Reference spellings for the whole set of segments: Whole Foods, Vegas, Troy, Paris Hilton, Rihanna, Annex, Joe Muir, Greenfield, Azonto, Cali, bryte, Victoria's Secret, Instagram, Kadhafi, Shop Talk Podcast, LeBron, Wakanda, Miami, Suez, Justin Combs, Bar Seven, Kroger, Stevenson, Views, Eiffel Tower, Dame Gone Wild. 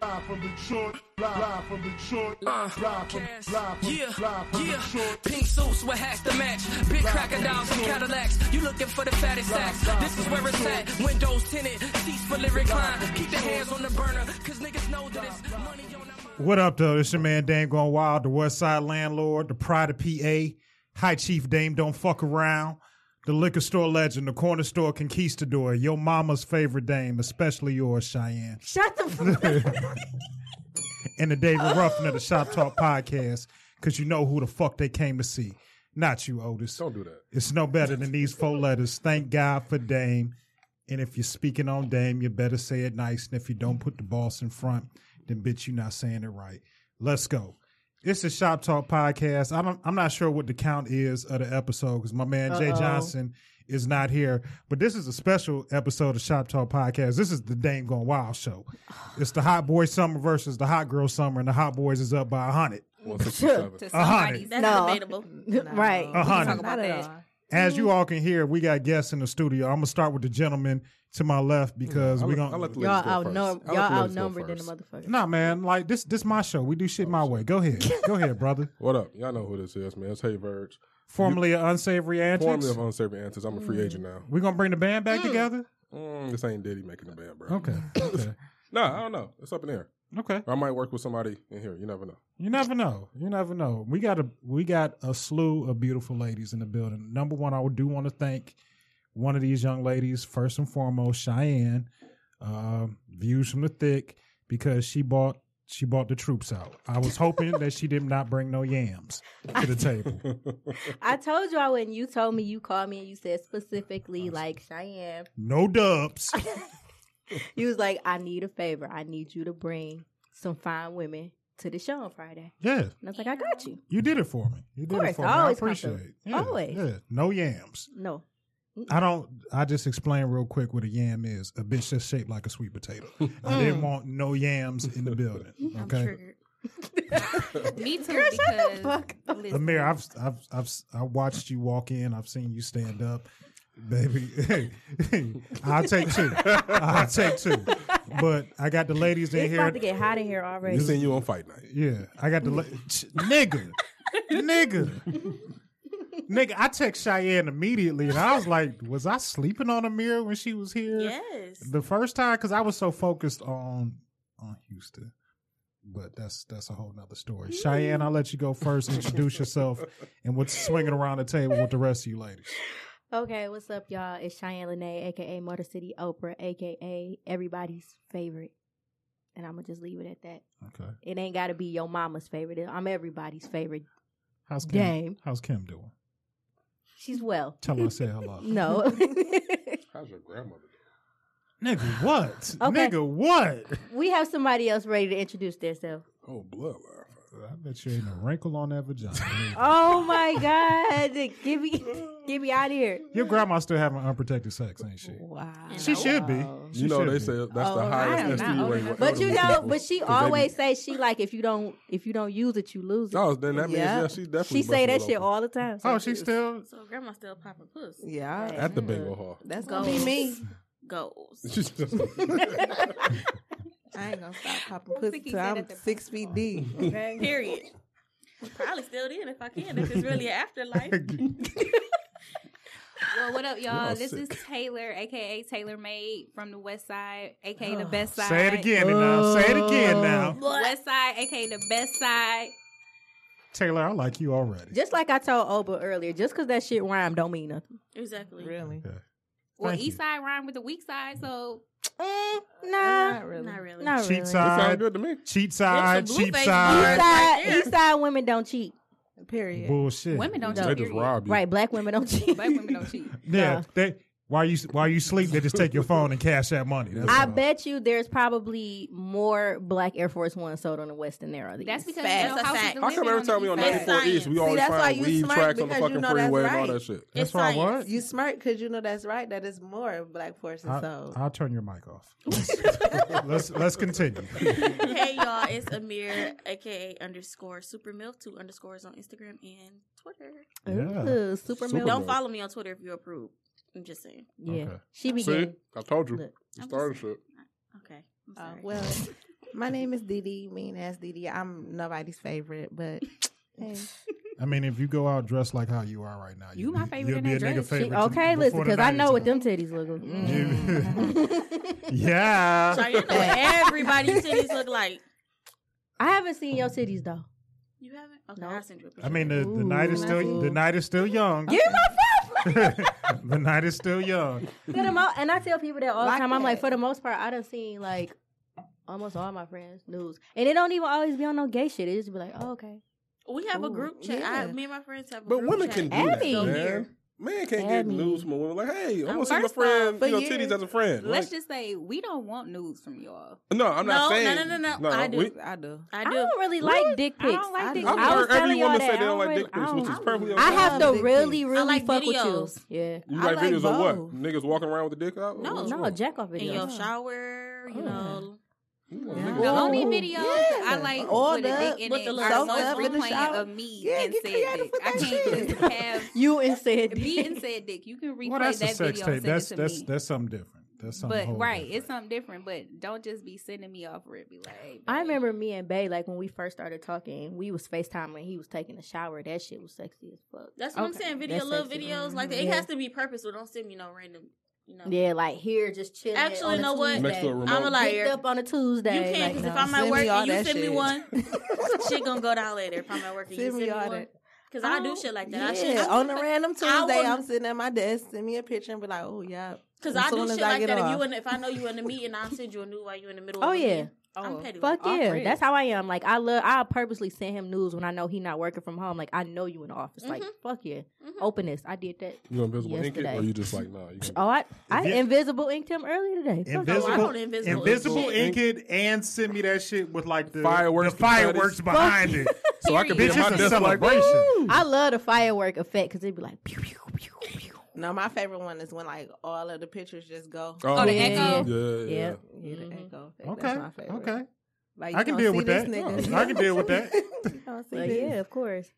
Live from Detroit, live from Detroit, live from Detroit. Pink suits with hats to match, big cracker dolls and Cadillacs. You looking for the fattest sacks? This is where it's at. Windows tinted, seats for lyric line. Keep the hands on the burner, cause niggas know that it's money on the money. What up, though? It's your man Dame Gone Wild, the West Side Landlord, the Pride of PA, High Chief Dame Don't Fuck Around, the liquor store legend, the corner store conquistador, your mama's favorite dame, especially yours, Cheyenne. Shut the fuck up. And the David Ruffin of the Shop Talk Podcast, because you know who the fuck they came to see. Not you, Otis. Don't do that. It's no better than these four letters. Thank God for Dame. And if you're speaking on Dame, you better say it nice. And if you don't put the boss in front, then bitch, you're not saying it right. Let's go. It's the Shop Talk Podcast. I'm not sure what the count is of the episode because my man Jay Johnson is not here. But this is a special episode of Shop Talk Podcast. This is the Dame Gone Wild show. It's the hot boy summer versus the hot girl summer, and the hot boys is up by 100. 167. 100. That's not debatable. No. Right. 100. Not at all. As you all can hear, we got guests in the studio. I'm going to start with the gentleman to my left because we're going to... Y'all outnumbered than a motherfucker. Nah, man. Like, this my show. We do shit my way. Go ahead. Go ahead, brother. What up? Y'all know who this is, man. It's Hey Verge. Formerly of Unsavory Antics. I'm a free agent now. We're going to bring the band back together? This ain't Diddy making the band, bro. Okay. Nah, I don't know. It's up in there. Okay. Or I might work with somebody in here. You never know. You never know. We got a slew of beautiful ladies in the building. Number one, I do want to thank one of these young ladies, first and foremost, Cheyenne, Views from the Thick, because she bought the troops out. I was hoping that she did not bring no yams to the table. I told you I wouldn't. You told me, you called me, and you said specifically, like, Cheyenne. No dubs. You was like, I need a favor. I need you to bring some fine women to the show on Friday. Yeah. And I was like, I got you. You did it for me. Of course. I appreciate it. Yeah, always. Yeah. No yams. No. I just explain real quick what a yam is. A bitch that's shaped like a sweet potato. I didn't want no yams in the building. Okay. I'm triggered. Me too. Girl, shut the fuck up. Amir, I watched you walk in. I've seen you stand up. Baby, hey, I'll take two. But I got the ladies in here. It's about to get hot in here already. This ain't you on fight night. Yeah, I got the Nigga, I text Cheyenne immediately, and I was like, was I sleeping on Amir when she was here? Yes. The first time, because I was so focused on Houston. But that's a whole nother story. Yeah. Cheyenne, I'll let you go first. Introduce yourself and what's swinging around the table with the rest of you ladies. Okay, what's up, y'all? It's Cheyenne Lene, a.k.a. Motor City Oprah, a.k.a. everybody's favorite. And I'm going to just leave it at that. Okay. It ain't got to be your mama's favorite. I'm everybody's favorite. How's Kim doing? She's well. Tell her I said hello. No. How's your grandmother doing? Nigga, what? Okay. Nigga, what? We have somebody else ready to introduce themselves. Oh, blood. I bet you ain't a wrinkle on that vagina. Oh my God. Get me out of here. Your grandma still having unprotected sex, ain't she? Wow. She should be. You know they say that's the highest STD rate. But you know, but she always say she like if you don't use it, you lose it. Oh, then that means she definitely. She say that shit all the time. Oh, she still. So grandma still popping puss. Yeah. At the bingo hall. That's gonna be me. Goals. I ain't gonna stop popping pussy till I'm 6 feet deep. Okay? Period. Probably still then if I can. This is really an afterlife. Well, what up, y'all? This is Taylor, a.k.a. Taylor Maid from the West Side, a.k.a. the Best Side. Say it again now. West Side, a.k.a. the Best Side. Taylor, I like you already. Just like I told Oba earlier, just because that shit rhymed don't mean nothing. Exactly. Really? Okay. Well, East Side rhymed with the weak side, so... Not really. Not really. Cheat side. It sounds good to me. Cheat side. Cheap side. East side women don't cheat. Period. Bullshit. Women don't cheat. They just rob you. Right. Black women don't cheat. Yeah. They While you sleep, they just take your phone and cash that money. I bet you there's probably more black Air Force One sold on the West than there are these. That's because you know how I come every time we on 94 East, we always find weed tracks on the fucking freeway and all that shit. That's why what? You smart because you know that's right. That is more black forces sold. I'll turn your mic off. Let's continue. Hey y'all, it's Amir, aka _Supermilk, 2 underscores on Instagram and Twitter. Yeah. Ooh, Supermilk. Don't follow me on Twitter if you approve. I'm just saying. Yeah. Okay. She began. See, I told you. Look, you started shit. Okay. I'm sorry. Well, my name is Diddy, mean ass Diddy. I'm nobody's favorite, but hey. I mean, if you go out dressed like how you are right now, you my favorite. You'll be a nigga favorite. Okay, listen, because I know what them titties look like. Mm. Yeah. So you know what everybody's titties look like. I haven't seen your titties though. You haven't? Okay, no. I'll send you a picture. I mean, the night is still young. Give my fuck. The night is still young. And I tell people that all the time. I'm like, for the most part, I done seen like almost all my friends' nudes. And it don't even always be on no gay shit. It just be like, oh, okay. We have a group chat. Yeah. Me and my friends have a group chat. But women can do that, man. Man can't get nudes from a woman. Like, hey, I'm going to see my friend, titties as a friend. Let's just say, we don't want nudes from y'all. No, I'm not saying. No. I do. I don't really like dick pics. I don't like dick pics. I've heard every woman say they don't like dick pics, which is perfectly okay. I have to really fuck with you. Yeah. You like videos of what? Niggas walking around with the dick out? No, jack off videos. In your shower, you know. The only videos I like with the dick in it are mostly playing of me and said dick. I can't just have you and said dick. Me and said dick. You can replay that video and send it to me. That's something different. That's something but right, different. It's something different. But don't just be sending me off for it. Be like, hey, I remember me and Bae, like when we first started talking, we was FaceTiming and he was taking a shower. That shit was sexy as fuck. That's what I'm saying. Little videos like that. It has to be purposeful. Don't send me no random. You know. Yeah, like here, just chilling. Actually, you know what? I'm a liar. Picked up on a Tuesday. You can't, because if I'm at work and you send me one, shit gonna go down later. If I'm at work and you send me one. Because I do shit like that. Yeah, on a random Tuesday, I'm sitting at my desk, send me a picture and be like, oh, yeah. Because I do shit like that. If I know you in the meeting, I'll send you a nude while you're in the middle of the meeting. I'm petty. Fuck yeah. That's how I am. Like, I purposely send him news when I know he not working from home. Like, I know you in the office. Like, fuck yeah. Mm-hmm. Openness. I did that. You invisible ink it, or you just like, nah. I invisible inked him earlier today. Invisible ink it and send me that shit with like the fireworks behind it. So I could be my celebration. I love the firework effect because it'd be like, pew, pew, pew, pew. No, my favorite one is when like all of the pictures just go. Oh, the echo. Yeah, the echo. Okay, that's my favorite. Okay, like, I can deal with that. No, I can deal with that. Yeah, of course.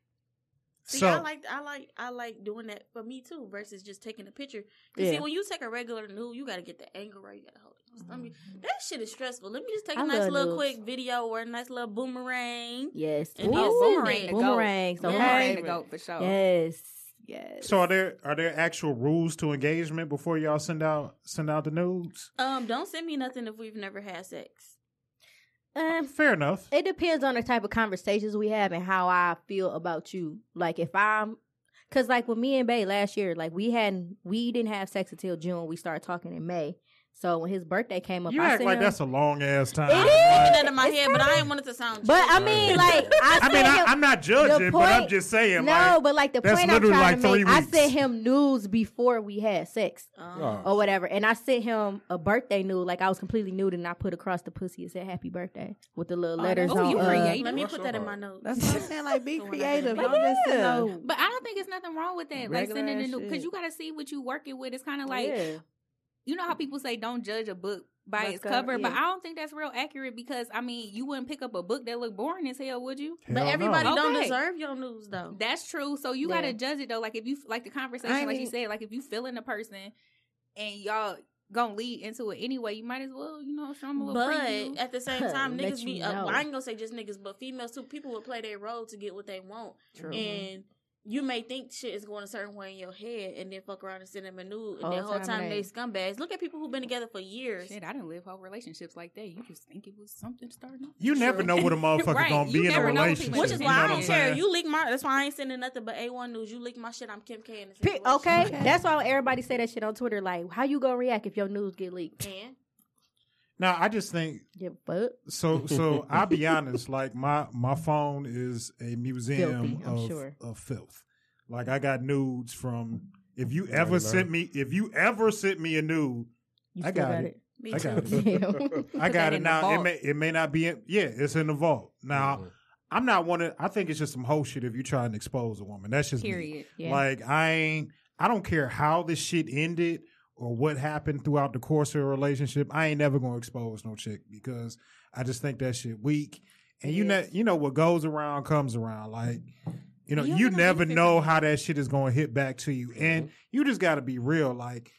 See, so, I like doing that for me too, versus just taking a picture. You see, when you take a regular nude, you got to get the angle right. You got to hold it. I mean, that shit is stressful. Let me just take a nice little quick video or a nice little boomerang. Yes, and boomerang. So boomerang to go for sure. Yes. So are there actual rules to engagement before y'all send out the nudes? Don't send me nothing if we've never had sex. Fair enough. It depends on the type of conversations we have and how I feel about you. Like if I'm, cause like with me and Bae last year, like we didn't have sex until June. We started talking in May. So when his birthday came up, you act like that's a long ass time. It is. That in my head, but I didn't want it to sound. But I mean, like I'm not judging, but I'm just saying. No, like, but like the point I'm trying to make, I sent him nudes before we had sex or whatever, and I sent him a birthday nude, like I was completely nude, and I put across the pussy and said "Happy Birthday" with the little letters on. Let me put that in my notes. That's what I'm saying. Like, be creative. But I don't think it's nothing wrong with that. Like sending a nude, because you got to see what you working with. It's kind of like. You know how people say don't judge a book by its cover, but I don't think that's real accurate because, I mean, you wouldn't pick up a book that looked boring as hell, would you? But everybody don't deserve your news, though. That's true. So you got to judge it, though. Like, if you, like the conversation, you said, like, if you feeling the person and y'all gonna lead into it anyway, you might as well, you know, show them a little preview. But at the same time, niggas be, I ain't gonna say just niggas, but females too, people will play their role to get what they want. True. And you may think shit is going a certain way in your head and then fuck around and send them a nude and the whole time they scumbags. Look at people who've been together for years. Shit, I didn't live whole relationships like that. You just think it was something starting off. You never know what a motherfucker gonna be in a relationship. Which is why I don't care. You leak my... That's why I ain't sending nothing but A1 news. You leak my shit, I'm Kim K in the situation. Okay. That's why everybody say that shit on Twitter. Like, how you gonna react if your news get leaked? And? No, I just think... Yeah, but... So I'll be honest. Like, my phone is a museum of filth. Like, I got nudes from If you ever sent me a nude, I got it. I got it. I got it now. It may not be. It's in the vault now. Mm-hmm. I'm not one of. I think it's just some whole shit if you try and expose a woman. That's just period. Me. Yeah. Like I don't care how this shit ended or what happened throughout the course of a relationship. I ain't never gonna expose no chick because I just think that shit weak. And you know what goes around comes around. Like you never know how that shit is gonna hit back to you, and you just gotta be real. Like.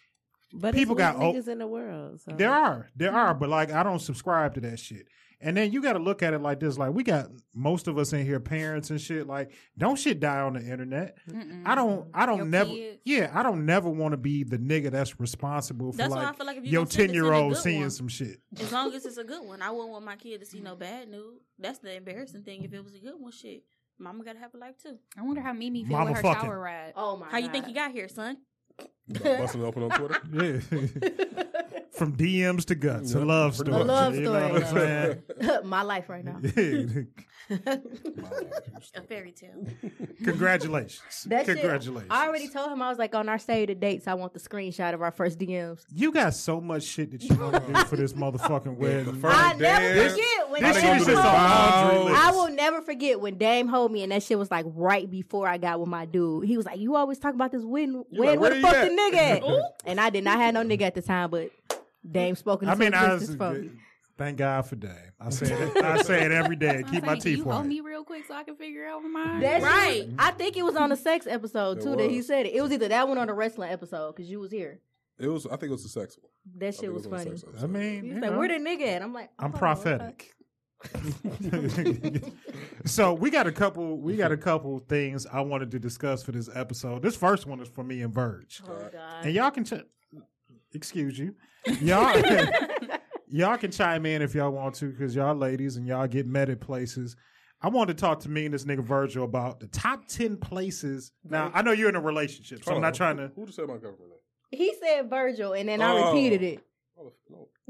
But people got niggas in the world. So. There are, but like I don't subscribe to that shit. And then you got to look at it like this: like we got most of us in here, parents and shit. Like, don't shit die on the internet. Mm-mm. I don't never want to be the nigga that's responsible for like your 10-year-old seeing some shit. As long as it's a good one, I wouldn't want my kid to see no bad news. That's the embarrassing thing. If it was a good one, shit, mama gotta have a life too. I wonder how Mimi feel with her shower ride. Oh my! How God. You think you got here, son? Busting open on Twitter, yeah. From DMs to guts, a love story. My life right now, a fairy tale. Congratulations! I already told him I was like on our save the dates. I want the screenshot of our first DMs. You got so much shit that you want to do for this motherfucking wedding. I will never forget when Dame hold me, and that shit was like right before I got with my dude. He was like, "You always talk about this wedding. Where the fuck the nigga at?" And I did not have no nigga at the time, but Dame spoken. I mean, thank God for Dame. I say it every day. Keep my teeth white. You owe me real quick so I can figure out mine. That's right. I think it was on the sex episode too that he said it. It was either that one or the wrestling episode because you was here. I think it was the sex one. That shit was funny. I mean, he's like, "Where the nigga at?" I'm like, "I'm prophetic." So we got a couple things I wanted to discuss for this episode. This first one is for me and Verge. Oh God! And y'all can excuse you, y'all. Y'all can chime in if y'all want to, because y'all ladies and y'all get met at places. I wanted to talk to me and this nigga Virgil about the top 10 places. Now I know you're in a relationship, so I'm not trying to. Who just said my girlfriend? He said Virgil, and then I repeated it.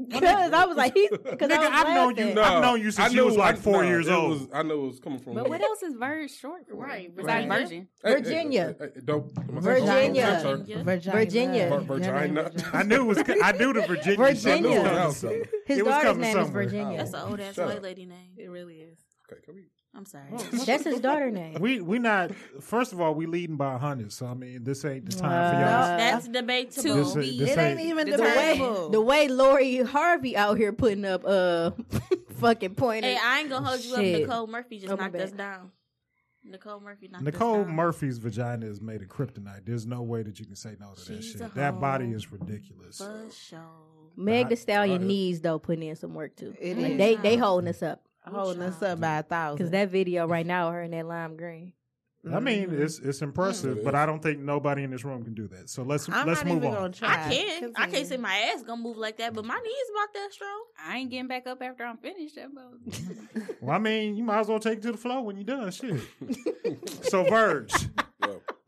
Because I was like, I've known you since you was like 4 years old. I know it was coming from. But what else is Verge short for? Right. Besides Virgin. Virginia. Virginia. I knew it was. I knew the Virginia. Virginia. His daughter's name is Virginia. That's an old ass white lady name. It really is. Okay, can we? I'm sorry. That's his daughter name. We not. First of all, we leading by 100. So I mean, this ain't the time for y'all. That's debatable. It ain't even debatable. The way Lori Harvey out here putting up fucking pointers. Hey, I ain't gonna hold you up. Nicole Murphy just knocked us down. Nicole Murphy's vagina is made of kryptonite. There's no way that you can say no to that shit. That body is ridiculous. For sure. Meg Thee Stallion needs though putting in some work too. They holding us up. Holding us up by 1,000. Because that video right now, her in that lime green. I mean, it's impressive, but I don't think nobody in this room can do that. So let's move on. I can. Continue. I can't say my ass gonna move like that, but my knees about that strong. I ain't getting back up after I'm finished. That mode. Well, I mean, you might as well take it to the floor when you're done. Shit. So Verge,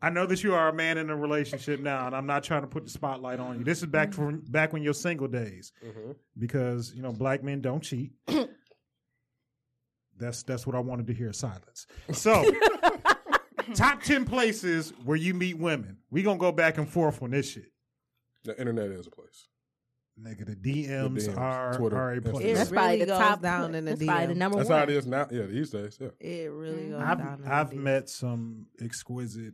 I know that you are a man in a relationship now, and I'm not trying to put the spotlight on you. This is back when your single days, because black men don't cheat. That's what I wanted to hear. Silence. So, top 10 places where you meet women. We gonna go back and forth on this shit. The internet is a place. Nigga, the DMs are a place. That's probably the top down in the DMs. Probably the number one. That's how it is now. Yeah, these days. Yeah. It really goes down. I've met some exquisite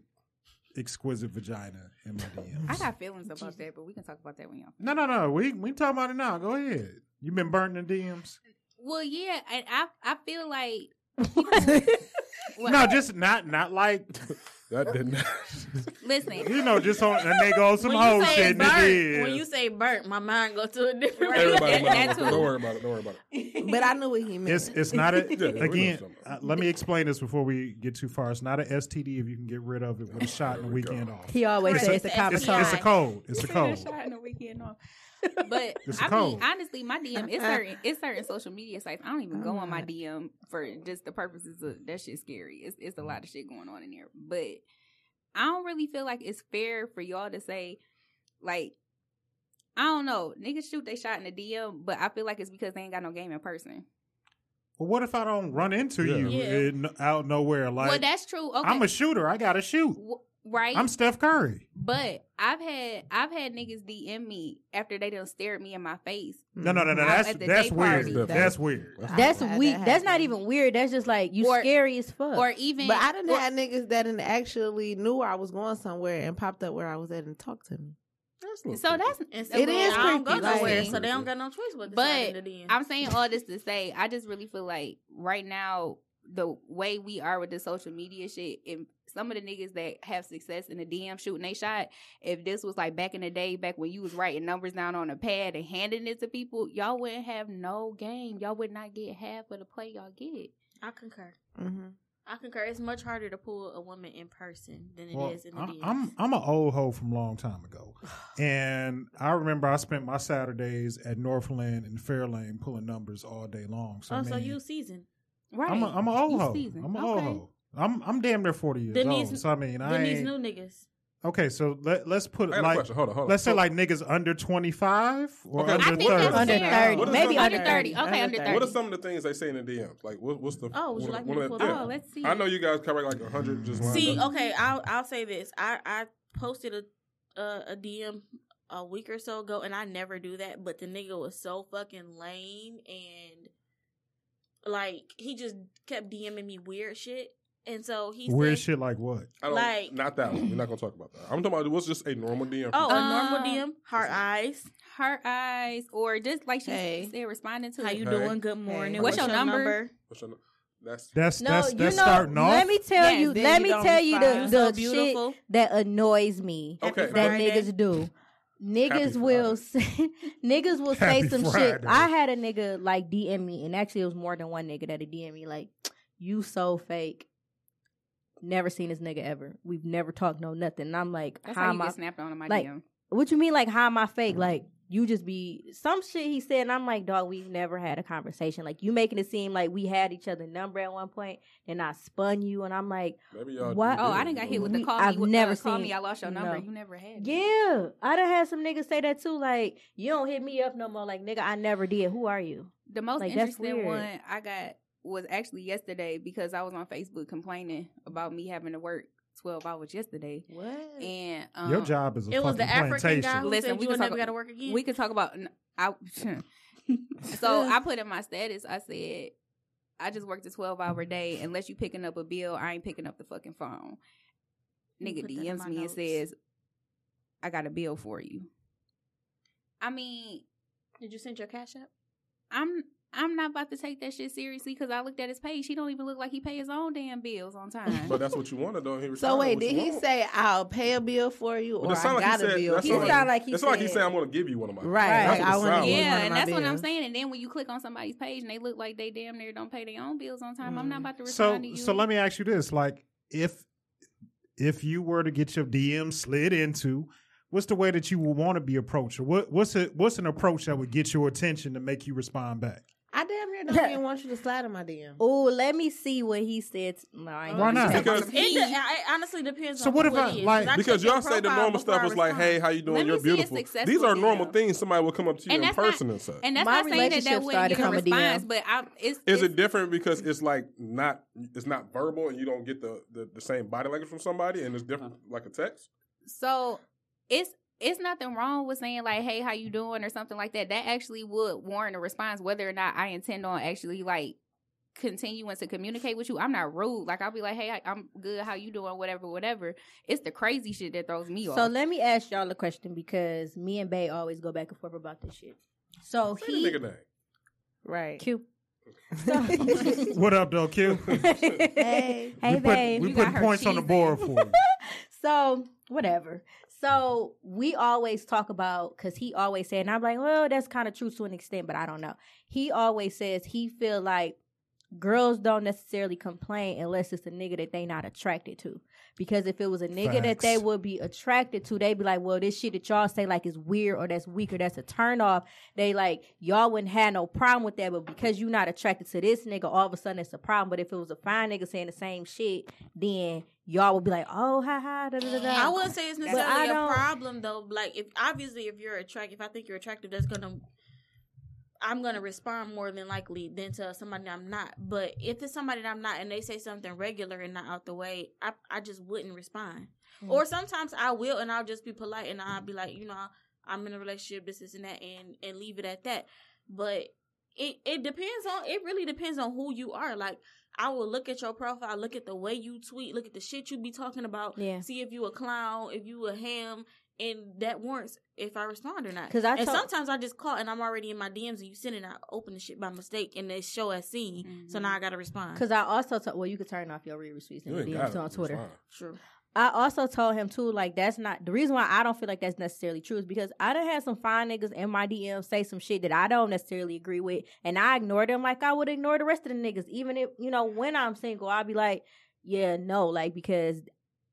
vagina in my DMs. I got feelings about that, but we can talk about that when y'all. No. We can talk about it now. Go ahead. You been burning the DMs? Well, yeah, and I feel like just not like that did not. Listen, just on and they go some whole shit. When you say burnt, my mind goes to a different way. Don't worry about it. Don't worry about it. But I knew what he meant. It's not a again. Let me explain this before we get too far. It's not an STD if you can get rid of it with a shot and a weekend off. He always says it's a common cold. It's a cold. It's a cold. Shot and a weekend off. But I mean, honestly, my DM is certain social media sites. I don't even go on my DM for just the purposes of that shit's scary. It's a lot of shit going on in there. But I don't really feel like it's fair for y'all to say, like, I don't know, niggas shoot they shot in the DM, but I feel like it's because they ain't got no game in person. Well, what if I don't run into you out nowhere? Like, well, that's true. Okay. I'm a shooter. I gotta shoot. Right. I'm Steph Curry. But I've had niggas DM me after they done stare at me in my face. No. That's weird. That's weird. That's weird. That's not even weird. That's just like you or, scary as fuck. Or even, but I done had niggas that actually knew I was going somewhere and popped up where I was at and talked to me. That's creepy. I don't go nowhere, so they don't got no choice but. But I'm saying all this to say, I just really feel like right now the way we are with the social media shit, and some of the niggas that have success in the DM shooting they shot, if this was like back in the day, back when you was writing numbers down on a pad and handing it to people, y'all wouldn't have no game. Y'all would not get half of the play y'all get. I concur. Mm-hmm. I concur. It's much harder to pull a woman in person than it is in the DMs. I'm an old hoe from a long time ago. And I remember I spent my Saturdays at Northland and Fairlane pulling numbers all day long. So you seasoned. Right. I'm an old hoe. I'm an old hoe. I'm damn near 40 years old. So I mean, I ain't... these new niggas. Okay, so let's put it like... Hold on. Let's say like niggas under 25 or under 30. Under 30. Maybe under 30. Okay, under 30. What are some of the things they say in the DMs? Like, what's the... Oh, would you like me to pull up? Oh, let's see. I know you guys cover like 100 just lined up. See, okay, I'll say this. I posted a DM a week or so ago, and I never do that, but the nigga was so fucking lame, and like, he just kept DMing me weird shit. And so he said... Weird shit like what? Like... Not that one. We're not going to talk about that. I'm talking about what's just a normal DM. Oh, a normal DM. Heart eyes. Heart eyes. Or just like they're responding to. How you doing? Good morning. Hey. What's your number? That's starting off. Let me tell you the shit that annoys me that niggas do. Niggas will say some shit. I had a nigga like DM me, and actually it was more than one nigga that DM me like... You so fake. Never seen this nigga ever. We've never talked no nothing. And I'm like, that's how am I snapped on my DM? What you mean? Like, how am I fake? Mm-hmm. Like, you just be some shit he said, and I'm like, dog, we've never had a conversation. Like, you making it seem like we had each other's number at one point, and I spun you, and I'm like, what? I didn't got hit with the call. I've never seen. Call me, I lost your number. You never had. Yeah, I done had some niggas say that too. Like, you don't hit me up no more. Like, nigga, I never did. Who are you? The most interesting one I got was actually yesterday, because I was on Facebook complaining about me having to work 12 hours yesterday. What? And your job is a fucking plantation. It was the African guy who said you would never got to work again. We could talk about... So I put in my status, I said, I just worked a 12-hour day. Unless you picking up a bill, I ain't picking up the fucking phone. Nigga DMs me and says, I got a bill for you. I mean... Did you send your Cash App? I'm not about to take that shit seriously, because I looked at his page. He don't even look like he pay his own damn bills on time. But that's what you want to do. So wait, did he say, I'll pay a bill for you, or I got a bill? He sound like he said... It's like he said, I'm going to give you one of my bills. Right. And that's what I'm saying. And then when you click on somebody's page and they look like they damn near don't pay their own bills on time, I'm not about to respond to you. So let me ask you this. Like, if you were to get your DM slid into... What's the way that you would want to be approached? What's an approach that would get your attention to make you respond back? I damn near don't even want you to slide on my DM. Oh, let me see what he said. No, I ain't. Why not? Because it honestly depends on what it is. Like, because y'all say the normal stuff was like, hey, how you doing? You're beautiful. These are normal things somebody will come up to you in person and such. And that's not saying that wouldn't get a response, but is it different because it's like it's not verbal and you don't get the same body language from somebody, and it's different like a text? So... It's nothing wrong with saying like, hey, how you doing, or something like that. That actually would warrant a response, whether or not I intend on actually like continuing to communicate with you. I'm not rude. Like, I'll be like, hey, I'm good. How you doing? Whatever. It's the crazy shit that throws me off. So let me ask y'all a question, because me and Bae always go back and forth about this shit. So say the nigga name. Right. Q. What up, though, Q? Hey, babe. We put points on the board for you. So whatever. So we always talk about, because he always said, and I'm like, well, that's kind of true to an extent, but I don't know. He always says he feel like girls don't necessarily complain unless it's a nigga that they not attracted to. Because if it was a nigga that they would be attracted to, they'd be like, well, this shit that y'all say like is weird, or that's weak, or that's a turn off. They like, y'all wouldn't have no problem with that, but because you not attracted to this nigga, all of a sudden it's a problem. But if it was a fine nigga saying the same shit, then... Y'all would be like, oh, ha, da, da, da. I wouldn't say it's necessarily a problem, though. Like, if you're attractive, if I think you're attractive, that's going to... I'm going to respond more than likely than to somebody I'm not. But if it's somebody that I'm not and they say something regular and not out the way, I just wouldn't respond. Mm-hmm. Or sometimes I will, and I'll just be polite, and I'll be like, you know, I'm in a relationship, this, and that, and leave it at that. But it depends on, it really depends on who you are. Like, I will look at your profile, look at the way you tweet, look at the shit you be talking about, see if you a clown, if you a ham, and that warrants if I respond or not. And sometimes I just call, and I'm already in my DMs, and you send it, and I open the shit by mistake, and they show as seen, so now I got to respond. Because I also told, well, you could turn off your read receipts and DMs on Twitter. True. I also told him, too, like, that's not... The reason why I don't feel like that's necessarily true is because I done had some fine niggas in my DMs say some shit that I don't necessarily agree with, and I ignore them like I would ignore the rest of the niggas. Even if, you know, when I'm single, I'll be like, yeah, no, like, because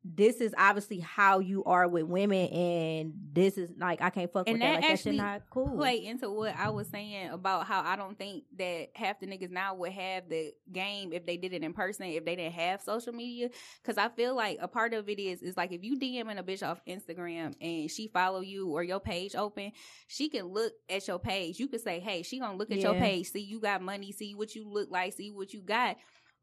this is obviously how you are with women, and this is, like, I can't fuck and with that. Like, that shit not cool. Play into what I was saying about how I don't think that half the niggas now would have the game if they did it in person, if they didn't have social media. Because I feel like a part of it is like, if you DMing a bitch off Instagram and she follow you or your page open, she can look at your page. You could say, hey, she gonna look at your page, see you got money, see what you look like, see what you got.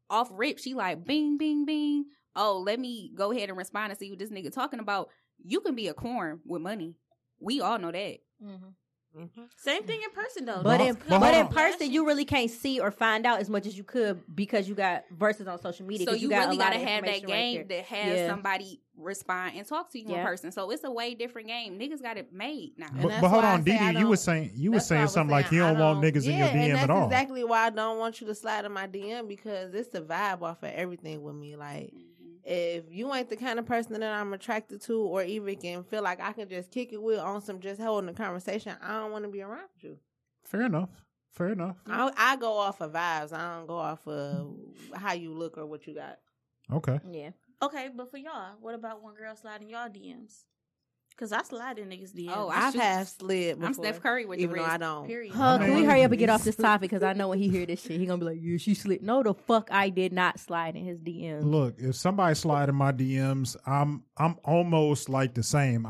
Off rip, she like, bing, bing, bing. Oh, let me go ahead and respond and see what this nigga talking about. You can be a corn with money. We all know that. Mm-hmm. Mm-hmm. Same thing in person, though. But in person, you really can't see or find out as much as you could because you got verses on social media. So you really got to have that game that has somebody respond and talk to you in person. So it's a way different game. Niggas got it made now. But hold on, Diddy, you were saying something like you don't want niggas in your DM at all. That's exactly why I don't want you to slide in my DM, because it's the vibe off of everything with me. Like, if you ain't the kind of person that I'm attracted to or even can feel like I can just kick it with on some just holding a conversation, I don't want to be around you. Fair enough. I go off of vibes. I don't go off of how you look or what you got. Okay. Yeah. Okay, but for y'all, what about when girls slide in y'all DMs? Because I slide in niggas' DMs. Oh, I've half slid before. I'm Steph Curry with even the wrist. Even though I don't. Period. Can we hurry up and get off this topic? Because I know when he hear this shit, he going to be like, yeah, she slid. No, the fuck, I did not slide in his DMs. Look, if somebody slide in my DMs, I'm almost like the same.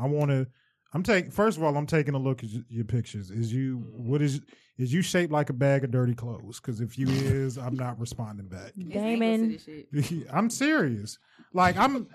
First of all, I'm taking a look at your pictures. Is you shaped like a bag of dirty clothes? Because if you is, I'm not responding back. Damon. I'm serious. Like, I'm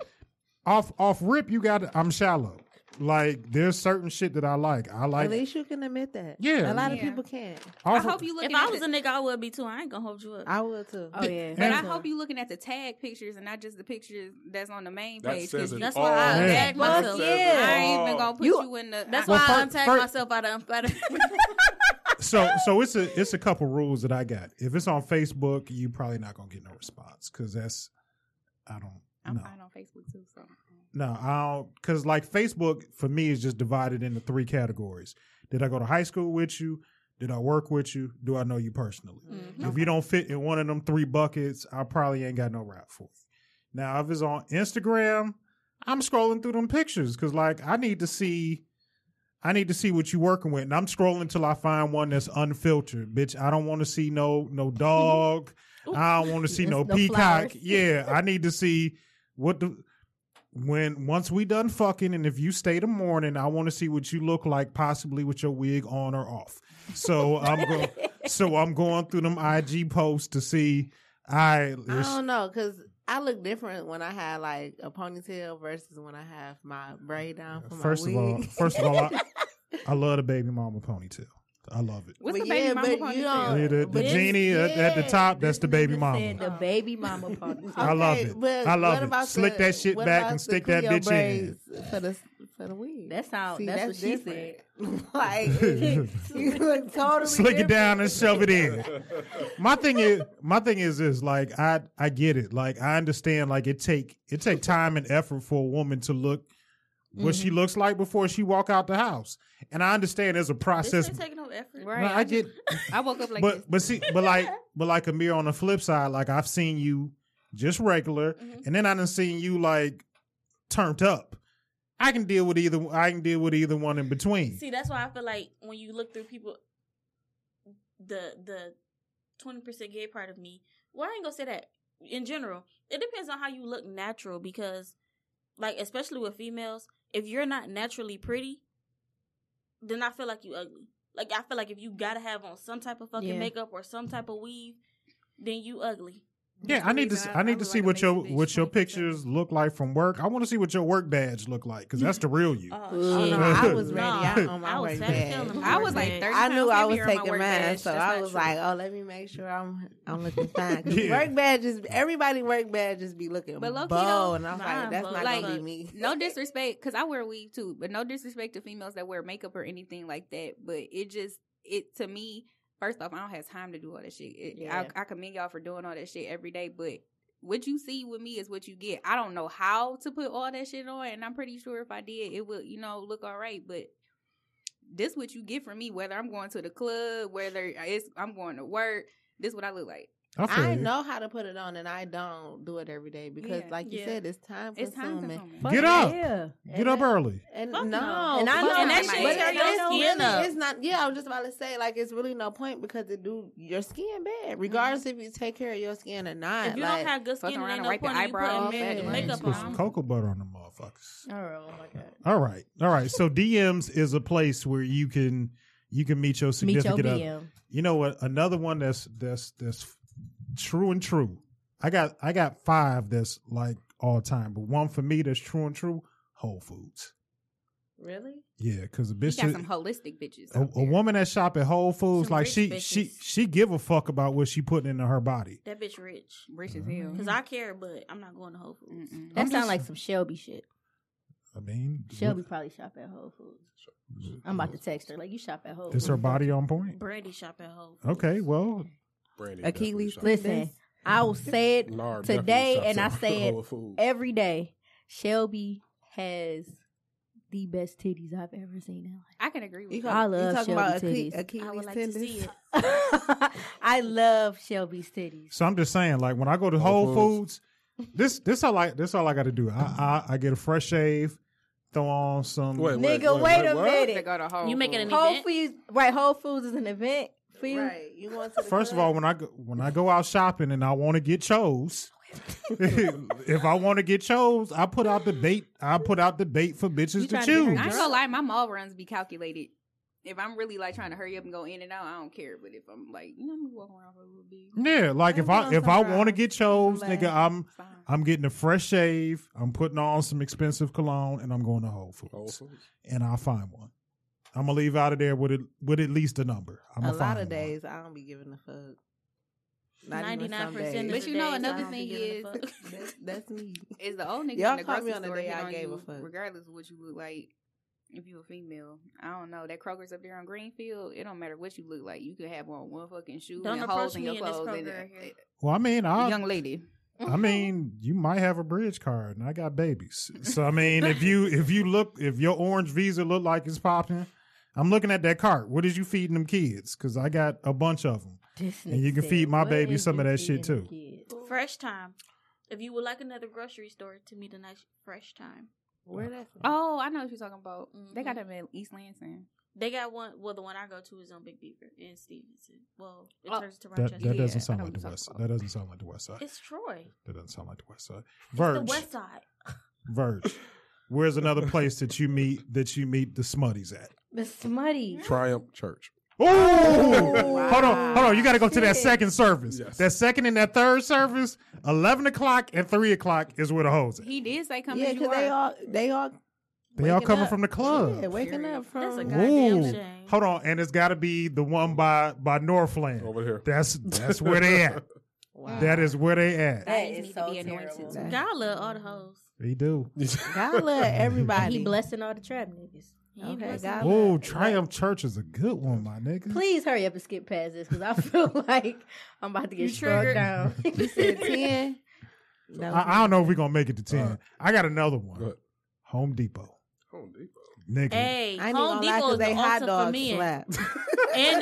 off rip. You got it. I'm shallow. Like, there's certain shit that I like. At least you can admit that. Yeah. A lot of people can't. I hope you look at If I was a nigga, I would be too. I ain't gonna hold you up. I would too. Oh, yeah. But I hope you looking at the tag pictures and not just the pictures that's on the main page. That's why I untag myself. Yeah. I ain't even gonna put you in the... That's why I untag myself out of unflatter. So it's a couple rules that I got. If it's on Facebook, you probably not gonna get no response. Because that's... I'm fine on Facebook too, so... No, I don't, because like Facebook for me is just divided into three categories. Did I go to high school with you? Did I work with you? Do I know you personally? Mm-hmm. If you don't fit in one of them three buckets, I probably ain't got no route for you. Now, if it's on Instagram, I'm scrolling through them pictures because like I need to see what you working with, and I'm scrolling till I find one that's unfiltered, bitch. I don't want to see no dog. I don't want to see no peacock. Flowers. Yeah, I need to see what the. When once we done fucking, and if you stay the morning, I want to see what you look like, possibly with your wig on or off. So I'm going through them IG posts to see. I don't know, because I look different when I have like a ponytail versus when I have my braid down for my wig. First of all, I love the baby mama ponytail. I love it. What's the baby mama ponytail? The genie at the top, that's the baby mama. The baby mama ponytail. I love it. I love it. Slick that shit back and stick that bitch in. For the wig. That's what she said. Like, you look totally slick it down and shove it in. My thing is this, like, I get it. Like, I understand, like, it take time and effort for a woman to look what she looks like before she walk out the house. And I understand there's a process. This ain't taking no effort. Right. No, I woke up like this. But like Amir, on the flip side, like I've seen you just regular, and then I done seen you like turned up. I can deal with either one in between. See, that's why I feel like when you look through people, the 20% gay part of me, well, I ain't gonna say that in general. It depends on how you look natural, because like, especially with females, if you're not naturally pretty, then I feel like you ugly. Like, I feel like if you gotta have on some type of fucking makeup or some type of weave, then you ugly. Yeah, I need to see, I need to see what your pictures look like from work. I want to see what your work badge look like, because that's the real you. No, I was ready. I was like 30. I knew I was taking mine, so I was like, oh, let me make sure I'm looking fine. Yeah. Work badges, everybody work badges be looking, but low bow, and I'm like, that's not gonna be me. No disrespect, because I wear weave too, but no disrespect to females that wear makeup or anything like that. But it to me. First off, I don't have time to do all that shit. I commend y'all for doing all that shit every day, but what you see with me is what you get. I don't know how to put all that shit on, and I'm pretty sure if I did, it would, look all right, but this what you get from me, whether I'm going to the club, whether I'm going to work, this what I look like. I know how to put it on, and I don't do it every day because, like you said, it's time consuming. Get up. Yeah. Get up early. And I know that shit it's not. Yeah, I was just about to say, like, it's really no point because it do your skin bad, regardless if you take care of your skin or not. If you don't have good skin, ain't no point in you putting makeup on. Put some cocoa butter on them motherfuckers. Oh, my God. All right. So DMs is a place where you can meet your significant other. You know what? Another one that's true and true. I got five that's like all time, but one for me that's true and true. Whole Foods. Really? Yeah, because a bitch. You got some holistic bitches. A woman that shop at Whole Foods, some like she give a fuck about what she putting into her body. That bitch rich as hell. Because I care, but I'm not going to Whole Foods. Mm-mm. That sounds like some Shelby shit. I mean, Shelby probably shop at Whole Foods. I'm about to text her like, you shop at Whole Foods. Is her body on point? Brandy shop at Whole Foods. Okay, well. Achilles, listen, I will say it today, and I say it every day. Shelby has the best titties I've ever seen in life. I can agree with you. I love Shelby's titties. I would like to see it. I love Shelby's titties. So I'm just saying, like, when I go to Whole Foods, this all I got to do. I get a fresh shave. Throw on some. Wait a minute. You making an event? Whole Foods is an event. Right. You want to First club? Of all, when I go out shopping and I want to get chose, if I want to get chose, I put out the bait. I put out the bait for bitches to choose. I ain't gonna lie, my mall runs be calculated. If I'm really like trying to hurry up and go in and out, I don't care. But if I'm like, I'm gonna walk around for a little bit. Yeah, like if I want to get chose, nigga, I'm getting a fresh shave. I'm putting on some expensive cologne, and I'm going to Whole Foods. And I'll find one. I'm gonna leave out of there with at least a number. A lot of days I don't be giving a fuck. 99%, but another thing is that's me. Is the old nigga in the grocery store? I gave a fuck, regardless of what you look like. If you a female, I don't know, that Kroger's up there on Greenfield. It don't matter what you look like. You could have on one fucking shoe and holes in your clothes. Well, I mean, young lady. I mean, you might have a bridge card, and I got babies. So I mean, if your orange Visa look like it's popping. I'm looking at that cart. What is you feeding them kids? Because I got a bunch of them. And you can feed my baby some of that shit, too. Fresh Thyme. If you would like another grocery store to meet a nice Fresh Thyme. Where that from? Oh, I know what you're talking about. Mm-hmm. They got them in East Lansing. They got one. Well, the one I go to is on Big Beaver and Stevenson. Well, it turns to Rochester. That doesn't sound like the West Side. That doesn't sound like the West Side. It's Troy. That doesn't sound like the West Side. Verge. It's the West Side. Verge. Where's another place that you meet the smutties at? The smutty. Triumph Church. Oh, wow. Hold on. You got to go to that second service. Yes. That second and that third service, 11 o'clock and 3 o'clock is where the hoes at. He did say come as you are. Yeah, because they all coming up from the club. Yeah, waking up from. That's a goddamn shame. Hold on. And it's got to be the one by Northland. Over here. That's where they at. Wow. That is where they at. That is so terrible. God love all the hoes. He do. God love everybody. He blessing all the trap niggas. Okay. Oh, Triumph Church is a good one, my nigga. Please hurry up and skip past this because I feel like I'm about to get struck down. You said 10? No, I don't know if we're going to make it to 10. I got another one. Home Depot. Home Depot. Nigga. Hey, I Home Depot is the hot dog slap. And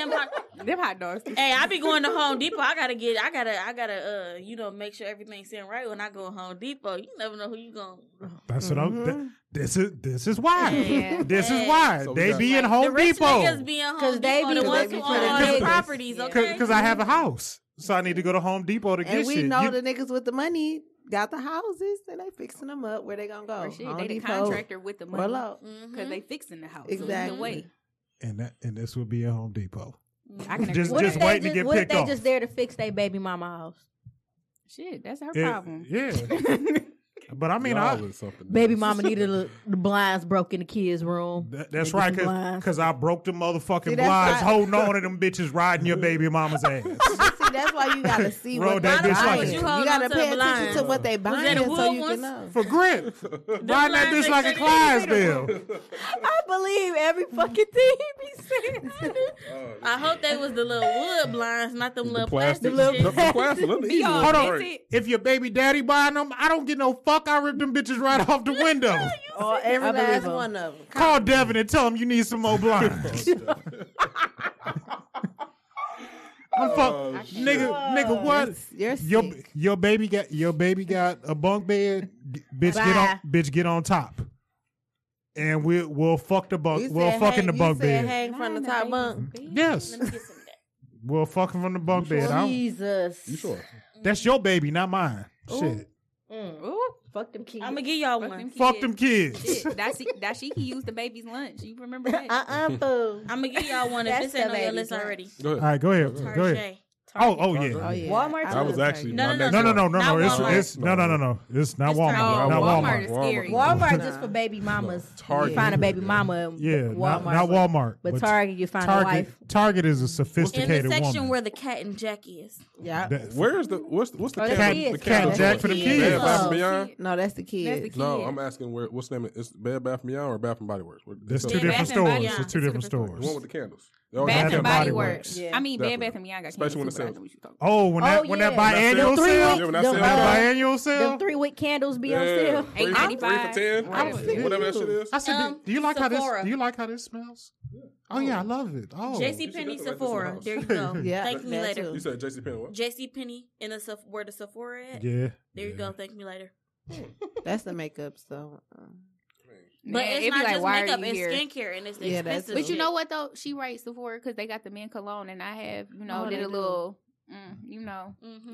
them hot dogs. Hey, I be going to Home Depot. I gotta make sure everything's in right when I go to Home Depot. You never know who you gonna. That's what I'm. This is why. Yeah. This is why so they be in Home Depot. The niggas be in Home Depot. The ones who own all the properties. Okay. Because I have a house, so I need to go to Home Depot to get shit. And we know the niggas with the money. Got the houses and they fixing them up. Where they gonna go? Or shit, they the contractor with the money because they fixing the house. Exactly. So And this would be a Home Depot. I can just waiting to get picked off. What if they just there to fix their baby mama house? Shit, that's her problem. Yeah. But I mean, baby mama needed the blinds broke in the kids' room. That's right, because I broke the motherfucking blinds holding on to them bitches riding your baby mama's ass. See, that's why you got to see what they're buying. You got to pay attention to what they buying so you can know. For grip. Riding that bitch like a Clydesdale. I believe every fucking thing he be saying. I hope they was the little wood blinds, not them little plastic. Hold on. If your baby daddy buying them, I don't get no fuck, I ripped them bitches right off the window. Or every last one of them. Call Devin and tell him you need some more blinds. Nigga, what? Your baby got a bunk bed. Bitch, get on top. And we'll fuck the bunk. We'll fuck in the bunk bed. Hang from the top bunk. Yes. Let me get some of that. We'll fuck from the bunk bed. Jesus. You sure? That's your baby, not mine. Ooh. Shit. Ooh, fuck them kids. I'm gonna give y'all one. Fuck them kids. That she can use the baby's lunch. You remember that? Fool. I'm gonna give y'all one if this ain't on your list already. All right, go ahead. Oh yeah. Walmart. I was actually no. It's not Walmart. Walmart is scary. Walmart just for baby mamas. Target. You find a baby mama. Yeah, not Walmart. But Target, you find a wife. Target is a sophisticated woman. In the section where the Cat and Jack is. Yeah. Where's the what's the Cat and Jack for the kids? Bed Bath and Beyond. No, that's the kids. No, I'm asking where. What's the name? It's Bed Bath and Beyond or Bath and Body Works. It's two different stores. It's two different stores. The one with the candles. Bath and Body Works. I mean, Bed Bath and Beyond got candles. When that biannual sale, 3-wick candles be on sale, $8.95 for 10, whatever that shit is. I said, do you like how this smells? Yeah. Oh yeah, I love it. Oh, JCPenney, Sephora, there you go. Yeah, thank me later. Too. You said JCPenney what? JCPenney in a where the Sephora at? Yeah, there you go. Thank me later. That's the makeup stuff. But it's not just makeup, it's skincare, and it's expensive. But you know what, though? She writes Sephora because they got the men cologne, and I have, did a little, you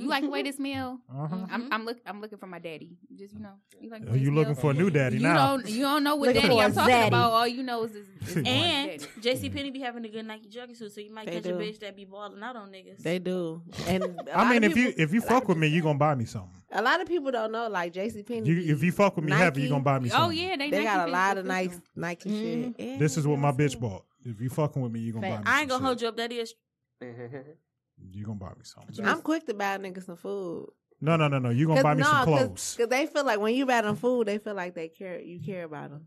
like the way this smell? Uh-huh. I'm looking for my daddy. Just, you like the way you looking for a new daddy now. You don't know what daddy I'm talking about. All you know is this. And JCPenney be having a good Nike jogging suit, so you might catch a bitch that be balling out on niggas. They do. And I mean, if you fuck with me, you going to buy me something. A lot of people don't know, like JCPenney. If you fuck with me heavy, you're going to buy me something. Oh, yeah. They got a lot of nice Nike shit. Yeah, this is what my bitch bought. If you fucking with me, you're going to buy me something. I ain't going to hold you up. That is. You're going to buy me something. I'm quick to buy niggas some food. No. You're going to buy me some clothes. Because they feel like when you buy them food, they feel like you care about them.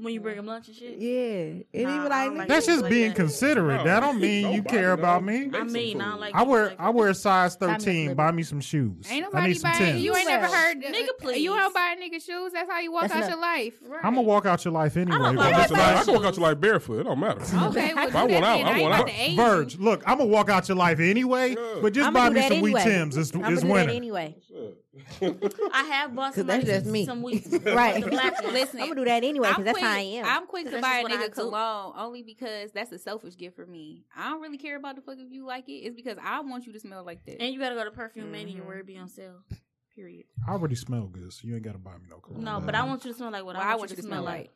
When you bring them lunch and shit? Yeah. It even like that's just being considerate. That don't mean you care about me. I mean, I don't like I wear a size 13. Buy me some shoes. Ain't nobody buying. You ain't never heard. Nigga, please. You don't buy nigga shoes. That's how you walk out your life. I'm going to walk out your life anyway. I can walk out your life barefoot. It don't matter. Okay. I want out. Verge, look, I'm going to walk out your life anyway, but just buy me some Wheat Tims. It's winter. Anyway. I have bought some weed. Right. Listen, I'm going to do that anyway because that's how I am. I'm quick to buy a nigga cologne only because that's a selfish gift for me. I don't really care about the fuck if you like it. It's because I want you to smell like that. And you got to go to Perfume Mania where it be on sale. Period. I already smell good, so you ain't got to buy me no cologne. No, but I want you to smell like what I want you to smell like.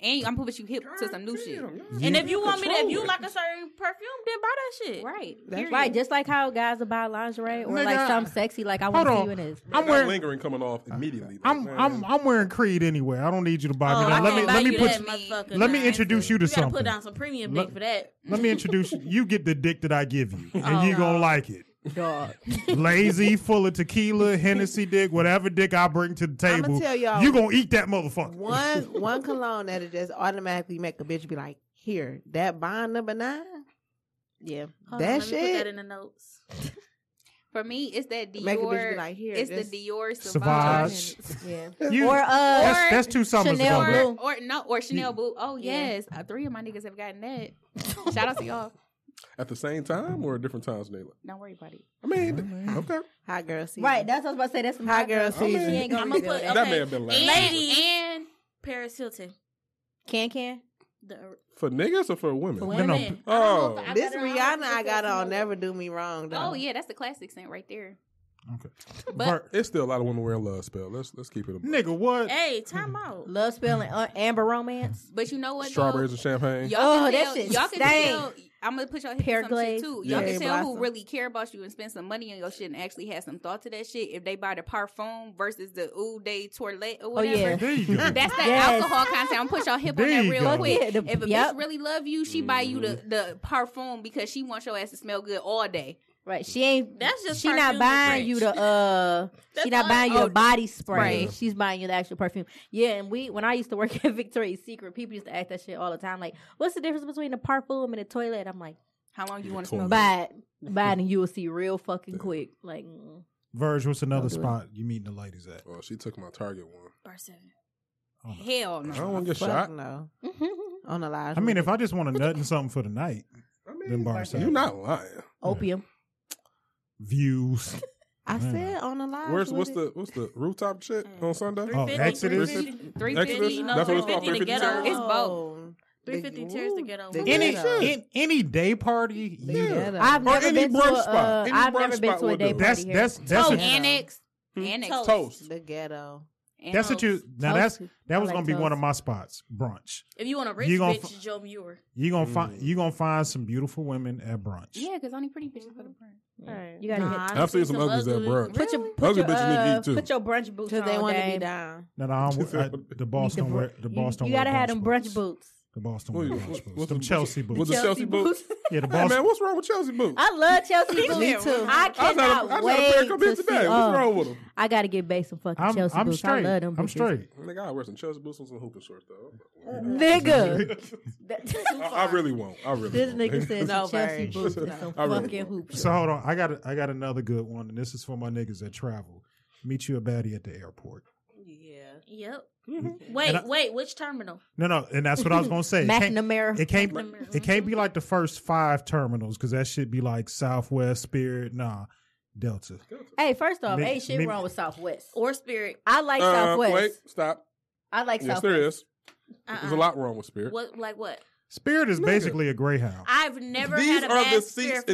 And I'm gonna put you hip to some new shit. And if you want me to, if you like a certain perfume, then buy that shit. Right. That's right. Just like how guys will buy lingerie or like something sexy, like I want to see you in this. I'm wearing lingering coming off immediately. I'm wearing Creed anyway. I don't need you to buy me. Let me introduce you to something. Put down some premium dick for that. Let me introduce you. You get the dick that I give you, and you gonna like it. Dog. Lazy, full of tequila, Hennessy dick, whatever dick I bring to the table, you gonna eat that motherfucker. One cologne that'll just automatically make a bitch be like, here, that Bond No. 9. Yeah. Hold on, let me put that in the notes. For me, it's that Dior. Make a bitch be like, here, it's the Dior Sauvage. Yeah. That's two summers Chanel ago. Or Chanel Blue. Oh yes. Yeah. 3 of my niggas have gotten that. Shout out to y'all. At the same time or at different times, Nayla? Don't worry about it. I mean, okay. High girl season. Right, that's what I was about to say. That's some high girl season. I mean, I'm going to put that may have been last. Lady and Paris Hilton. Can? For niggas or for women? For women. No. Oh. This Rihanna I got on Never Do Me Wrong, though. Oh, yeah, that's the classic scent right there. Okay, but it's still a lot of women wearing Love Spell. Let's keep it up. Nigga, what? Hey, time out. Love Spell and Amber Romance. But you know what? Strawberries and champagne. Y'all can tell. I'm gonna put y'all here some shit too. Y'all can tell who really care about you and spend some money on your shit and actually have some thought to that shit. If they buy the parfum versus the Eau de Toilette or whatever. Oh, yeah. There you go. That's that alcohol content. I'm gonna put y'all hip on that real quick. Yeah, if a bitch really love you, she buy you the parfum because she wants your ass to smell good all day. Right, she ain't. That's just she not buying you the she not buying you a body spray. Yeah. She's buying you the actual perfume. Yeah, and when I used to work at Victoria's Secret, people used to ask that shit all the time. Like, what's the difference between the perfume and the toilet? I'm like, how long you want to smell? Buy it, and you will see real fucking quick. Like, Verge, what's another spot you meeting the ladies at? Well, she took my Target one. Bar Seven. Oh, hell no. I don't want to get shot. No. On the live. I mean, if I just want a nut and something for the night, I mean, then Bar Seven. You're not lying. Opium. Yeah. Views. I said on the live. What's the rooftop shit on Sunday? Oh, Exodus. 350. No, that's 350 to ghetto. It's both. 350 tears to ghetto. Any day party. Yeah. I've never been to a day party. That's Annex. Toast. The ghetto. And that's what you now. That was gonna be one of my spots. Brunch. If you want a rich bitch, Joe Muir. You gonna find some beautiful women at brunch. Yeah, because only pretty bitches go to brunch. Yeah. Right. You gotta hit. I've seen some uglies at brunch. Put your brunch boots on. They want to be down. The Boston. You gotta have them brunch boots. The Boston boots. Them Chelsea boots. What's the Chelsea boots? Yeah, the Boston. Hey, man, what's wrong with Chelsea boots? I love Chelsea boots too. I cannot wait to see. What's wrong with them? I gotta get back some fucking Chelsea boots. Straight. I love them. I'm straight. Nigga, I wear some Chelsea boots and some hooping shorts though. Nigga, I really won't. This nigga says no Chelsea boots and some fucking hoop shorts. So hold on, I got another good one, and this is for my niggas that travel. Meet you a baddie at the airport. Yeah. Yep. Mm-hmm. Wait, which terminal? No, and that's what I was gonna say. McNamara. It can't be like the first 5 terminals because that should be like Southwest, Spirit, Delta. Hey, first off, ain't shit wrong with Southwest or Spirit. I like Southwest. Wait, stop. I like Southwest. Yes, there is. There's a lot wrong with Spirit. What? Like what? Spirit is basically a Greyhound. I've never had a bad Spirit flight. These are the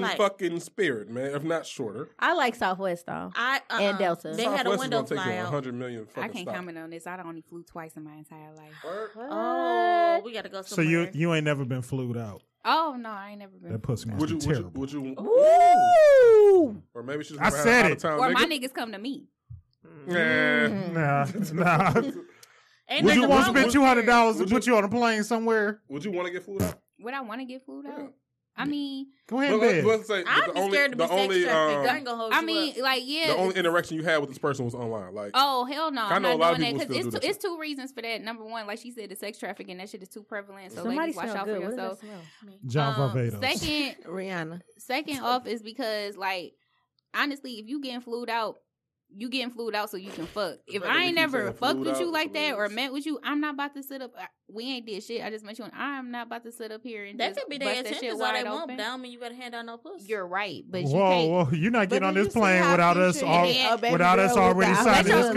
seats in fucking Spirit, man, if not shorter. I like Southwest, though. And Delta. They had a window fly out. 100 million fucking comment on this. I only flew twice in my entire life. What? Oh, we got to go somewhere. So you ain't never been flued out? Oh, no, I ain't never been. That pussy must be terrible. Would you? Or maybe she's never had out of town. Or my niggas come to me. Nah. Would you want to spend $200 to put you on a plane somewhere? Would you want to get flued out? Would I want to get flued out? I mean, go ahead, man. I'm scared to be sex trafficked. I mean, like, yeah. The only interaction you had with this person was online. Like, oh hell no! I'm not doing that because it's 2 reasons for that. Number one, like she said, the sex trafficking that shit is too prevalent. So ladies, watch out for yourself. John Varvatos. Second, Rihanna. Second off is because, like, honestly, if you getting flued out. You getting flued out so you can fuck. If I ain't never fucked with you like that or met with you, I'm not about to sit up. We ain't did shit. I just met you, and I'm not about to sit up here and that just could be their intentions. All they want down mean you gotta hand out no pussy. You're right, but you can't. You're not getting on this plane without us already signing this.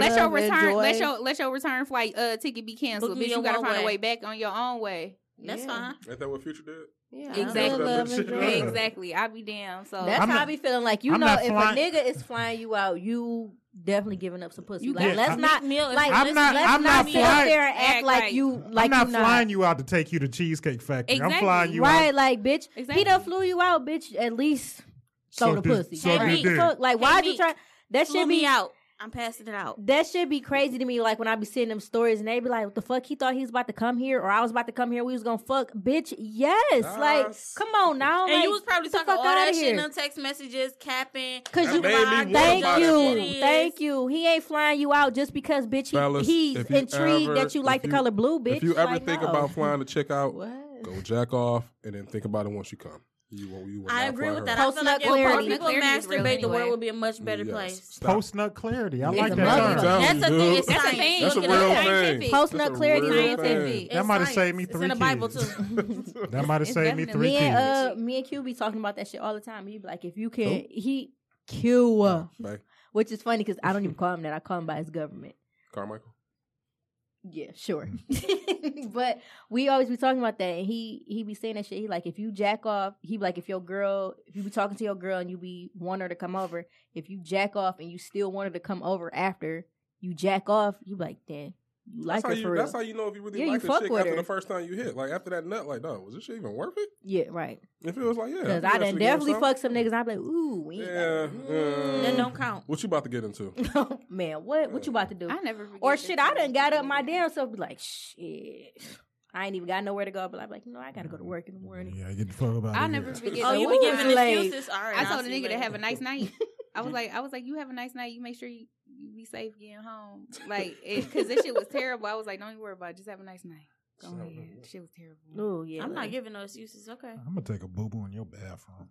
Let your return flight ticket be canceled, bitch. You gotta find a way back on your own way. That's fine. Ain't that what Future did? Yeah, exactly. I be damn. So that's how I be feeling. Like, you know, if a nigga is flying you out, you definitely giving up some pussy. Like, let's not sit up there and act like you. Like, I'm not flying you out to take you to Cheesecake Factory. Exactly. I'm flying you out. Right, like, bitch. Exactly. He done flew you out, bitch. At least throw the pussy. Like, why'd you try? That shit be out. I'm passing it out. That should be crazy to me. Like, when I be seeing them stories and they be like, what the fuck? He thought he was about to come here or I was about to come here. We was going to fuck. Bitch, yes. Nice. Like, come on now. And like, you was probably talking all that shit in them text messages, capping. Because you lied. Thank you. He ain't flying you out just because, bitch, he's intrigued that you like the color blue, bitch. If you ever think about flying the chick out, go jack off and then think about it once you come. You I agree with that. Post nut clarity. People masturbate, the world would be a much better place. Post nut clarity. I like that. That's a thing. That's a real thing. Post nut clarity is scientific. That might have saved me 3 kids. It's in the Bible too. That might have saved me 3 kids. Me and Q be talking about that shit all the time. He be like, if you can, which is funny because I don't even call him that. I call him by his government. Carmichael. Yeah, sure. But we always be talking about that, and he be saying that shit. He like, if you jack off, he like, if you be talking to your girl and you be want her to come over, if you jack off and you still want her to come over after you jack off, you be like, damn, you like that's her for real. That's how you know if you really like the shit after her. The first time you hit. Like, after that nut, like, no, was this shit even worth it? Yeah, right. If it was like, yeah. Because I done definitely fucked some niggas. I'd be like, ooh, we ain't Then don't count. What you about to get into? Oh, man, what you about to do? I never forget. Or shit, I done got up my damn self, be like, shit. I ain't even got nowhere to go, but I'm like, no, I gotta go to work in the morning. Yeah, get the fuck about it. I'll never forget. Oh, you be giving excuses? All right. I told a nigga to have a nice night. I was like, you have a nice night. You make sure you be safe getting home. Like, because this shit was terrible. I was like, don't you worry about it. Just have a nice night. Go ahead. Shit was terrible. Oh, yeah. I'm not giving no excuses. Okay. I'm going to take a boo-boo in your bathroom.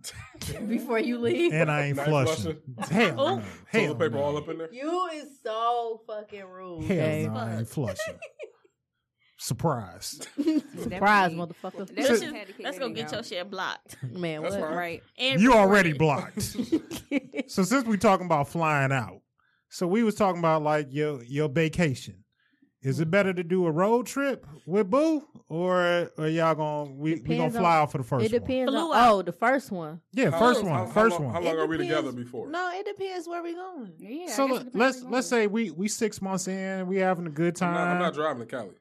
Before you leave. And I ain't flushing. Hell no. Toilet paper all up in there. You is so fucking rude. Hell no, I ain't flushing. Surprise, motherfucker. Let's go get your shit blocked. Man, that's what? Right. You already blocked. So since we talking about flying out, so we was talking about like your vacation. Is it better to do a road trip with Boo, or are y'all going we gonna fly out for the first one? It depends on the first one. Yeah, first one. How long are we together before? No, it depends where we going. Yeah. So let's say we 6 months in, we having a good time. I'm not driving to Cali.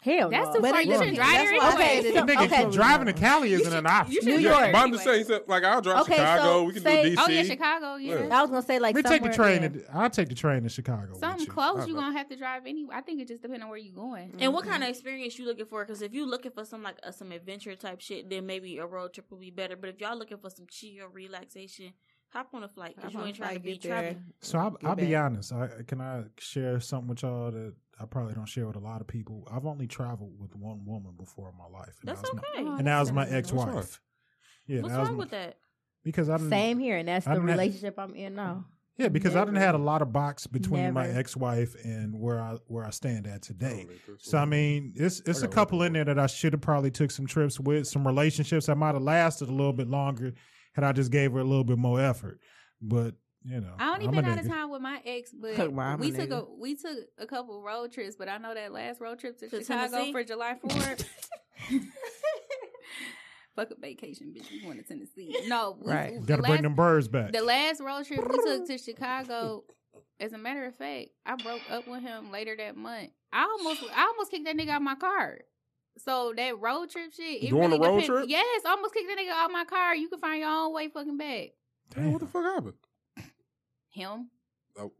Hell that's no. Too far. You shouldn't drive anyway. Okay. Driving to Cali isn't an option. New York. But I'm just saying, like, I'll drive Chicago. So we can do D.C. Oh, yeah, Chicago, yeah. I was going to say, like, I'll take the train to Chicago. Something close you're going to have to drive anyway. I think it just depends on where you're going. And what kind of experience you looking for? Because if you're looking for some, like, some adventure type shit, then maybe a road trip will be better. But if y'all looking for some chill, relaxation, hop on a flight. Because you ain't trying to be traveling. So I'll be honest. Can I share something with y'all that I probably don't share with a lot of people? I've only traveled with one woman before in my life. And that's okay. And that was my ex-wife. Yeah, what's wrong with that? Because I'm same here, and that's the relationship I'm in now. Yeah, because I didn't had a lot of box between my ex-wife and where I stand at today. So I mean, it's a couple in there that I should have probably took some trips with, some relationships that might have lasted a little bit longer had I just gave her a little bit more effort. But you know, I only been out of time with my ex, but we took a couple road trips. But I know that last road trip to Chicago Tennessee? For July 4th. Fuck a vacation, bitch. We going to Tennessee. No, right? Got to bring them birds back. The last road trip we took to Chicago. As a matter of fact, I broke up with him later that month. I almost kicked that nigga out my car. So that road trip shit. During the road trip? Yes, almost kicked that nigga out my car. You can find your own way fucking back. Damn, what the fuck happened? Him. Oh.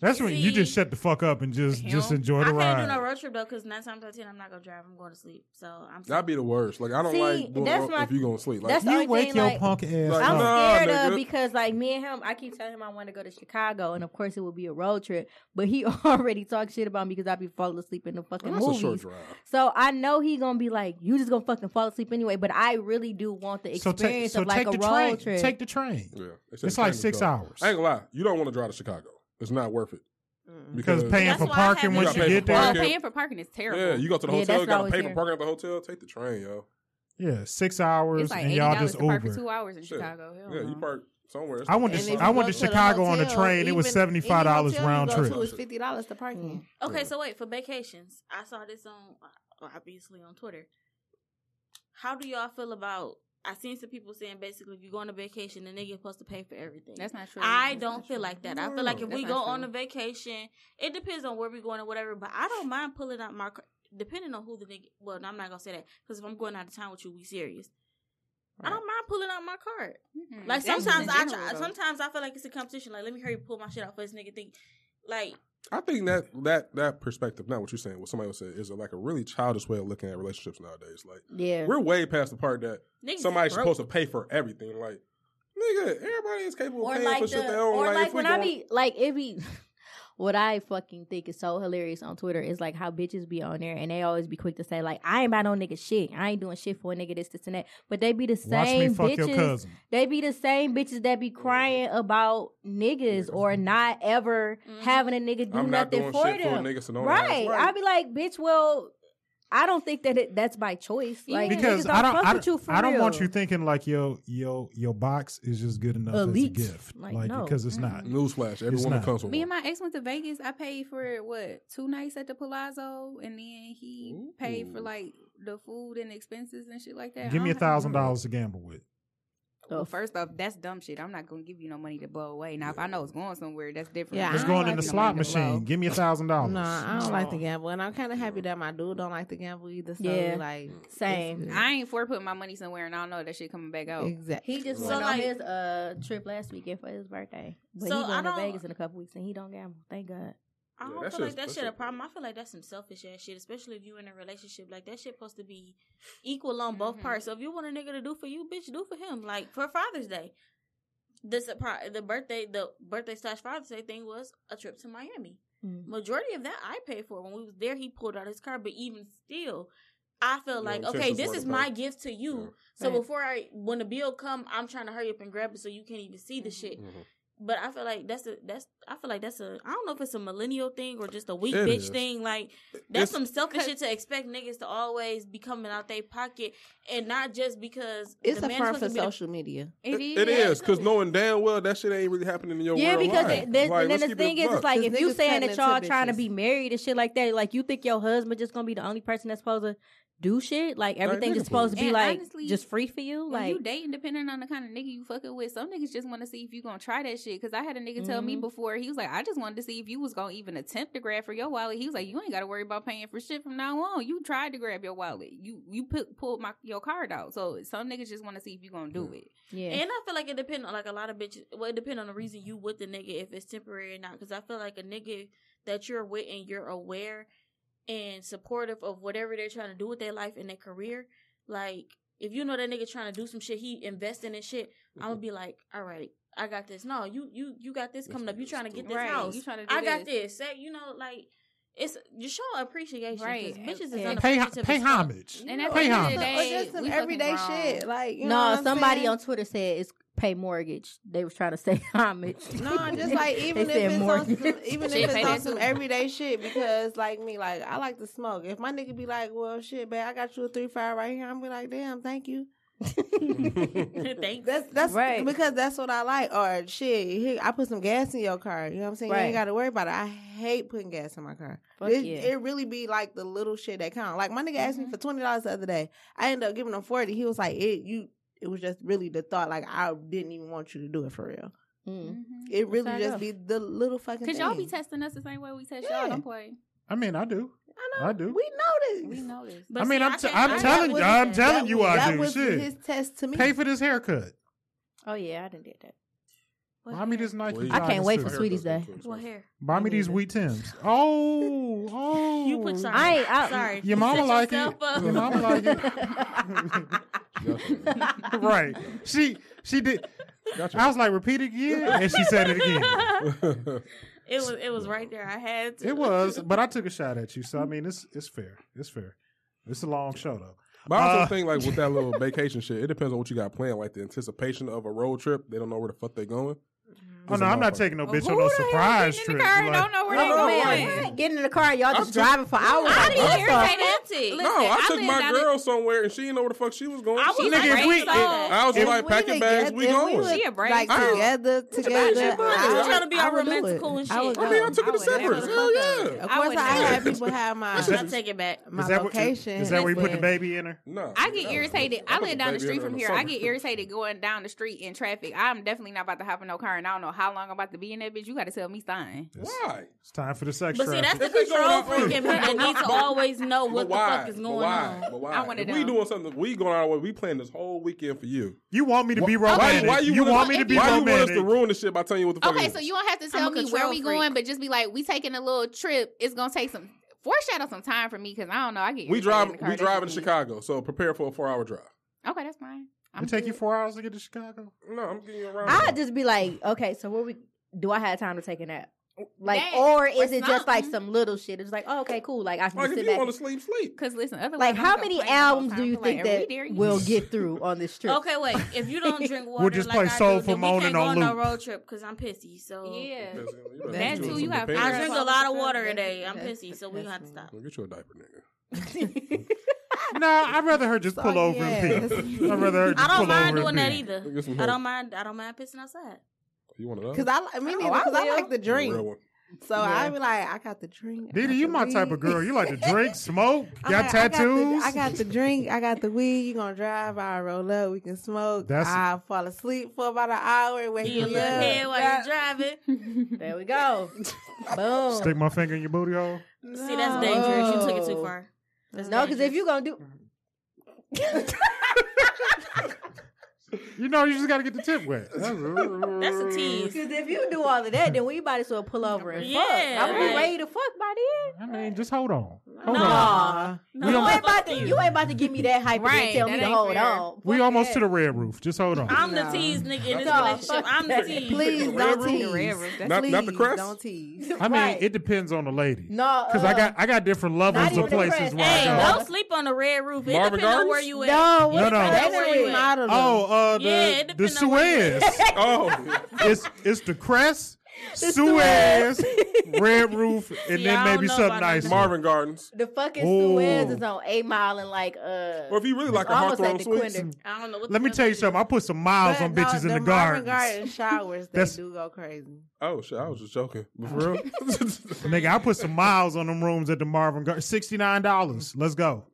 That's when you just shut the fuck up and just enjoy the ride. I can't do no road trip though, because 9 times out of 10 I'm not gonna drive. I'm going to sleep. So I'm. That'd be the worst. Like I don't like doing if you gonna sleep. Like that's you wake thing, your like, punk ass. Like, I'm scared of because like me and him, I keep telling him I want to go to Chicago, and of course it would be a road trip. But he already talked shit about me because I'd be falling asleep in the fucking movies. A short drive. So I know he gonna be like, you just gonna fucking fall asleep anyway. But I really do want the experience of like a road trip. Take the train. Yeah, it's like 6 hours. I ain't gonna lie. You don't want to drive to Chicago. It's not worth it. Because paying for parking once you get there. Well, paying for parking is terrible. Yeah, you go to the hotel, you got to pay for parking at the hotel. Take the train, yo. Yeah, 6 hours like and y'all just over. It's like $80 to park for 2 hours in Chicago. Yeah, you park somewhere. I went to Chicago on the train. It was $75 round trip. It was $50 to park in. Okay, so wait, for vacations, I saw this obviously on Twitter. How do y'all feel about... I seen some people saying basically if you go on a vacation, the nigga supposed to pay for everything. That's not true. I don't feel like that. No, I feel like if we go on a vacation, it depends on where we're going or whatever, but I don't mind pulling out my car, depending on who the nigga... Well, I'm not going to say that, because if I'm going out of town with you, we serious. Right. I don't mind pulling out my card. Mm-hmm. Like, sometimes I feel like it's a competition. Like, let me hurry pull my shit out for this nigga thing. Like... I think that perspective, not what you're saying, what somebody else said, is like a really childish way of looking at relationships nowadays. Like, we're way past the part that somebody's supposed to pay for everything. Like, nigga, everybody is capable of paying for shit they don't like. Or like when I be like, it be what I fucking think is so hilarious on Twitter is like how bitches be on there and they always be quick to say like, I ain't about no nigga shit. I ain't doing shit for a nigga this and that. But they be the same bitches. They be the same bitches that be crying about niggas or not ever having a nigga do nothing for them. Right. I be like, bitch, well, I don't think that that's by choice. Like, because I don't want you thinking like your box is just good enough elite as a gift. Like no. Because it's not. Newsflash, everyone comes with. Me and my ex went to Vegas. I paid for what, 2 nights at the Palazzo, and then he paid for like the food and expenses and shit like that. Give me $1,000 to gamble with. Well, first off, that's dumb shit. I'm not gonna give you no money to blow away. Now, if I know it's going somewhere, that's different. Yeah, it's going like in the slot machine. Give me $1,000. No, I don't like to gamble, and I'm kind of happy that my dude don't like to gamble either. So, yeah, like same. I ain't for putting my money somewhere, and I don't know that shit coming back out. Exactly. He just went on his trip last weekend for his birthday, but so he going to Vegas in a couple weeks, and he don't gamble. Thank God. I don't feel like that shit a problem. I feel like that's some selfish ass shit, especially if you in a relationship. Like, that shit supposed to be equal on both parts. So if you want a nigga to do for you, bitch, do for him. Like, for Father's Day, the birthday/Father's Day thing was a trip to Miami. Mm-hmm. Majority of that I paid for. When we was there, he pulled out his car. But even still, I felt like, okay, this is my gift to you. Yeah. So when the bill come, I'm trying to hurry up and grab it so you can't even see the shit. Mm-hmm. But I feel like I don't know if it's a millennial thing or just a weak bitch thing. Like, that's some selfish shit to expect niggas to always be coming out their pocket, and not just because it's a front for social media. It is because knowing damn well that shit ain't really happening in your world. Yeah, because then the thing is, it's like if you saying that y'all trying to be married and shit like that, like you think your husband just gonna be the only person that's supposed to do shit, like everything just supposed to be, and like honestly, just free for you. Like, you dating, depending on the kind of nigga you fucking with, some niggas just want to see if you gonna try that shit. Because I had a nigga tell me before, he was like, I just wanted to see if you was gonna even attempt to grab for your wallet. He was like, you ain't gotta worry about paying for shit from now on. You tried to grab your wallet, you pulled your card out. So some niggas just want to see if you gonna do it. Yeah, and I feel like it depends on, like, a lot of bitches. Well, it depends on the reason you with the nigga, if it's temporary or not. Because I feel like a nigga that you're with and you're aware and supportive of whatever they're trying to do with their life and their career. Like, if you know that nigga trying to do some shit, he investing in shit, I'm gonna be like, all right, I got this. No, you got this coming up. You trying to get this house. You trying to do I got this. Say, you know, like, it's you show appreciation. Right. Bitches is unappreciative. Pay homage. And that's just some everyday shit. Like, you know somebody on Twitter said it's pay mortgage. They was trying to say homage. No, just like even if it's on some everyday shit, because like me, like I like to smoke. If my nigga be like, well shit, babe, I got you a 3-5 right here, I'm be like, damn, thank you. Thanks. That's right. Because that's what I like. Or shit, I put some gas in your car. You know what I'm saying? Right. You ain't gotta worry about it. I hate putting gas in my car. It really be like the little shit that count. Like, my nigga asked me for $20 the other day. I ended up giving him $40. He was like, It was just really the thought, like, I didn't even want you to do it for real. Mm-hmm. It really just be the little fucking thing. Because y'all be testing us the same way we test y'all. Don't play. I mean, I do. I know. I do. We know this. But I mean, I'm telling you I do. That was shit. His test to me. Pay for this haircut. Oh, yeah, I done did that. Buy me this Nike. I can't wait for Sweetie's Day. What hair? Buy me these Wheat Tims. Oh. You put something. Sorry. Your mama like it. Your mama like it. Right. She did. Gotcha. I was like, repeat it again, and she said it again. It was right there. I had to. It was, but I took a shot at you. So I mean, it's fair. It's fair. It's a long show though. But I also think, like, with that little vacation shit, it depends on what you got planned. Like, the anticipation of a road trip, they don't know where the fuck they're going. Oh no, I'm not taking no bitch on no surprise trip. I don't know where they going. Getting in the car, y'all just driving for hours. I took my girl somewhere and she didn't know where the fuck she was going. I was like, packing bags, we going. She a break. Like, together. I was trying to be all romantic, cool and shit. I mean, I took her to Cyprus. Hell yeah. Of course, I had people have my. I take it back. My vacation. Is that where you put the baby in her? No. I get irritated. I live down the street from here. I get irritated going down the street in traffic. I'm definitely not about to hop in no car, and I don't know how long I'm about to be in that bitch. You got to tell me something. Why? It's time for the sex. But see, that's the control freak in me that needs to always know what the fuck is going on. But why? We doing something. We going out of way. We playing this whole weekend for you. You want me to be romantic? Why you want me to be romantic? Why you want us to ruin the shit by telling you what the fuck? Okay, so you don't have to tell me where we going, but just be like, we taking a little trip. It's gonna take some foreshadow some time for me because I don't know. I get we driving to Chicago, so prepare for a 4-hour drive. Okay, that's fine. It take you 4 hours to get to Chicago? No, I'm getting around. I'd just be like, okay, so do I have time to take a nap? Like, or is it just like some little shit? It's like, oh, okay, cool. Like, I can just sit back. If you want to sleep. Because listen, otherwise, like, how many albums do you think that we'll get through on this trip? Okay, wait. If you don't drink water, we'll just play Soulful Moaning on loop. No road trip because I'm pissy. So yeah, that too. You have. I drink a lot of water a day. I'm pissy, so we have to stop. Get you a diaper, nigga. Nah, I'd rather her just pull over and piss. I'd rather her just pull over and piss. I don't mind doing that either. I don't mind pissing outside. You want another? Because I like the drink. So I be like, I got the drink. Diddy, you my type of girl. You like to drink, smoke, got tattoos. I got the drink. I got the weed. You gonna drive? I roll up. We can smoke. I fall asleep for about an hour. Wake you up while you driving. There we go. Boom. Stick my finger in your booty hole. No. See, that's dangerous. You took it too far. That's no, because if you gonna do, you just gotta get the tip wet. That's a tease. Because if you do all of that, then we might as well pull over and fuck. I'm ready to fuck by then. I mean, just hold on. No, you ain't about to give me that hype and tell me to hold on. We almost to the Red Roof. Just hold on. I'm the tease nigga in this relationship. I'm the tease. Please don't tease. Not the crest. Don't tease. I mean, it depends on the lady. No, because I got different levels of places where I go. Don't sleep on the Red Roof. It depends on where you at. No. The Suez. It's the crest. Suez, Red Roof, and then maybe something nice. Marvin Gardens. The fucking Suez is on 8 Mile and like Or if you really like a heartthrob suite. I don't know. Let me tell you something. I put some miles on bitches in the Marvin Gardens showers. They do go crazy. Oh shit! I was just joking. But for real, nigga, I put some miles on them rooms at the Marvin Gardens. $69. Let's go.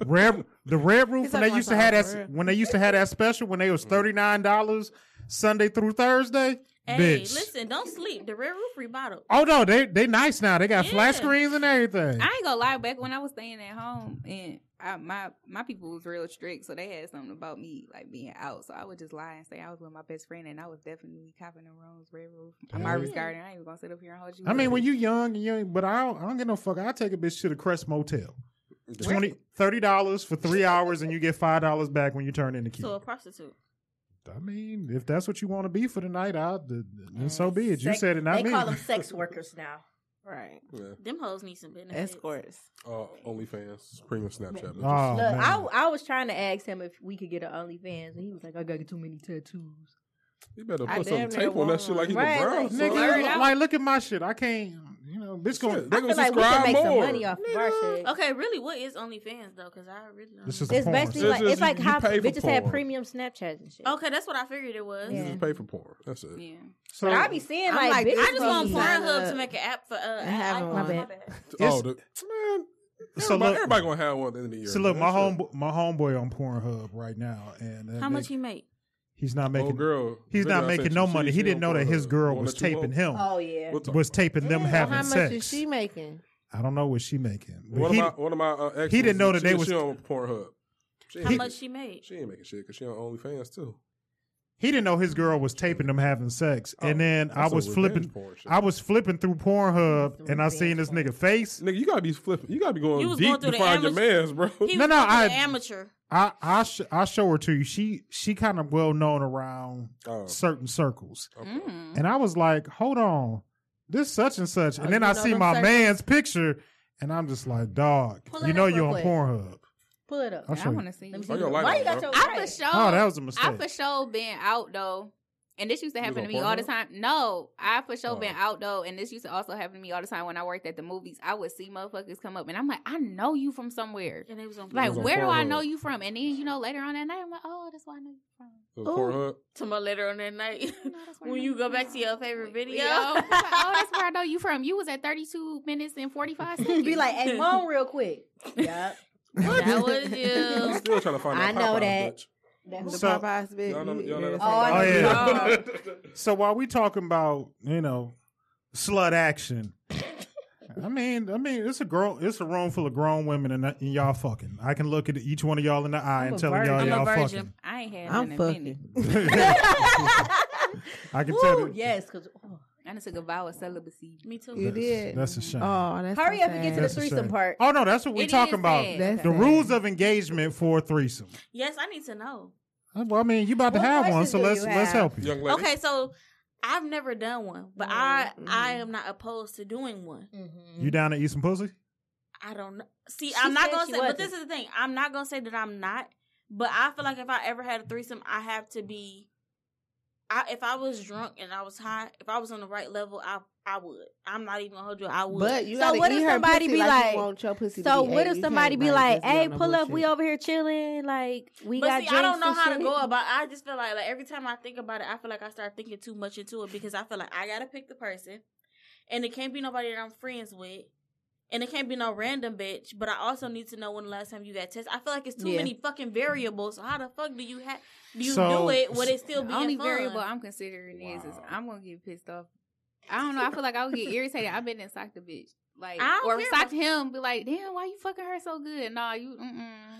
The Red Roof when they used to have that special when they was $39 Sunday through Thursday. Hey, bitch. Listen, don't sleep. The Red Roof rebottled. Oh, no, they nice now. They got flat screens and everything. I ain't gonna lie. Back when I was staying at home, and my people was real strict, so they had something about me, like, being out. So I would just lie and say I was with my best friend, and I was definitely copping the rooms, Red Roof, Marvin's Garden. I ain't even gonna sit up here and hold you. I mean, when you young, but I don't get no fuck. I'll take a bitch to the Crest Motel. $30 for 3 hours, and you get $5 back when you turn in the key. So a prostitute. I mean, if that's what you want to be for the night out, then so be it. You said it, not me. They call them sex workers now. Right. Yeah. Them hoes need some benefits. Escorts. OnlyFans. Premium Snapchat. Look, I was trying to ask him if we could get an OnlyFans, and he was like, I got to get too many tattoos. You better put some tape on that shit like he's LeBron. Nigga, like, look at my shit. I can't. You know, bitch, they're going to subscribe more. I feel like we can make some money off of our shit. Okay, really, what is OnlyFans, though? Because I really don't know. It's basically like, it's like how bitches had premium Snapchats and shit. Okay, that's what I figured it was. You just pay for porn. That's it. Yeah. So, but I be seeing, like, bitches. I just want PornHub to make an app for my bad. Oh, man. So everybody going to have one at the end of the year. So look, my homeboy on PornHub right now. And how much he make? He's not making no money. He didn't know that his girl was taping him. Oh yeah, was taping them having sex. How much is she making? I don't know what she making. One of my exes, he didn't know that she on Pornhub. How much she made? She ain't making shit because she on OnlyFans too. He didn't know his girl was taping them having sex, and then I was flipping through Pornhub, and I seen this nigga face. Nigga, you gotta be flipping. You gotta be going deep to find your man's, bro. No, I'm amateur. I show her to you. She kind of well known around certain circles, and I was like, hold on, this such and such, and then I see my man's picture, and I'm just like, dog, you on Pornhub. Pull it up. I want to see. Let me see. Why you got your I for sure. Oh, that was a mistake. I for sure been out though, and this used to happen to me all the time. No, I for sure been out though, and this used to also happen to me all the time when I worked at the movies. I would see motherfuckers come up, and I'm like, I know you from somewhere. And they was on like, where do I know you from? And then later on that night, I'm like, oh, that's where I know you from. Later on that night, when you go back to your favorite video, that's where I know you from. You was at 32 minutes and 45 seconds. Be like, hey, mom, real quick. Yeah. That was you. I'm still trying to find that Popeyes bitch. That's the Popeyes bitch. Yeah. So while we talking about slut action, I mean it's a room full of grown women and y'all fucking. I can look at each one of y'all in the eye and tell y'all fucking. I ain't had none in a minute. I can tell you. Yes, because. I took a vow of celibacy. Me too. You did. That's a shame. Oh, that's hurry up and get to the threesome part. Oh, no, that's what we're talking about. The rules of engagement for a threesome. Yes, I need to know. Well, I mean, you about to have one, so let's help you. Young lady. Okay, so I've never done one, but I am not opposed to doing one. Mm-hmm. You down to eat some pussy? I don't know. See, I'm not going to say, but this is the thing. I'm not going to say that I'm not, but I feel like if I ever had a threesome, I have to be... if I was drunk and I was high, if I was on the right level, I I would. I'm not even 100. I would. But you gotta eat her pussy like you want your pussy to be ate. So what if somebody be like, "Hey, pull up. We over here chilling. Like we got drinks and shit." But see, I don't know how to go about. I just feel like every time I think about it, I feel like I start thinking too much into it because I feel like I gotta pick the person, and it can't be nobody that I'm friends with. And it can't be no random bitch, but I also need to know when the last time you got tested. I feel like it's too many fucking variables. So how the fuck do you do it when it's still being fun? The only variable I'm considering is I'm going to get pissed off. I don't know. I feel like I would get irritated. I've been in sock the bitch. Like, or sock him, be like, damn, why you fucking her so good? Nah, you,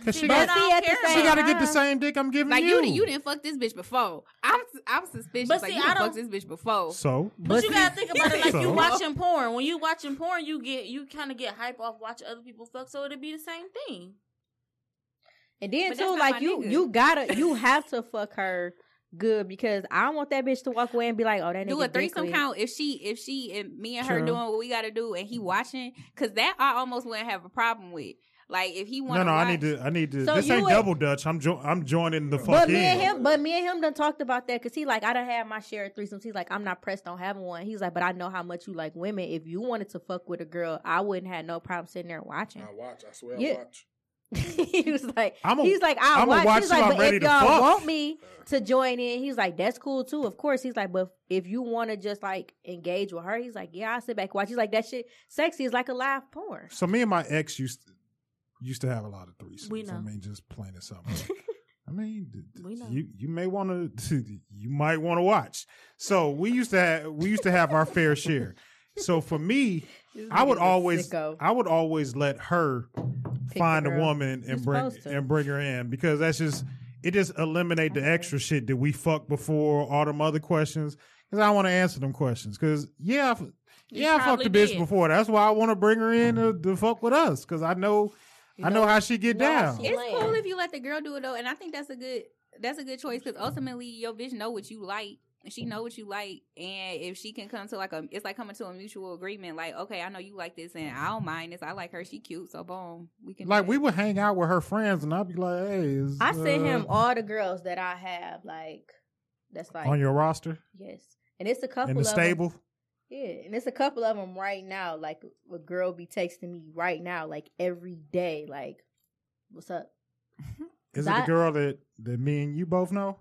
Cause she got to get the same dick I'm giving you. Like, you didn't fuck this bitch before. I'm suspicious. But like, see, you didn't fuck this bitch before. So? But you got to think about it like you watching porn. When you watching porn, you kind of get hype off watching other people fuck, so it'll be the same thing. And then, but too, like, you have to fuck her good because I don't want that bitch to walk away and be like, "Oh, that nigga." Do a threesome count if she and me and her doing what we gotta do and he watching, because that I almost wouldn't have a problem with. Like if he want watch. I need to. So this ain't double Dutch. I'm joining the fuck in. But me and him done talked about that because he like I done had my share of threesomes. He's like I'm not pressed on having one. He's like, but I know how much you like women. If you wanted to fuck with a girl, I wouldn't have no problem sitting there watching. I swear I watch. He was like, I'll watch. He's like, but if y'all want me to join in, he's like, that's cool too, of course. He's like, but if you want to just like engage with her, he's like, yeah, I'll sit back and watch. He's like, that shit sexy is like a live porn. So me and my ex used to have a lot of threesomes. We know. I mean, just plain and simple. I mean, you might want to watch. So we used to have our fair share. So for me, I would always let her find a woman and bring her in, because that's just it. Just eliminate the extra shit that we fucked before, all them other questions. Because I don't want to answer them questions. Because I fucked a bitch before. That's why I want to bring her in to fuck with us. Because I know how she get down. It's cool if you let the girl do it though, and I think that's a good choice, because ultimately your bitch know what you like. She know what you like, and if she can come to it's like coming to a mutual agreement. Like, okay, I know you like this, and I don't mind this. I like her; she cute, so boom, we can. Like, we would hang out with her friends, and I'd be like, "Hey," I sent him all the girls that I have, like that's like on your roster. Yes, and it's a couple in the stable. Yeah, and it's a couple of them right now. Like a girl be texting me right now, like every day. Like, what's up? Is it a girl that me and you both know?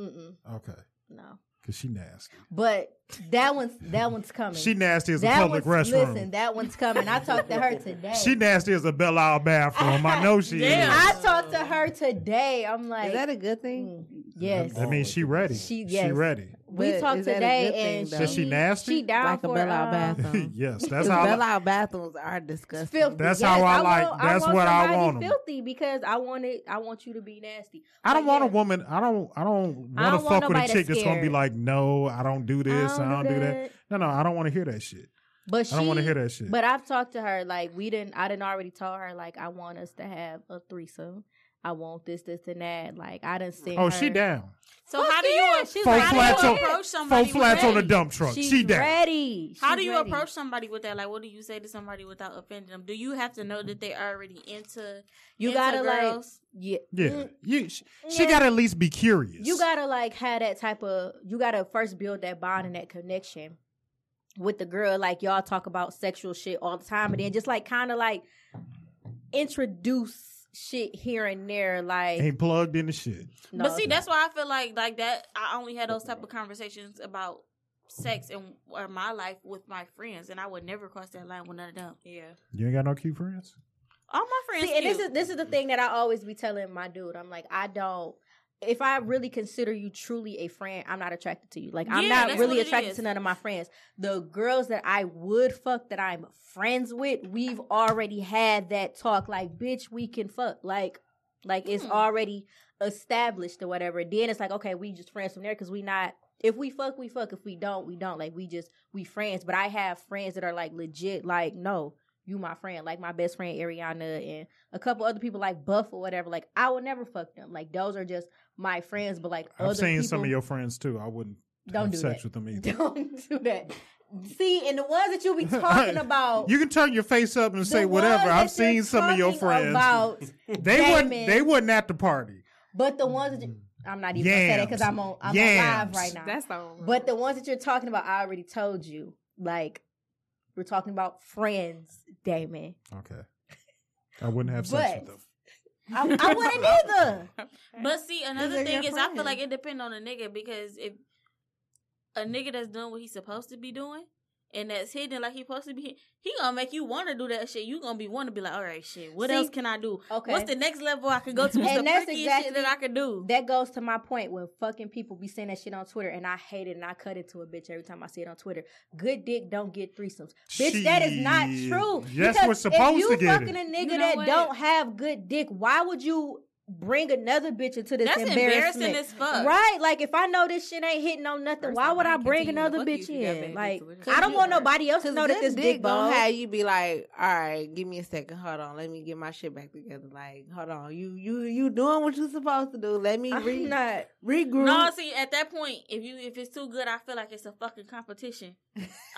Mm-mm. Okay. No, because she nasty. But that one's coming. She nasty as a public restroom. Listen, that one's coming. I talked to her today. She nasty as a Belle Isle bathroom. I know she is. I talked to her today. I'm like, is that a good thing? Yes. That means she ready. She ready. We talked today, and is she nasty? She down like for a Belle Isle bathroom. Yes, that's how Belle Isle bathrooms are disgusting. Filthy. That's how I like. That's what I want. Filthy, because I want it. I want you to be nasty. I don't want a woman. I don't want to fuck with a chick that's gonna be like, no, I don't do this. I don't do that. No, I don't want to hear that shit. I don't want to hear that shit. But I've talked to her. Like I didn't already told her. Like I want us to have a threesome. I want this, and that. Like, I done seen her. Oh, she down. So how do you approach somebody? Four flats on a dump truck. She down. Ready. How do you approach somebody with that? Like, what do you say to somebody without offending them? Do you have to know that they already into you? Gotta like, yeah. She gotta at least be curious. You gotta like have that type of. You gotta first build that bond and that connection with the girl. Like y'all talk about sexual shit all the time, and then just like kind of like introduce shit here and there, like ain't plugged into shit. No, but see, that's why I feel like that. I only had those type of conversations about sex and or my life with my friends, and I would never cross that line with none of them. Yeah, you ain't got no cute friends. All my friends. See, and this is the thing that I always be telling my dude. I'm like, I don't. If I really consider you truly a friend, I'm not attracted to you. Like, I'm not really attracted to none of my friends. The girls that I would fuck that I'm friends with, we've already had that talk. Like, bitch, we can fuck. Like it's already established or whatever. Then it's like, okay, we just friends from there because we not. If we fuck, we fuck. If we don't, we don't. Like, we friends. But I have friends that are, like, legit, like, no. You my friend, like my best friend Ariana and a couple other people like Buff or whatever. Like I will never fuck them. Like those are just my friends. But like I've seen some of your friends too. I wouldn't have sex with them either. Don't do that. See, and the ones that you be talking about, you can turn your face up and say whatever. I've seen some of your friends. They wouldn't at the party. But the ones that I'm not even gonna say that because I'm on live right now. That's the one. But the ones that you're talking about, I already told you. Like, we're talking about friends, Damon. Okay. I wouldn't have sex with them. I wouldn't either. But see, another thing is, I feel like it depends on a nigga, because if a nigga that's doing what he's supposed to be doing and that's hidden like he's supposed to be, he gonna make you want to do that shit. You gonna be want to be like, all right, shit, what else can I do? Okay. What's the next level I can go to? What's the freakiest shit that I can do? That goes to my point when fucking people be saying that shit on Twitter, and I hate it, and I cut into a bitch every time I see it on Twitter. Good dick don't get threesomes. Bitch, that is not true. Yes, we're supposed to get it. If you fucking a nigga that don't have good dick, why would you bring another bitch into this? That's embarrassing as fuck. Right? Like, if I know this shit ain't hitting on nothing, why would I bring another bitch in? Like, I don't want nobody else to know that this dick don't have. You be like, all right, give me a second. Hold on. Let me get my shit back together. Like, hold on. You doing what you supposed to do. Let me regroup. No, see, at that point, if it's too good, I feel like it's a fucking competition.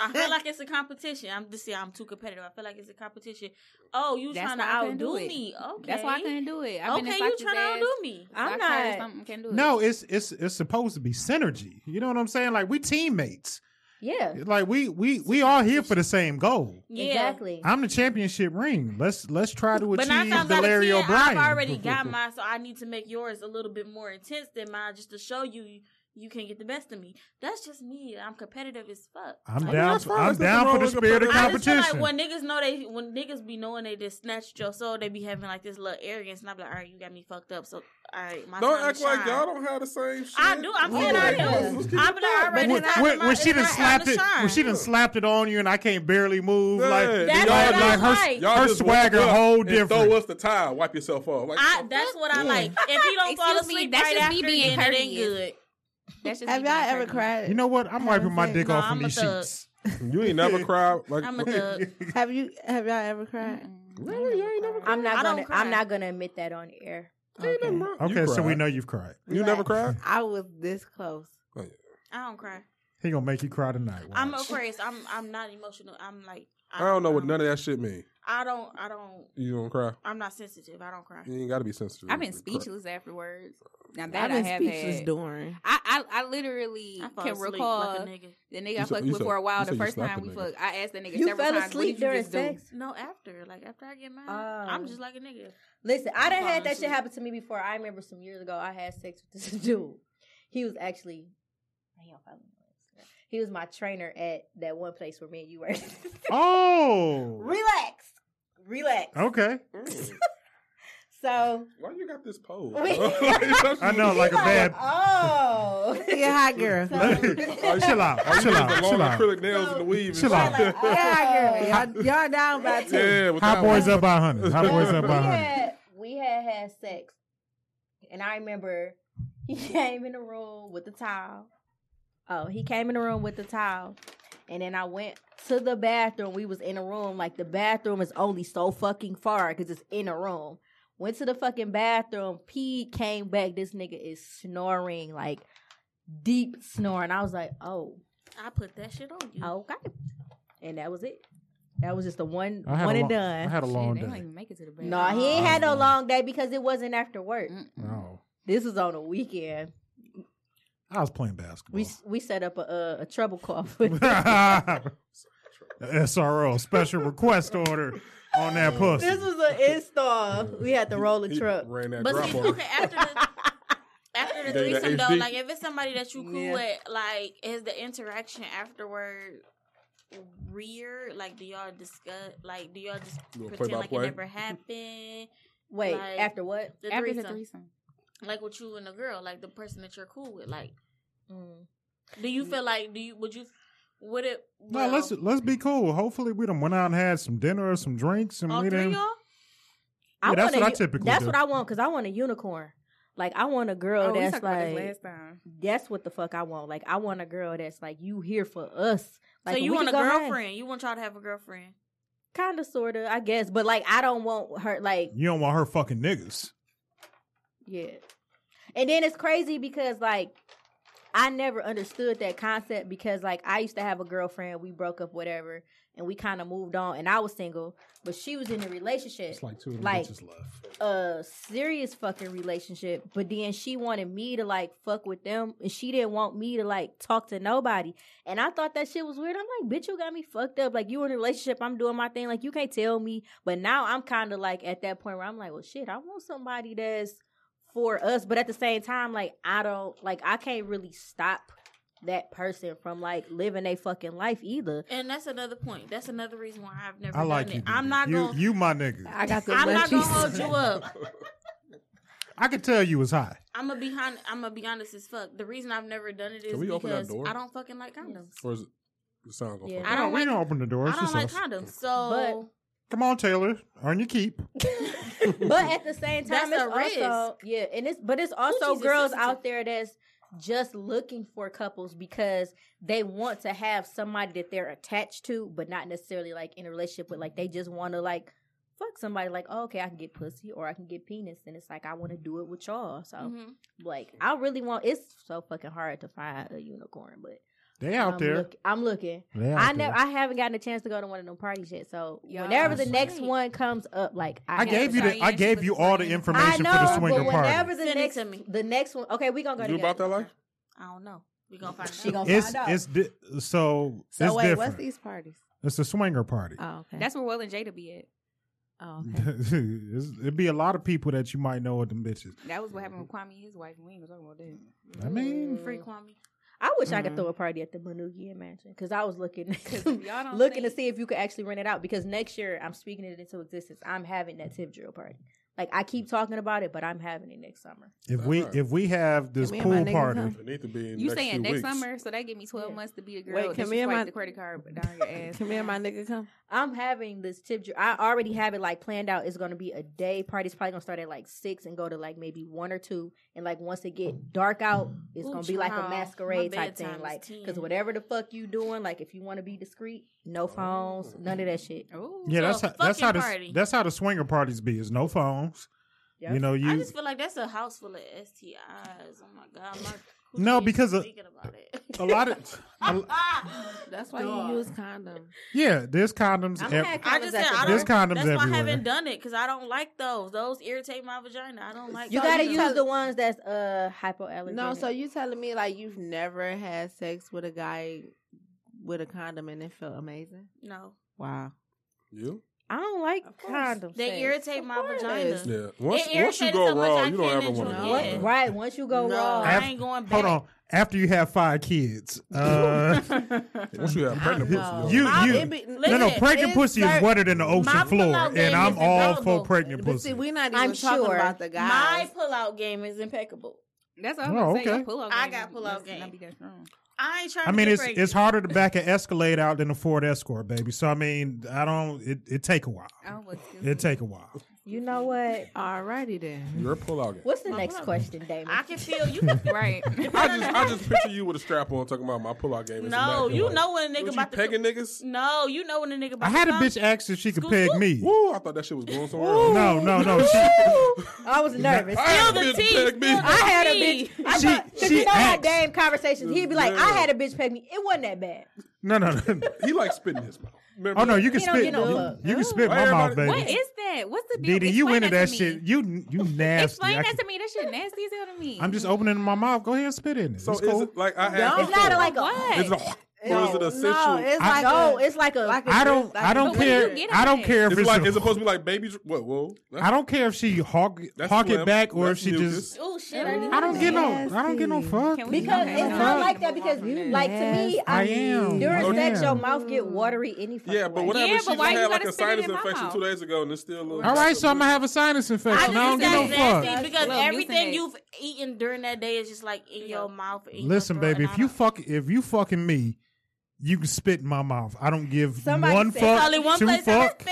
I feel like it's a competition. I'm too competitive. I feel like it's a competition. Oh, you trying to outdo me? Okay, that's why I couldn't do it. Okay, you trying to outdo me? I'm not. Can't do it. No, it's supposed to be synergy. You know what I'm saying? Like, we teammates. Yeah. Like, we all here for the same goal. Yeah. Exactly. I'm the championship ring. Let's try to achieve the Larry O'Brien. I've already got mine, so I need to make yours a little bit more intense than mine, just to show you. You can't get the best of me. That's just me. I'm competitive as fuck. I'm down for the spirit of competition. I just feel like when niggas be knowing they just snatched your soul, they be having like this little arrogance, and I be like, all right, you got me fucked up. So all right, my don't act like y'all don't have the same shit. I do. I'm saying I do. I be like, all right, when she done slapped it on you, and I can't barely move. Like, her swagger whole different. Throw us the towel. Wipe yourself off. That's what I like. If you don't fall asleep right after, then it ain't good. That's just have y'all ever cried? You know what? I'm wiping my dick off from these sheets. You ain't never cried. Like, I'm a thug. Have y'all ever cried? Really? You ain't never cried? I'm not gonna admit that on air. Okay, so we know you've cried. You never cried? I was this close. Oh, yeah. I don't cry. He gonna make you cry tonight. Watch. I'm Aquarius. I'm not emotional. I'm like I don't know what none of that shit means. I don't. You don't cry? I'm not sensitive. I don't cry. You ain't got to be sensitive. I've been speechless afterwards. Now that I have had. During. I literally can recall like the nigga I fucked with for a while. The first time we fucked, I asked the nigga several times. You fell asleep during sex? No, after. Like, after I get mine, I'm just like a nigga. Listen, I done had that shit happen to me before. I remember some years ago, I had sex with this dude. He was actually, he was my trainer at that one place where me and you were. Oh. Relax. Okay. So. Why you got this pose? I know, like a bad. Oh. Yeah, hi, girl. Chill out. Long acrylic nails and the weave. Chill out. Like, oh. Yeah, hi, girl. Y'all down by 2. Yeah, hot boys up by 100. We had sex. And I remember he came in the room with the towel. And then I went to the bathroom. We was in a room. Like, the bathroom is only so fucking far because it's in a room. Went to the fucking bathroom. Peed, came back. This nigga is snoring, like, deep snoring. I was like, oh. I put that shit on you. Okay. And that was it. That was just the one and done. I had a long day. They don't even make it to the bathroom. No, he ain't had no long day because it wasn't after work. No. This was on a weekend. I was playing basketball. We set up a trouble call for SRO, special request order on that pussy. This was an install. We had to roll the truck. After the threesome though, like, if it's somebody that you cool with, like, is the interaction afterward weird? Like, do y'all discuss? Like, do y'all just pretend like it never happened? Wait, like, after what? After the threesome. Like, with you and the girl, like the person that you're cool with, like, do you feel like would it? Well, no, let's be cool. Hopefully, we done went out and had some dinner or some drinks, and all we didn't. Yeah, that's what I want, because I want a unicorn. Like, I want a girl that's like. Last time. That's what the fuck I want. Like, I want a girl that's like, you here for us. Like, so you want a girlfriend? You want y'all to have a girlfriend? Kinda, sorta, I guess. But like, I don't want her. Like, you don't want her fucking niggas. Yeah. And then it's crazy because, like, I never understood that concept because, like, I used to have a girlfriend. We broke up, whatever, and we kind of moved on. And I was single, but she was in a relationship. It's like two of the bitches left. A serious fucking relationship. But then she wanted me to, like, fuck with them, and she didn't want me to, like, talk to nobody. And I thought that shit was weird. I'm like, bitch, you got me fucked up. Like, you in a relationship. I'm doing my thing. Like, you can't tell me. But now I'm kind of, like, at that point where I'm like, well, shit, I want somebody that's for us, but at the same time, like, I don't, like, I can't really stop that person from, like, living a fucking life either. And that's another point. That's another reason why I've never done it. I'm not going to. You my nigga. I'm not going to hold you up. I could tell you was high. I'm going to be honest as fuck. The reason I've never done it is because I don't fucking like condoms. Or is it the sound going to fuck? We don't open the door. I don't like condoms. So. Come on, Taylor, earn your keep. But at the same time, that's it's also risk. Yeah, and it's also girls out there that's just looking for couples because they want to have somebody that they're attached to, but not necessarily like in a relationship with. Like they just want to like fuck somebody. Like, oh, okay, I can get pussy or I can get penis, and it's like I want to do it with y'all. So like, I really want. It's so fucking hard to find a unicorn, but. They out there. I'm looking. I haven't gotten a chance to go to one of them parties yet. So whenever the next one comes up, like I gave you all the information for the swinger party. Whenever the next one, okay, we gonna go. You about that life? I don't know. We gonna find out. She gonna find out. Wait, different. What's these parties? It's a swinger party. Oh, okay. That's where Will and Jada be at. Oh, okay. It'd be a lot of people that you might know with them bitches. That was what happened with Kwame and his wife. We ain't gonna talk about that. I mean, free Kwame. I wish I could throw a party at the Manugia Mansion because I was looking to see if you could actually rent it out because next year I'm speaking it into existence. I'm having that tip drill party. Like I keep talking about it, but I'm having it next summer. If we have this pool party, it need to be in you saying next summer, so that give me 12 months to be a girl. Wait, can me and my credit card down your ass? Can me and my nigga come? I'm having this tip drill. I already have it like planned out. It's gonna be a day party. It's probably gonna start at like 6 and go to like maybe 1 or 2. And like once it get dark out, it's gonna be like a masquerade type thing. Like because whatever the fuck you doing, like if you want to be discreet, no phones, none of that shit. Ooh, yeah, that's how the swinger parties be. Is no phone. Yep. I just feel like that's a house full of STIs. Oh my God! Because thinking about it. A lot of that's why you use condoms. Yeah, there's condoms. There's condoms. That's why I haven't done it because I don't like those. Those irritate my vagina. I don't like. You gotta use the ones that's hypoallergenic. No, so you telling me like you've never had sex with a guy with a condom and it felt amazing? No. Wow. You? I don't like condoms. They irritate my vagina. Yeah. Once you go raw, you don't ever want to go raw. Right. Once you go raw, I ain't going back. Hold on. After you have 5 kids. Once you have pregnant pussy. Pregnant pussy is wetter than the ocean floor. And I'm all for pregnant pussy. We're not even talking about the guys. My pull-out game is impeccable. That's all I'm saying. I got pull-out game. I ain't trying to get pregnant. It's harder to back an Escalade out than a Ford Escort, baby. So, I don't... It take a while. It take a while. You know what? All righty, then. You're a pull-out guy. What's the next question, Damon? I can feel you. Right. I just picture you with a strap on talking about my pull-out game. No, you know when a nigga about to... pegging niggas? No, you know when a nigga about to... I had a bitch ask if she could peg me. Woo, I thought that shit was going somewhere else. No. I was nervous. I had a bitch. Because you know how Dame conversations, he'd be like, I had a bitch peg me. It wasn't that bad. No. He like spitting his mouth. Remember you can spit. You can spit my mouth, baby. What is that? What's the deal? Diddy, you into that shit? You nasty. Explain that to me. That shit nasty as hell to me. I'm just opening my mouth. Go ahead and spit in it. So it's cool. It like I have. It's not like what? I don't care if it's like it's supposed to be like baby. Whoa! I don't care if she hawk it back or if she just. Oh shit! I don't get no fuck because it's not like that. Because like to me, I am during sex, your mouth get watery any fucking way. Yeah, but whatever. She had like a sinus infection 2 days ago, and it's still a little. All right, so I'm gonna have a sinus infection. I don't get no fuck because everything you've eaten during that day is just like in your mouth. Listen, baby, if you fucking me. You can spit in my mouth. I don't give one fuck, two fuck.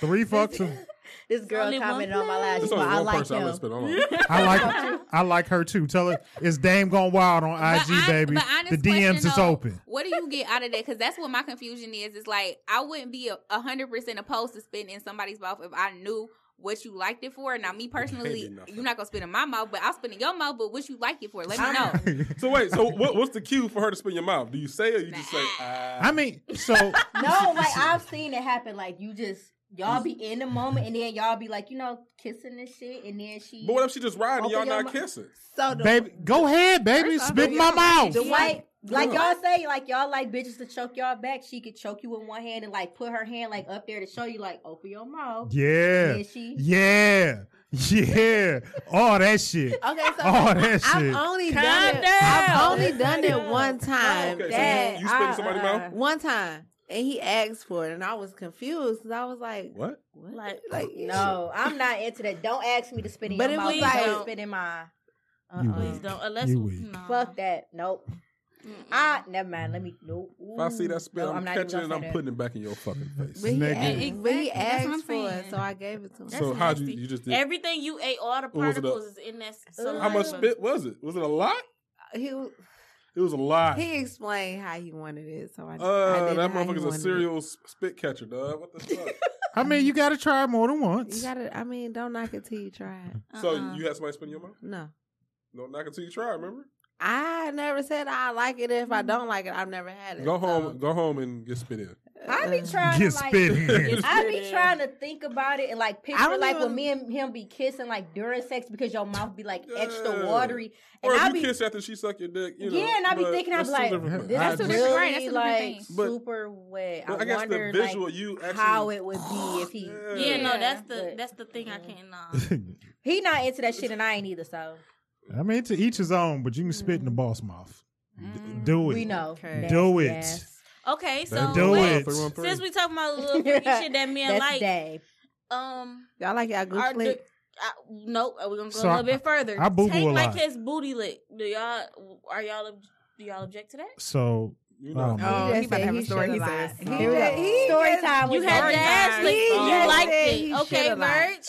Three fucks. This girl commented on my last show. I like him. I like her too. Tell her it's Dame Gone Wild on IG, baby. The DMs is open. What do you get out of that? Because that's what my confusion is. It's like I wouldn't be 100% opposed to spitting in somebody's mouth if I knew what you liked it for. Now, me personally, you're not gonna spit in my mouth, but I'll spit in your mouth. But what you like it for? Let me know. So wait, so what's the cue for her to spit in your mouth? Do you say it or you just say? I mean, so no, like I've seen it happen. Like you just. Y'all be in the moment, and then y'all be like, you know, kissing and shit, and then she... But what if she just riding and y'all not kissing? So baby, go ahead, baby. Spit in my mouth. The white... Like y'all say, like y'all like bitches to choke y'all back. She could choke you with one hand and like put her hand like up there to show you like open your mouth. Yeah. And then she... Yeah. Yeah. All that shit. Okay, so I've only done it one time. Okay, so you spit in somebody's mouth? One time. And he asked for it, and I was confused because I was like, "What? Like, no, I'm not into that. Don't ask me to spit in your mouth. But like, don't spit in my. Please don't. Unless fuck that. Nope. Never mind. Let me. Nope. Ooh. If I see that spit, I'm catching it. I'm putting it back in your fucking face. But he asked for it, so I gave it to him. So how'd you just did everything you ate? All the particles is in that. How much spit was it? Was it a lot? It was a lot. He explained how he wanted it, so I did. That motherfucker's a serial spit catcher, dog. What the fuck? I mean, you got to try it more than once. You got to. I mean, don't knock it till you try it. So you had somebody spit in your mouth? No. Don't knock it till you try it. Remember? I never said I like it. If I don't like it, I've never had it. Go home and get spit in. I be trying to like, I be trying to think about it and like picture like when me and him be kissing like during sex because your mouth be like extra watery. And or if you kiss after she suck your dick, you know. Yeah, and I be thinking, I be like, that's a different thing. That's like super wet. I wonder the visual, like, you actually, how it would be if he. Yeah, no, that's the thing I can't. He not into that shit, and I ain't either. So I mean, to each his own. But you can spit in the boss mouth. Do it. We know. Do it. Okay, so since we talking about little freaky shit that men like, Dave. Y'all like y'all gooch lick? Nope, we're gonna go a little bit further. I boo Tank like his booty lick. Do y'all object to that? So you know, he about to have a story. He says story time. You had the ass lick. You liked it. Okay, Merch.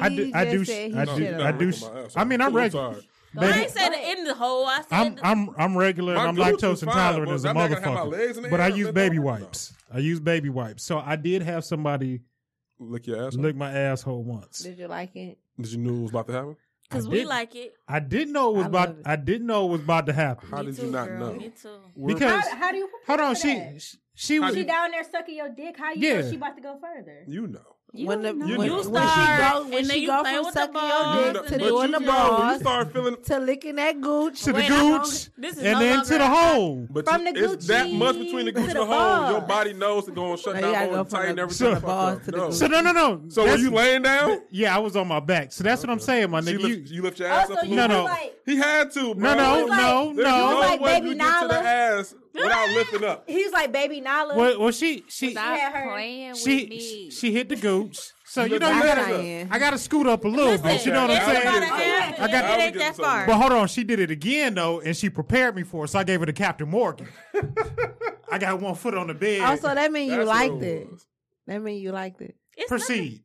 I do. I mean, I'm regular. Baby, I ain't said it in the hole. I said I'm regular and I'm lactose intolerant as a motherfucker. But I use baby wipes. So I did have somebody lick your asshole. Lick my asshole once. Did you like it? Did you know it was about to happen? Because we like it. I didn't know it was about to happen. How did you not know? Me too. Because how do you prepare? Hold on, she down there sucking your dick. How you know she about to go further? You know. When she go from sucking your dick to doing the balls, to licking that gooch, to the gooch, and then to the hole. But from the gooch, it's that much between the gooch and the hole. Your body knows to go and shut down, and tighten everything. So no. So were you laying down? Yeah, I was on my back. So that's what I'm saying, my nigga. You lift your ass up. No. He had to. No. There's no way you get to the ass without lifting up. He was like, baby Nala. Well, she had her playing with me. She hit the gooch. So you know, I gotta scoot up a little bit. You know what I'm saying? I ain't that far. But hold on, she did it again though, and she prepared me for it. So I gave her to Captain Morgan. I got one foot on the bed. Oh, so that means you liked it. Proceed.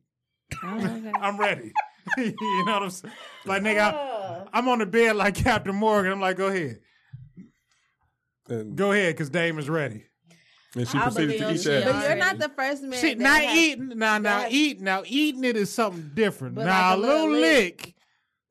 I'm ready. You know what I'm saying? Like, nigga, I'm on the bed like Captain Morgan. I'm like, go ahead. Go ahead, because Dame is ready. And she proceeded to eat that. But you're not the first man. Shit, eating it is something different. But now, like a little lick.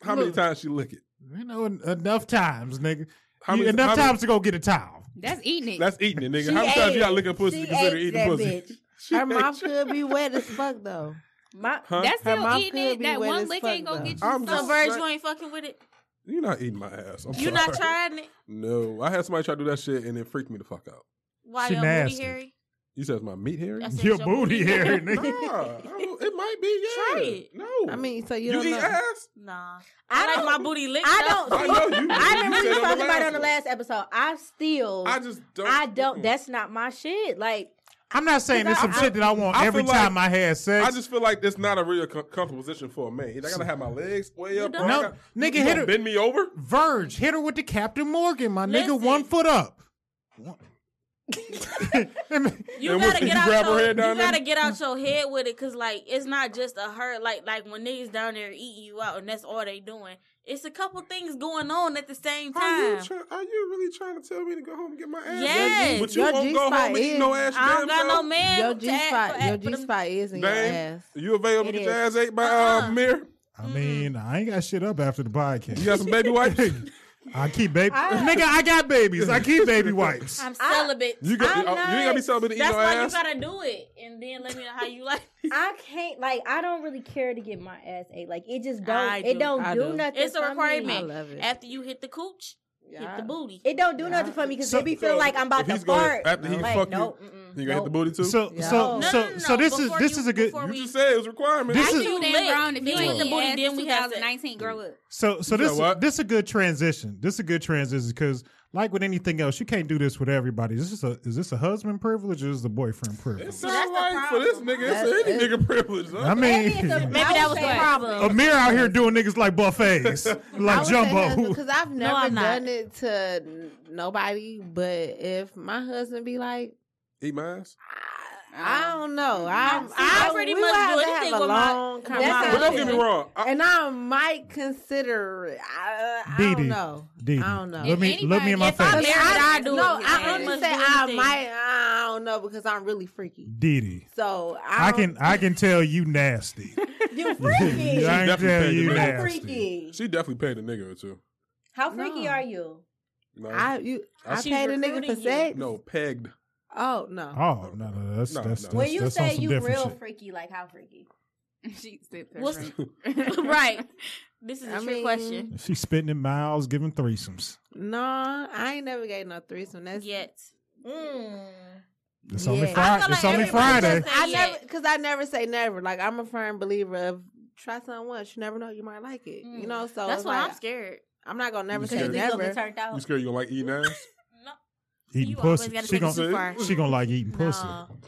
How many times she lick it? You know, enough times, nigga. Enough times to go get a towel. That's eating it, nigga. How many times you gotta lick a pussy to consider eating pussy? Her mouth could be wet as fuck, though. That's still eating it. That one lick ain't gonna get you. So, Verge, you ain't fucking with it? You're not eating my ass. You're not trying it? No. I had somebody try to do that shit, and it freaked me the fuck out. Why your booty hairy? You said it's my meat hairy? Your booty hairy, nigga. It might be, yeah. Try it. No. I mean, so you don't eat ass? Nah. I like my booty licked. I remember you talking about it on the last episode. I just don't. That's not my shit. Like. I'm not saying there's some shit that I want every time I had sex. I just feel like that's not a real comfortable position for a man. I gotta have my legs way up. No, nigga, hit her. Bend me over? Verge, hit her with the Captain Morgan, my nigga. 1 foot up. You gotta get out your head with it, cause like it's not just a her. Like when niggas down there eating you out and that's all they doing. It's a couple things going on at the same time. Are you really trying to tell me to go home and get my ass? Yes. But you won't go home and eat no ass. I don't got no man. Your G spot is in your ass. You available to get your ass ate by Mir? I mean, I ain't got shit up after the podcast. You got some baby wipes? I keep baby. Nigga, I got babies. I keep baby wipes. I'm celibate. You ain't got to be celibate to eat your ass. That's why you got to do it. And then let me know how you like it. I can't, I don't really care to get my ass ate. Like, it just don't. It don't do nothing. It's a requirement. I love it. After you hit the cooch, hit the booty. It don't do nothing for me because they be feeling like I'm about to fart. After he fuck you gonna hit the booty too? So this is a good. You just said it was a requirement. This is wrong. If you ain't the booty, then we have 2019 grow up. So this is a good transition. This is a good transition because, like with anything else, you can't do this with everybody. Is this a husband privilege or is this a boyfriend privilege? It sounds like for this nigga, it's any nigga privilege. Huh? I mean, maybe that was the problem. Amir out here doing niggas like buffets, like jumbo. Because I've never done it to nobody, but if my husband be like, eat my ass? I don't know. I pretty much do anything with long conversation. But don't get me wrong. And I might consider it. I don't know. Diddy. I don't know. Let me in my face. I do. No, I only say I might. I don't know because I'm really freaky. Diddy. So I can tell you nasty. You freaky. I can tell you nasty. She definitely paid a nigga or two. How freaky are you? I paid a nigga for sex? No, pegged. Oh no! Oh no! That's when you say you real shit. Freaky, like how freaky? She said right. This is a trick question. She's spitting in mouths, giving threesomes. No, I ain't never gave no threesome. That's yet. Mm. It's only Friday. It's only Friday. Because I never say never. Like I'm a firm believer of try something once. You never know, you might like it. Mm. You know, so that's why I'm scared. I'm not gonna never say never. You scared you gonna like eating ass? Eating pussy. She gonna like eating pussy.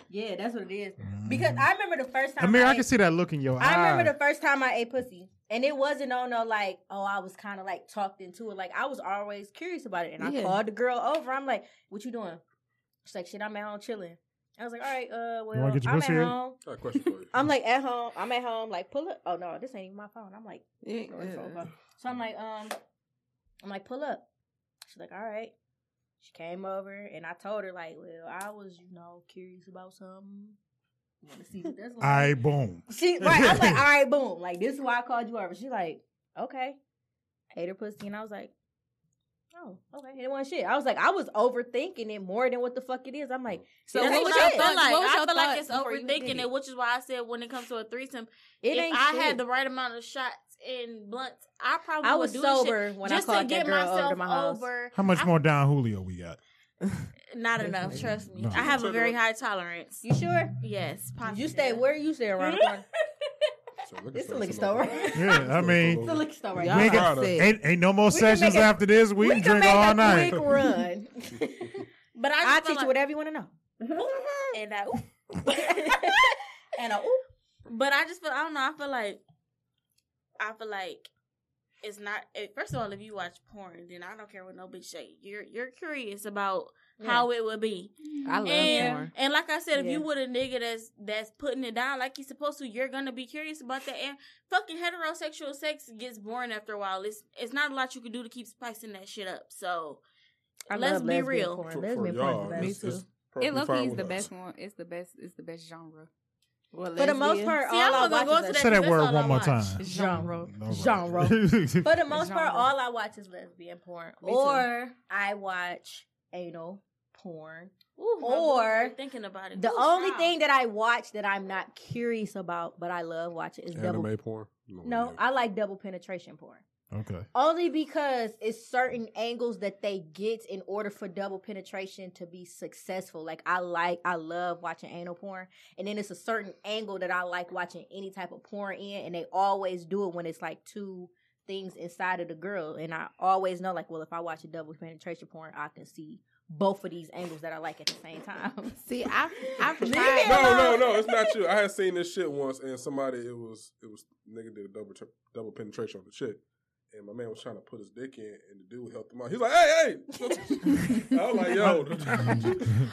Yeah, that's what it is. Because I remember the first time. I can see that look in your eye. I remember the first time I ate pussy, and it wasn't on no like. Oh, I was kind of like talked into it. Like I was always curious about it, and I called the girl over. I'm like, "What you doing?" She's like, "Shit, I'm at home chilling." I was like, "All right, well, I'm at home." I got a question for you. I'm like, "At home, I'm at home." Like, pull up. Oh no, this ain't even my phone. I'm like, so I'm like, pull up. She's like, "All right." She came over, and I told her, like, well, I was, curious about something. I want to see what that's like. All right, boom. I was like, all right, boom. Like, this is why I called you over. She's like, okay. I ate her pussy, and I was like, oh, okay. It wasn't shit. I was like, I was overthinking it more than what the fuck it is. I'm like, so what was your thought? Like, I feel like it's overthinking it, which is why I said when it comes to a threesome, if I had the right amount of shots, and blunts, I was sober when I called that girl over to my house. How much more Don Julio we got? Not enough, trust me. No. I have a very high tolerance. You sure? Yes, possibly. You stay where you stay around. It's a liquor store. Yeah, I mean, it's a liquor store. Ain't no more sessions after this. We can drink all night. Quick run. But I teach you whatever you want to know. And I but I just feel I feel like it's not. First of all, if you watch porn, then I don't care what no bitch say. You're curious about how it would be. I love porn. And like I said, if you with a nigga that's putting it down like he's supposed to, you're gonna be curious about that. And fucking heterosexual sex gets boring after a while. It's not a lot you can do to keep spicing that shit up. So let's be real. For me too. It low-key is the best one. It's the best genre. Well, for the most part, Genre. For the most part, all I watch is lesbian porn, or I watch anal porn, or thinking about it. The only thing that I watch that I'm not curious about, but I love watching is anime porn. No, I like double penetration porn. Okay. Only because it's certain angles that they get in order for double penetration to be successful. Like I love watching anal porn, and then it's a certain angle that I like watching any type of porn in, and they always do it when it's like two things inside of the girl. And I always know, like, well, if I watch a double penetration porn, I can see both of these angles that I like at the same time. See, I've tried. No, it's not you. I had seen this shit once, and somebody, it was nigga did a double penetration on the chick. And my man was trying to put his dick in, and the dude helped him out. He's like, hey, hey. I was like, yo,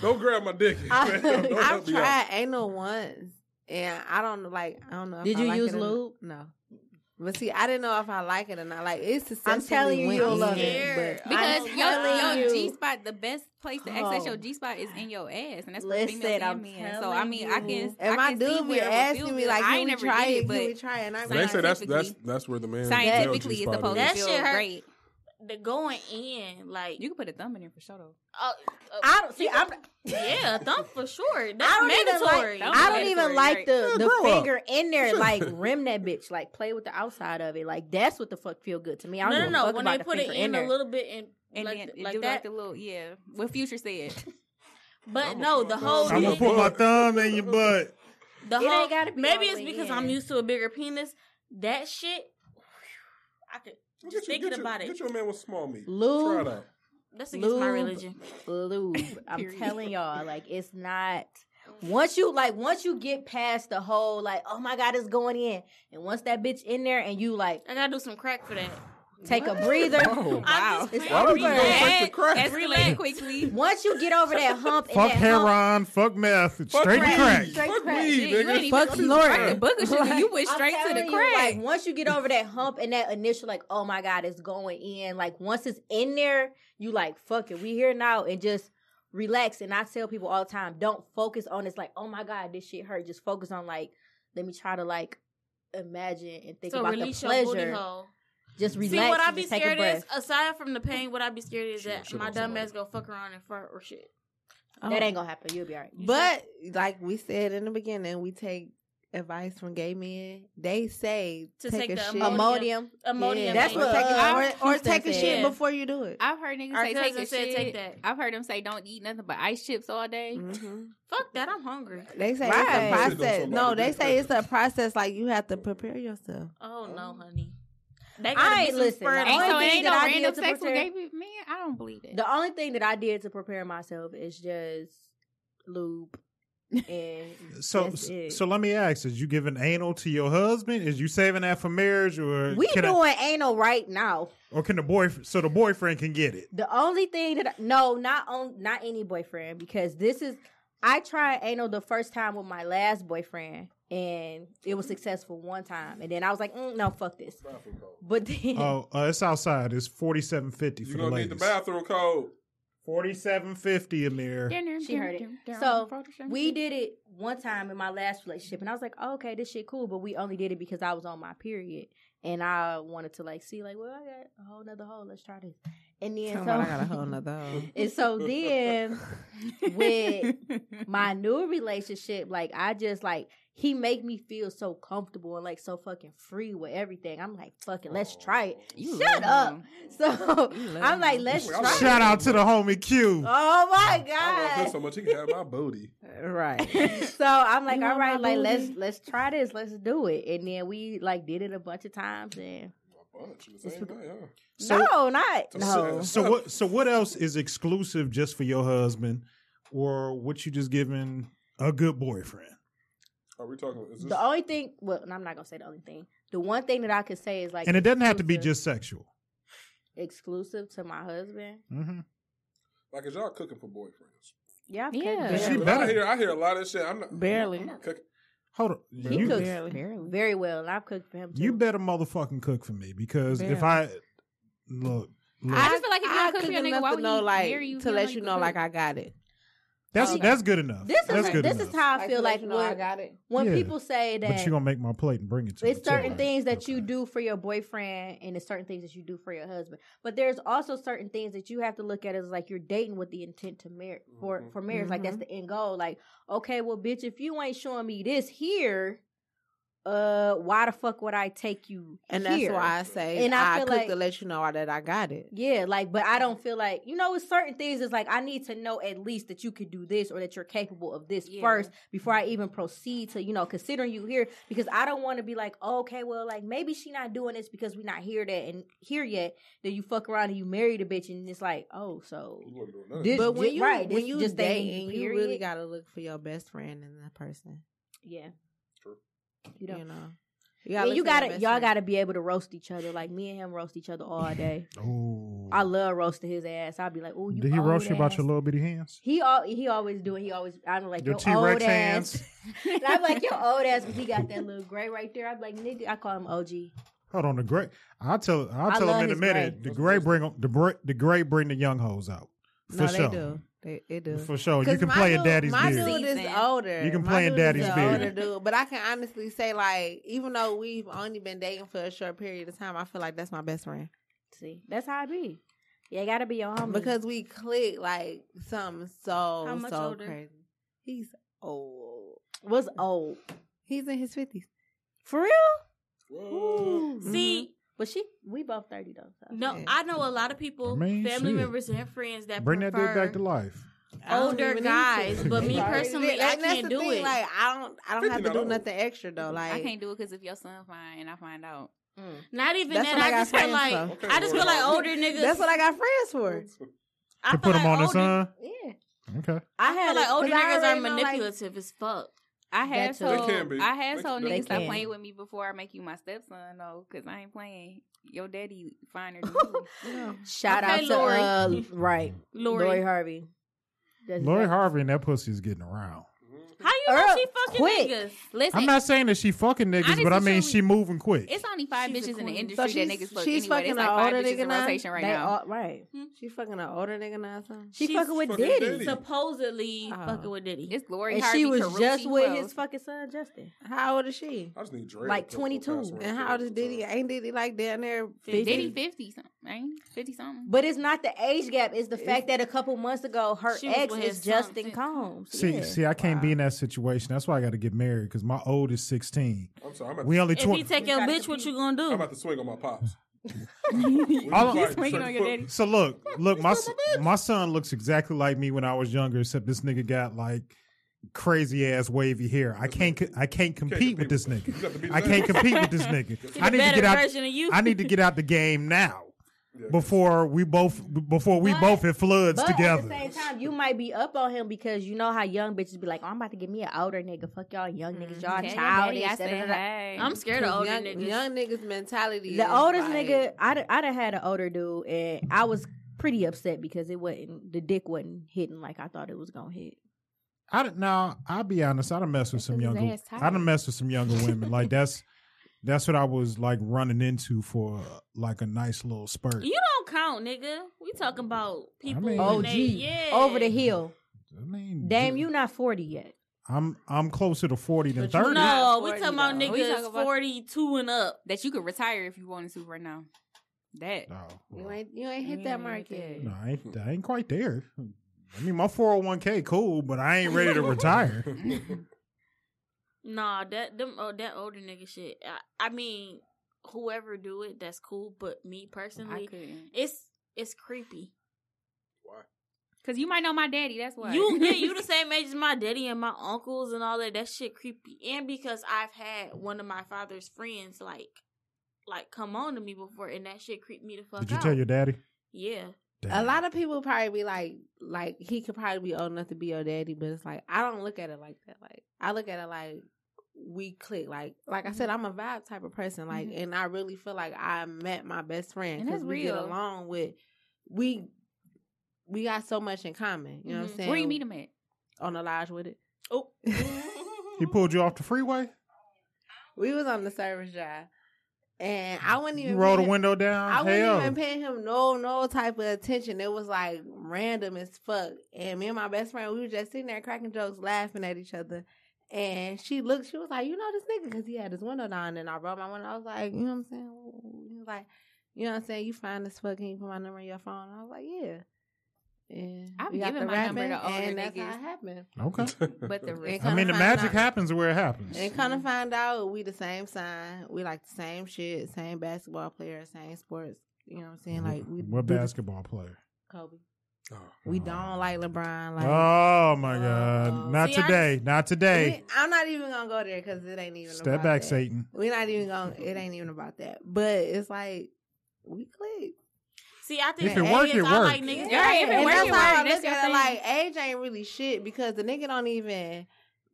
don't grab my dick. I've tried anal once, and I don't know. Did you use lube? No. But see, I didn't know if I like it or not. Like, it's successful. I'm telling you, you'll love it. Because your G-spot, the best place to access your G-spot is in your ass. And that's what females and men. So, I mean, I can see where. And my dude be asking me, like, can we try it? Can we try it? They say that's where the man. Scientifically, it's supposed to feel great. The going in, like... You can put a thumb in there for sure, though. I don't... See, I'm... Yeah, a thumb for sure. That's mandatory. I don't even like the finger in there. Like, rim that bitch. Like, play with the outside of it. Like, that's what the fuck feel good to me. I don't know fuck when about they put it in a little bit and like, then, like that. Like the little... Yeah. What Future said. But no, the whole... I'm gonna put my thumb in your butt. The whole... Ain't gotta be maybe it's because I'm used to a bigger penis. That shit... I could... Just thinking about it. Get your man with small meat. Lube. Try that. That's against my religion. Lube. I'm telling y'all, like, it's not. Once you get past the whole, like, oh my God, it's going in. And once that bitch in there and you, like. I gotta do some crack for that. Take a breather. Oh, wow. It's quickly. Once you get over that hump. Fuck heroin, fuck meth, straight to crack. Fuck me, nigga. Fuck Lori. Like, you went straight to the crack. Like, once you get over that hump and that initial, like, oh my God, it's going in. Like, once it's in there, you like, fuck it, we here now, and just relax. And I tell people all the time, don't focus on it's like, oh my God, this shit hurt. Just focus on, like, let me try to, like, imagine and think about the pleasure. Just relax. See, what I be scared is, aside from the pain, what I be scared is that my dumb ass go fuck around and fart or shit. Oh. That ain't gonna happen. You'll be alright. But like we said in the beginning, we take advice from gay men. They say to take the Imodium. Yeah. That's what. Or take a shit before you do it. I've heard niggas say take a shit. Take that. I've heard them say don't eat nothing but ice chips all day. Mm-hmm. Fuck that. I'm hungry. They say it's a process. No, they say it's a process. Like you have to prepare yourself. Oh no, honey. I ain't listen. I don't believe it. The only thing that I did to prepare myself is just lube. And so let me ask: is you giving anal to your husband? Is you saving that for marriage, or we doing anal right now? Or can the boyfriend? So the boyfriend can get it. The only thing that not any boyfriend, because this is I tried anal the first time with my last boyfriend. And it was successful one time. And then I was like, no, fuck this. But then... Oh, it's outside. It's 4750 for the ladies. You're going to need the bathroom code. 4750, Amir. She heard it. So we did it one time in my last relationship. And I was like, oh, okay, this shit cool. But we only did it because I was on my period. And I wanted to, like, see, like, well, I got a whole nother hole. Let's try this. And then I got a whole nother hole. And so then with my new relationship, like, I just, like... He make me feel so comfortable and like so fucking free with everything. I'm like, fuck it, let's try it. Shut up. Him. So I'm like, let's try it. Shout out to the homie Q. Oh my God. I love him so much. He can have my booty. Right. So I'm like, all right, like let's try this. Let's do it. And then we like did it a bunch of times and So what else is exclusive just for your husband or what you just giving a good boyfriend? Are we talking about, the only thing, well, I'm not going to say the only thing. The one thing that I could say is like... And it doesn't have to be just sexual. Exclusive to my husband. Mm-hmm. Like, is y'all cooking for boyfriends? Yeah, I hear a lot of shit. I'm not cooking. Hold on. He cooks very well, and I've cooked for him, too. You better motherfucking cook for me, because if I... Look. I just feel like if you cook for your nigga, why would you to let you know, like, I got it. That's good enough. This is how I feel like when people say that... But you're going to make my plate and bring it to me. It's certain things that you do for your boyfriend and it's certain things that you do for your husband. But there's also certain things that you have to look at as like you're dating with the intent to for marriage. Mm-hmm. Like that's the end goal. Like, okay, well, bitch, if you ain't showing me this here... why the fuck would I take you here? That's why I say I cook like, to let you know that I got it. Yeah, like, but I don't feel like, you know, with certain things, it's like I need to know at least that you could do this or that you're capable of this first before I even proceed to, you know, considering you here, because I don't want to be like, oh, okay, well, like, maybe she not doing this because we not here yet, then you fuck around and you marry the bitch and it's like, oh, so. But when you just dating, you really got to look for your best friend in that person. Yeah. You know. Y'all gotta be able to roast each other. Like me and him roast each other all day. Ooh. I love roasting his ass. I'll be like, "Ooh, you." Did he roast you about your little bitty hands? He always do it. He always. I'm like your T-Rex old hands. And I'm like your old ass, because he got that little gray right there. I'm like, nigga, I call him OG. Hold on, the gray. I'll tell him in a minute. Gray. The gray bring the young hoes out. For sure. They do. It does. For sure. You can play in daddy's beard. My dude is older. You can play in daddy's beard. But I can honestly say, like, even though we've only been dating for a short period of time, I feel like that's my best friend. See, that's how I be. Yeah, gotta be your homie. Because we click like something so, how much so older? Crazy. He's old. What's old? He's in his 50s. For real? See? Mm-hmm. But we both 30 though. So. No, yeah. I know a lot of people, family members and friends that bring that dude back to life. Older guys, but me personally, I can't do it. Like I don't have to do nothing extra though. Like I can't do it because if your son find and I find out, not even that. I just feel like older niggas. That's what I got friends for. To put them on the sun. Yeah. Okay. I feel like older niggas are manipulative as fuck. I had told niggas stop playing with me before I make you my stepson, though, because I ain't playing. Your daddy finer than you. Shout out to Lori Harvey. Lori Harvey and that pussy's getting around. How do you know she fucking niggas? Listen, I'm not saying that she fucking niggas, but I mean she moving quick. It's only 5 bitches in the industry that niggas fuck. She's fucking an older nigga in rotation right now. Right. She fucking an older nigga now. She's fucking with Diddy. Supposedly fucking with Diddy. It's Lori Harvey. She was just with his fucking son, Justin. How old is she? I just need Dre. Like 22. And how old is Diddy? Ain't Diddy like down there 50? Diddy 50-something, right? 50-something. But it's not the age gap. It's the fact that a couple months ago, her ex is Justin Combs. See, I can't be in that situation. That's why I got to get married, because my old is 16. I'm sorry. We only 20. If he take your bitch, what you gonna do? I'm about to swing on my pops. Swinging on your daddy. So look, my son looks exactly like me when I was younger, except this nigga got like crazy ass wavy hair. I can't compete with this nigga. I need to get out the game now. Before we both hit floods together. At the same time, you might be up on him because you know how young bitches be like, "Oh, I'm about to get me an older nigga. Fuck y'all young niggas, y'all childish." I'm scared of older niggas. Young niggas mentality. The oldest nigga, I done had an older dude, and I was pretty upset because the dick wasn't hitting like I thought it was gonna hit. I'll be honest. I done messed with some younger women. Like that's what I was like running into for like a nice little spurt. You don't count, nigga. We talking about people OG over the hill. I mean, damn, you not 40 yet. I'm closer to 40 than 30. No, we talking about niggas 42 and up that you could retire if you wanted to right now. That you ain't hit that mark yet. No, I ain't quite there. I mean, my 401k cool, but I ain't ready to retire. Nah, that older nigga shit. I mean, whoever do it, that's cool. But me personally, it's creepy. Why? Because you might know my daddy. That's why you the same age as my daddy and my uncles and all that. That shit creepy. And because I've had one of my father's friends like come on to me before, and that shit creeped me the fuck out. Did you tell your daddy? Yeah. Damn. A lot of people probably be like he could probably be old enough to be your daddy, but it's like I don't look at it like that. Like I look at it like we click. Like I said, I'm a vibe type of person. Like, and I really feel like I met my best friend because we get along with. We got so much in common. You know what I'm saying? Where you meet him at? On the lodge with it. Oh, he pulled you off the freeway. We was on the service drive. And I wouldn't even roll the window down. I wasn't even paying him no type of attention. It was like random as fuck. And me and my best friend, we were just sitting there cracking jokes, laughing at each other. And she was like, "You know this nigga," because he had his window down. And I rolled my window. I was like, "You know what I'm saying?" He was like, "You know what I'm saying? You find this fuck? Can you put my number on your phone?" And I was like, "Yeah." And I'm giving my number to older niggas. That's how it happened. Okay. But the magic happens where it happens. And kind of find out we the same sign. We like the same shit, same basketball player, same sports. You know what I'm saying? Like what basketball player? Kobe. Oh, we don't like LeBron. Like, oh my God! Not today. I'm not even gonna go there because it ain't even. Step back, Satan. We're not even gonna. It ain't even about that. But it's like we clicked. See, I think if it works, like age ain't really shit because the nigga don't even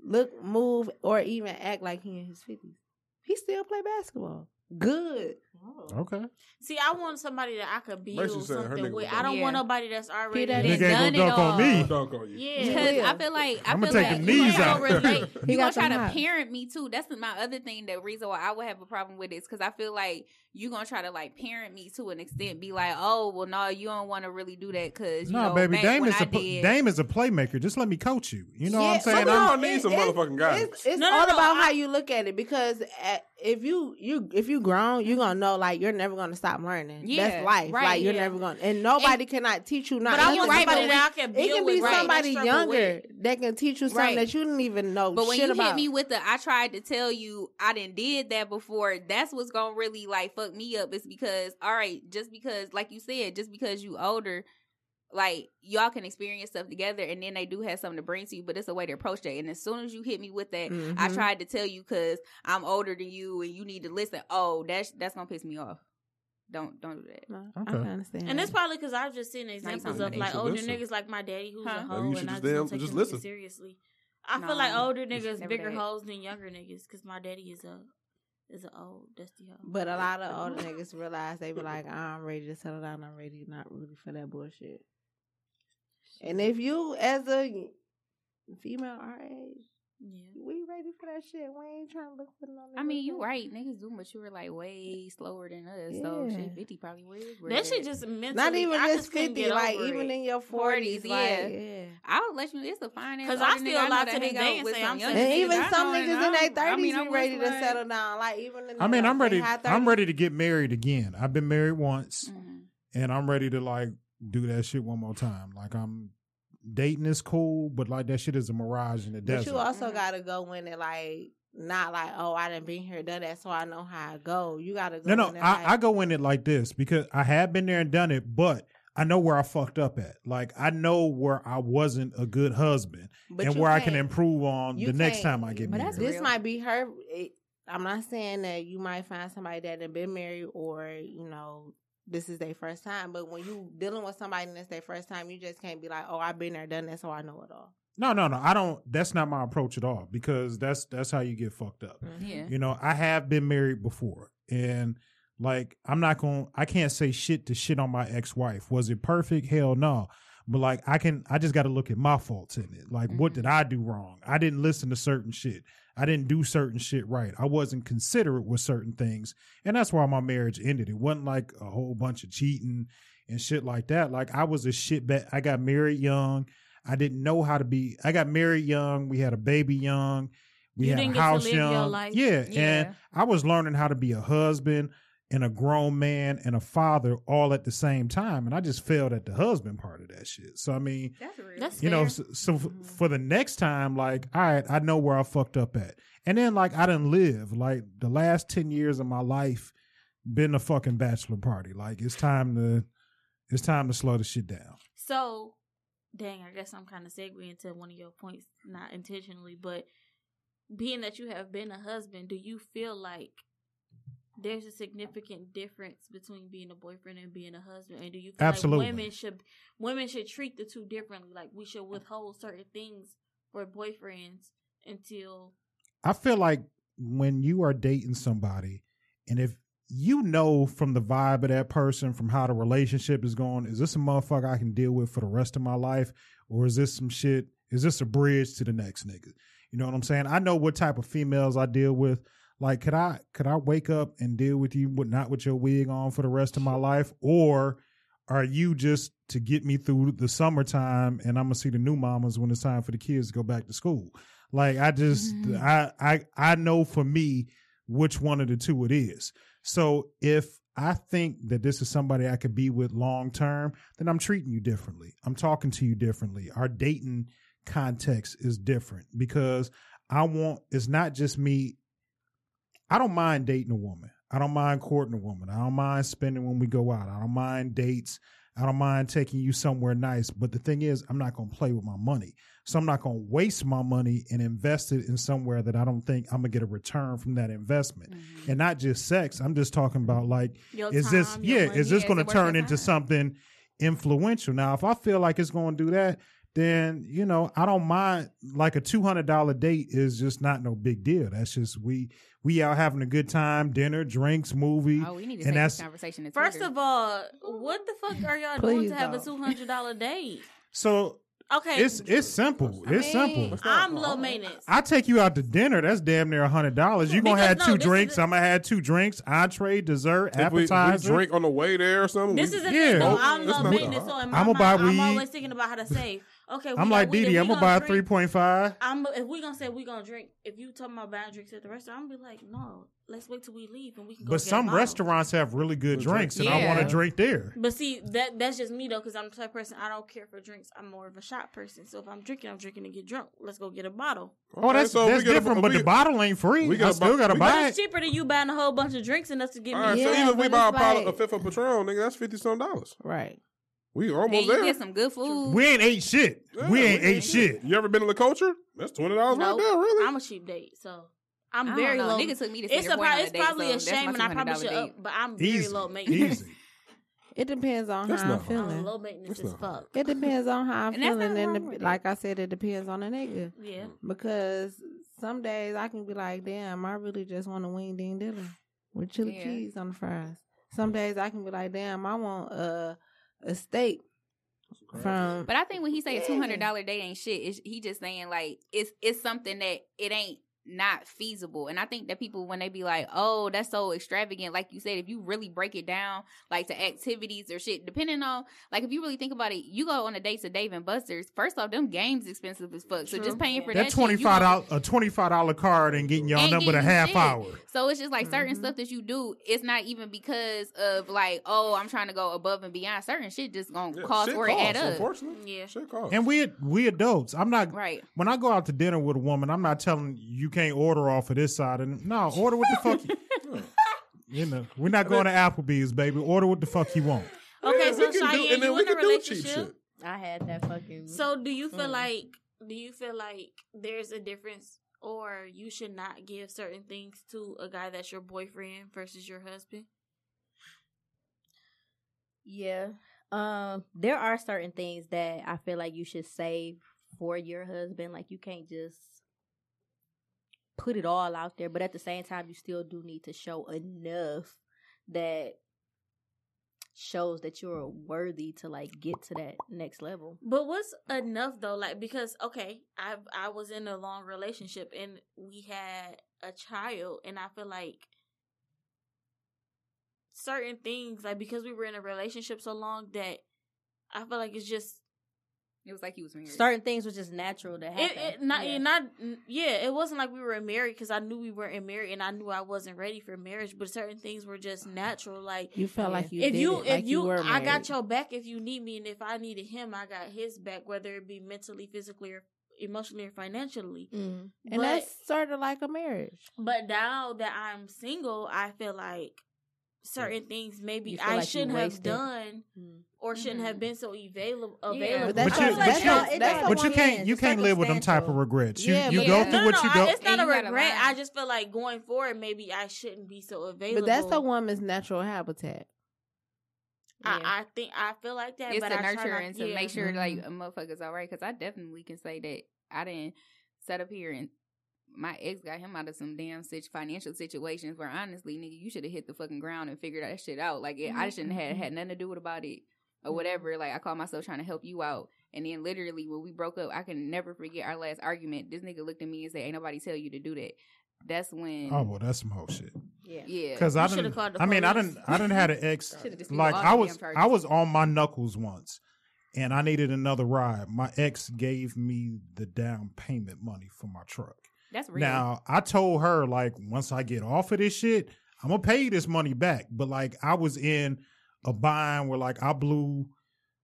look, move, or even act like he in his 50s. He still play basketball. Good. Oh. Okay. See, I want somebody that I could build something with. I don't want nobody that's already done it all. Dunk on you. Yeah, because I feel like I'm gonna take the knees out. You gonna try to parent me too? That's my other thing. The reason why I would have a problem with it is because I feel like you gonna try to like parent me to an extent. Be like, oh, well, no, you don't want to really do that because no, baby, Dame is a playmaker. Just let me coach you. You know what I'm saying? We all need some motherfucking guidance. It's all about how you look at it, because if you grown, you're gonna know like you're never gonna stop learning. Yeah, that's life. Right, like you're never gonna, and nobody cannot teach you. But I want somebody that I can build. It can be somebody younger that can teach you something that you didn't even know. But when you hit me with the, I tried to tell you, I done did that before. That's what's gonna really like fuck me up. Is because just because, like you said, just because you older. Like, y'all can experience stuff together, and then they do have something to bring to you, but it's a way to approach that. And as soon as you hit me with that, I tried to tell you because I'm older than you and you need to listen. Oh, that's going to piss me off. Don't do that. No, okay. I can understand. And that's probably because I've just seen examples of, like, older niggas like my daddy who's a hoe, and I just take him seriously. I feel like older niggas bigger hoes than younger niggas because my daddy is a... It's an old dusty hoe. But a lot of older niggas realize they be like, I'm ready to settle down. I'm ready, not really for that bullshit. And if you, as a female our age, we ready for that shit. We ain't trying to look for no. I mean, you right. Niggas do mature like way slower than us. Yeah. So shit, 50 probably was. That shit just mentally. Not even just 50. Like even in your 40s. Yeah. I would let you. It's a fine ass. Because I still lie to this day and say I'm. And even some niggas in their 30s, I'm ready to settle down. Like even. I mean, I'm ready. I'm ready to get married again. I've been married once, and I'm ready to like do that shit one more time. Like I'm. Dating is cool, but like that shit is a mirage in the desert. But you also gotta go in and like not like, oh, I done been here, done that, so I know how I go. You gotta go. No, I go in it like this because I have been there and done it, but I know where I fucked up at. Like I know where I wasn't a good husband and where I can improve on the next time I get married. This might be her. I'm not saying that you might find somebody that done been married or you know. This is their first time, but when you dealing with somebody and it's their first time, you just can't be like, "Oh, I've been there, done that, so I know it all." No, I don't. That's not my approach at all because that's how you get fucked up. Yeah. You know, I have been married before, and like I'm not gonna, I can't say shit to shit on my ex-wife. Was it perfect? Hell no. But like I can, I just got to look at my faults in it. Like, what did I do wrong? I didn't listen to certain shit. I didn't do certain shit right. I wasn't considerate with certain things. And that's why my marriage ended. It wasn't like a whole bunch of cheating and shit like that. Like I was a shitbag. I got married young. I didn't know how to be. I got married young. We had a baby young. We had a house young. Yeah. And I was learning how to be a husband and a grown man and a father all at the same time. And I just failed at the husband part of that shit. So, I mean, that's you fair. Know, for the next time, like, all right, I know where I fucked up at. And then, like, I didn't live. Like, the last 10 years of my life been a fucking bachelor party. Like, it's time to slow the shit down. So, dang, I guess I'm kind of segueing to one of your points, not intentionally, but being that you have been a husband, do you feel like there's a significant difference between being a boyfriend and being a husband? And do you feel like women should treat the two differently? Like we should withhold certain things for boyfriends until... I feel like when you are dating somebody and if you know from the vibe of that person, from how the relationship is going, is this a motherfucker I can deal with for the rest of my life? Or is this some shit? Is this a bridge to the next nigga? You know what I'm saying? I know what type of females I deal with. Like, could I wake up and deal with you, but not with your wig on for the rest of my life? Or are you just to get me through the summertime and I'm going to see the new mamas when it's time for the kids to go back to school? Like, I just, I know for me which one of the two it is. So if I think that this is somebody I could be with long term, then I'm treating you differently. I'm talking to you differently. Our dating context is different because it's not just me. I don't mind dating a woman. I don't mind courting a woman. I don't mind spending when we go out. I don't mind dates. I don't mind taking you somewhere nice. But the thing is, I'm not going to play with my money. So I'm not going to waste my money and invest it in somewhere that I don't think I'm going to get a return from that investment. Mm-hmm. And not just sex. I'm just talking about like, is this going to turn into something influential? Now, if I feel like it's going to do that, then, you know, I don't mind like a $200 date is just not no big deal. That's just, we We out having a good time, dinner, drinks, movie. Oh, we need to take this conversation to Twitter. First of all, what the fuck are y'all doing to have a $200 date? So okay, it's simple. It's simple. I'm low maintenance. I take you out to dinner. That's damn near $100. You gonna have two drinks. I'm gonna have two drinks, entree, dessert, appetizer. We drink on the way there or something. This is a thing. No, I'm low maintenance. So in my mind, I'm always thinking about how to save. Okay, I'm like Diddy. I'm gonna buy 3.5. If we gonna say we gonna drink, if you talking about buying drinks at the restaurant, I'm gonna be like, no, let's wait till we leave and we can go. But some restaurants have really good drinks, and I want to drink there. But see, that's just me though, because I'm the type of person, I don't care for drinks. I'm more of a shot person. So if I'm drinking to get drunk. Let's go get a bottle. Oh, that's different. But the bottle ain't free. I still gotta buy it. It's cheaper than you buying a whole bunch of drinks and us to get me. All right, so even if we buy a fifth of Patron, nigga, that's $50-some. Right. We almost there. Get some good food. We ain't ate shit. Yeah, we ain't ate shit. You ever been to La Culture? That's $20 right there, really. I'm a cheap date, so I'm very low. Nigga took me to it's probably a shame, and I probably should up, but I'm very low maintenance. Easy. It depends on how I'm feeling. Low maintenance as fuck. It depends on how I'm feeling, and like I said, it depends on the nigga. Yeah. Because some days I can be like, damn, I really just want a wing ding diller with chili cheese on the fries. Some days I can be like, damn, I want a steak from. But I think when he say $200 date ain't shit, he just saying like it's something that it ain't not feasible. And I think that people, when they be like, oh, that's so extravagant, like you said, if you really break it down, like to activities or shit, depending on, like, if you really think about it, you go on a date to Dave and Buster's, first off, them games expensive as fuck. True. So just paying for that $25 a $25 card and getting y'all done with a half hour. So it's just like certain stuff that you do, it's not even because of like, oh, I'm trying to go above and beyond. Certain shit just gonna cost or add up. Unfortunately. Yeah. Shit costs. And we adults. I'm not right. When I go out to dinner with a woman, I'm not telling you can't order off of this side, and no, order what the fuck you know. We're not going to Applebee's, baby. Order what the fuck you want. Okay, so Cheyenne, you in a relationship? I had that fucking. So do you feel like there's a difference, or you should not give certain things to a guy that's your boyfriend versus your husband? Yeah, there are certain things that I feel like you should save for your husband. Like you can't just put it all out there, but at the same time, you still do need to show enough that shows that you're worthy to like get to that next level. But what's enough though? Like, because okay, I was in a long relationship and we had a child, and I feel like certain things, like because we were in a relationship so long, that I feel like it's just. It was like he was married. Certain things was just natural to happen. It wasn't like we were married, because I knew we weren't married and I knew I wasn't ready for marriage. But certain things were just natural. Like you felt like you were married. I got your back if you need me, and if I needed him, I got his back, whether it be mentally, physically, or emotionally or financially. Mm-hmm. And that's sort of like a marriage. But now that I'm single, I feel like certain things maybe I shouldn't have done or shouldn't have been so available. But you can't live with them type of regrets. You go through what you go. It's not a regret. I just feel like going forward, maybe I shouldn't be so available. But that's a woman's natural habitat. Yeah. I think I feel like that. It's to nurture and to make sure like a motherfucker's all right. Because I definitely can say that I didn't set up here and. My ex got him out of some damn financial situations where, honestly, nigga, you should have hit the fucking ground and figured that shit out. Like, I shouldn't have had nothing to do with about it or whatever. Like, I called myself trying to help you out. And then literally when we broke up, I can never forget our last argument. This nigga looked at me and said, ain't nobody tell you to do that. That's when. Oh, well, that's some whole shit. Yeah. Because I didn't had an ex. Like, I was on my knuckles once. And I needed another ride. My ex gave me the down payment money for my truck. That's real. Now, I told her, like, once I get off of this shit, I'm going to pay you this money back. But, like, I was in a bind where, like, I blew.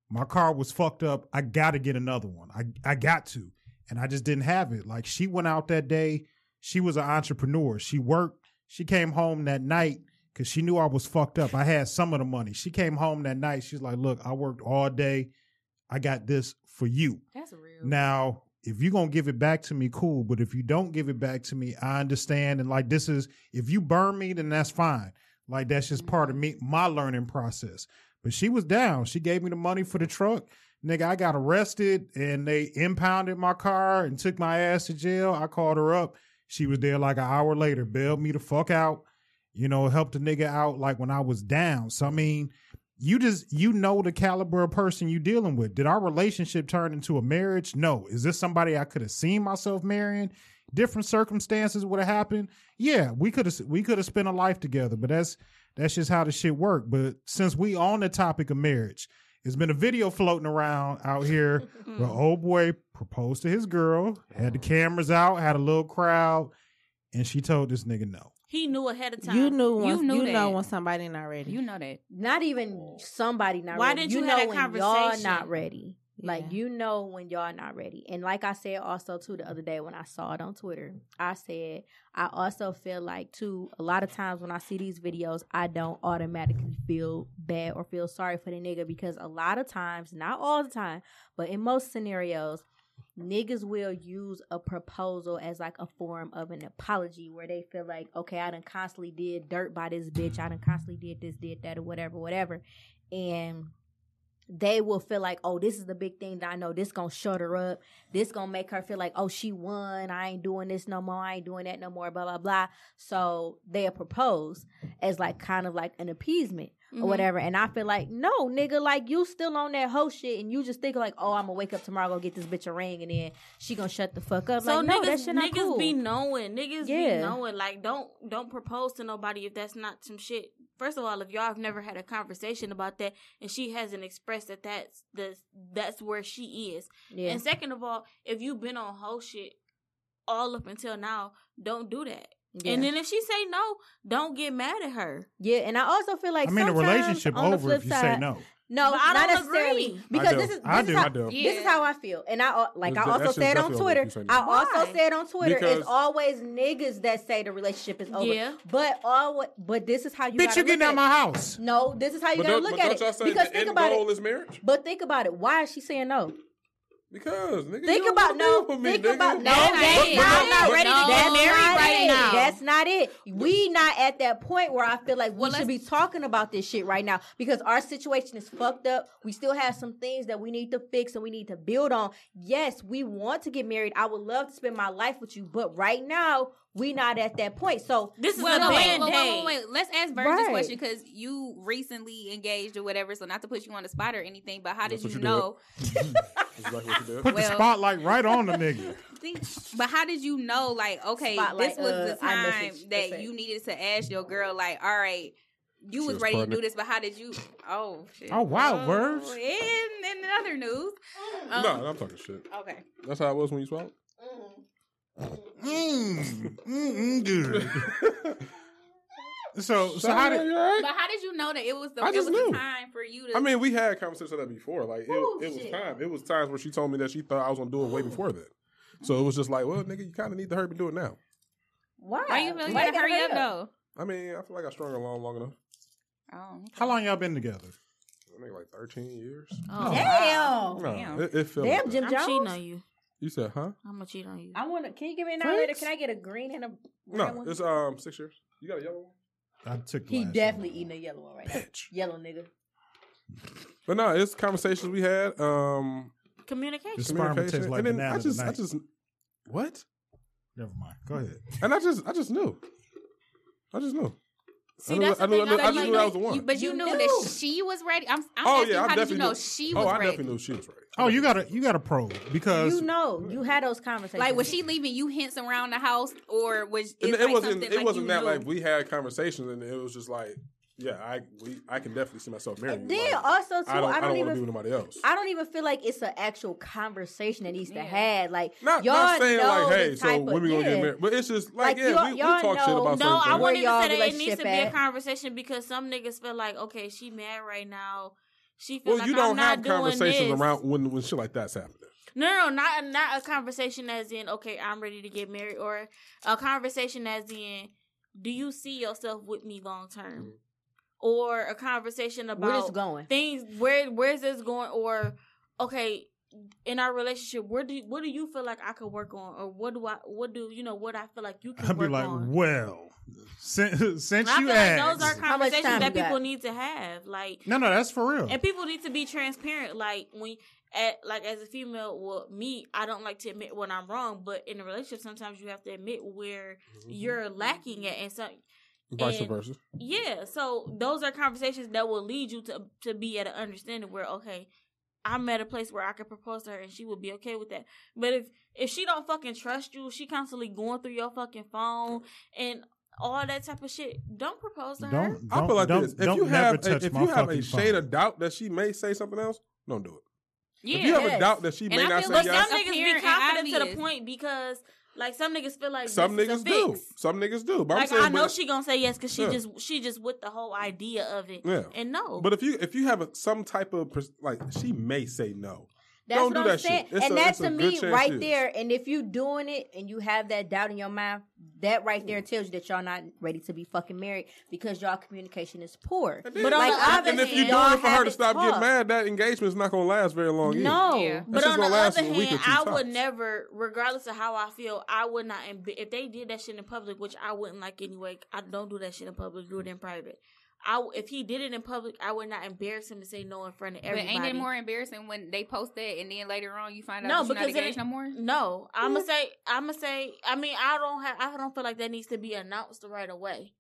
My car was fucked up. I got to get another one. I got to. And I just didn't have it. Like, she went out that day. She was an entrepreneur. She worked. She came home that night because she knew I was fucked up. I had some of the money. She came home that night. She's like, look, I worked all day. I got this for you. That's real. Now, if you're going to give it back to me, cool. But if you don't give it back to me, I understand. And like, this is, if you burn me, then that's fine. Like, that's just part of me, my learning process. But she was down. She gave me the money for the truck. Nigga, I got arrested and they impounded my car and took my ass to jail. I called her up She was there like an hour later, bailed me the fuck out, you know, helped the nigga out like when I was down. So, I mean, you just, you know, the caliber of person you dealing with. Did our relationship turn into a marriage? No. Is this somebody I could have seen myself marrying? Different circumstances would have happened. Yeah, we could have spent a life together, but that's just how the shit worked. But since we on the topic of marriage, there's been a video floating around out here where old boy proposed to his girl, had the cameras out, had a little crowd, and she told this nigga no. He knew ahead of time. You know when somebody not ready. You know that. Not even somebody not ready. Why didn't you have that conversation? Y'all not ready. Yeah. Like, you know when y'all not ready. And like I said also, too, the other day when I saw it on Twitter, I said, I also feel like, too, a lot of times when I see these videos, I don't automatically feel bad or feel sorry for the nigga because a lot of times, not all the time, but in most scenarios, niggas will use a proposal as like a form of an apology where they feel like, okay, I done constantly did dirt by this bitch. I done constantly did this, did that, or whatever. And they will feel like, oh, this is the big thing that I know. This gonna shut her up. This gonna make her feel like, oh, she won. I ain't doing this no more. I ain't doing that no more, blah, blah, blah. So they'll propose as like kind of like an appeasement or whatever. And I feel like, no, nigga, like you still on that whole shit and you just think like, oh, I'm gonna wake up tomorrow, go get this bitch a ring and then she gonna shut the fuck up. So like, no, that shit not cool. Niggas be knowing. Like, don't propose to nobody if that's not some shit. First of all, if y'all have never had a conversation about that and she hasn't expressed that that's where she is. Yeah. And second of all, if you've been on whole shit all up until now, don't do that. Yeah. And then if she say no, don't get mad at her. Yeah, and I also feel like sometimes the relationship on the flip over if you side, say no. No, but not necessarily. Agree. Because this is how I feel. And I also said on Twitter, it's always niggas that say the relationship is over. Yeah. But this is how you gotta look at it. Bitch, you getting out my house. No, this is how you gotta look at it. Because think about it. But think about it. Why is she saying no? Because, nigga, I'm not ready to get married right now. That's not it. We not at that point where I feel like we should be talking about this shit right now because our situation is fucked up. We still have some things that we need to fix and we need to build on. Yes, we want to get married. I would love to spend my life with you, but right now we not at that point. So this is wait. Let's ask Virgil's question because you recently engaged or whatever. So not to put you on the spot or anything, but how did you know? Put the spotlight right on the nigga. But how did you know? Like, okay, this was the time that you needed to ask your girl. Like, all right, you was ready to do this, but how did you? Oh shit! Oh wow, Virg. In other news, no, I'm talking shit. Okay, that's how it was when you swallowed. Mm-hmm. Good. So how did you know that it was the time for you to? I mean, we had conversations like that before. Like it was time. It was times where she told me that she thought I was gonna do it way before that. So it was just like, well, nigga, you kind of need to hurry up and do it now. Why? Why you really gotta hurry up though? I mean, I feel like I strung along long enough. Oh. Okay. How long y'all been together? I think like 13 years. Oh. Damn. No, it felt damn. Like Jim Jones. I'm cheating on you. You said, huh? I'm gonna cheat on you. I want to. Can you give me an hour? Can I get a green and a red one? No, it's 6 years. You got a yellow one? I took. He definitely eating a yellow one right now. Yellow nigga. But no, it's conversations we had. Communication. Like, and then I just what? Never mind. Go ahead. And I just knew. See, that's the thing. I just knew I was the one. But you knew that she was ready. I'm asking, how did you know she was ready? Oh, I definitely knew she was ready. Oh, you gotta probe because you know you had those conversations. Like, was she leaving you hints around the house, or was it? It wasn't like we had conversations, and it was just like, yeah, I can definitely see myself marrying. And then like, also too, I don't even want to be with nobody else. I don't even feel like it's an actual conversation that needs to have. Like, not saying like, hey, so when we gonna get married? But it's just like we talk shit about. No, I wouldn't even say that it needs to be a conversation because some niggas feel like, okay, she mad right now. She feels like, you don't have conversations around when shit like that's happening. No, not a conversation as in, okay, I'm ready to get married, or a conversation as in, do you see yourself with me long term, or a conversation about where this going, or okay, in our relationship, what do you feel like I could work on, or what I feel like you can work on? I'd be like, on? Well, since you asked, those are conversations that people need to have. Like, no, that's for real. And people need to be transparent. Like as a female, well, me, I don't like to admit when I'm wrong, but in a relationship, sometimes you have to admit where you're lacking at, and so. Vice versa. Yeah, so those are conversations that will lead you to be at an understanding where, okay, I'm at a place where I could propose to her and she would be okay with that. But if she don't fucking trust you, she constantly going through your fucking phone and all that type of shit, don't propose to her. I feel like this. If you have a shade of doubt that she may say something else, don't do it. Yeah, if you have a doubt that she may not say something else. Some niggas be confident to the point because... Like, some niggas feel like some this niggas is a fix. Do. Some niggas do. But like, I know she gonna say yes because she just with the whole idea of it. Yeah. And no. But if you have some type of she may say no. That's don't what do I'm that saying. Shit. It's and that's to me right there. And if you doing it and you have that doubt in your mind, that right there tells you that y'all not ready to be fucking married because y'all communication is poor. But and if you're doing it for her to stop getting mad, that engagement's not gonna last very long. No, yeah. But on the other hand, I would never, regardless of how I feel, I would not. If they did that shit in public, which I wouldn't like anyway, I don't do that shit in public. Do it in private. If he did it in public, I would not embarrass him to say no in front of everybody. But ain't it more embarrassing when they post that and then later on you find out you're not engaged no more? No, I'm gonna say. I mean, I don't feel like that needs to be announced right away.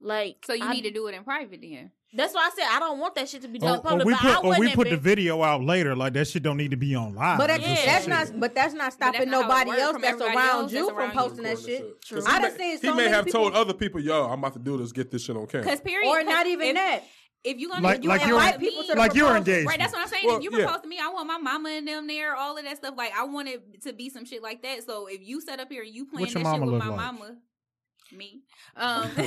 Like, so you need to do it in private then. That's why I said I don't want that shit to be done public. Or we put the video out later. Like, that shit don't need to be on live. But that's not stopping nobody else that's around you from posting that shit. True. I done seen so many people. He may have told other people, "Yo, I'm about to do this. Get this shit on camera." Because period. Or not even that. If you're gonna invite people to the proposal, you're engaged, right? That's what I'm saying. Well, if you propose to me, I want my mama and them there, all of that stuff. Like, I want it to be some shit like that. So if you set up here and you plan that shit with my mama. Me. Don't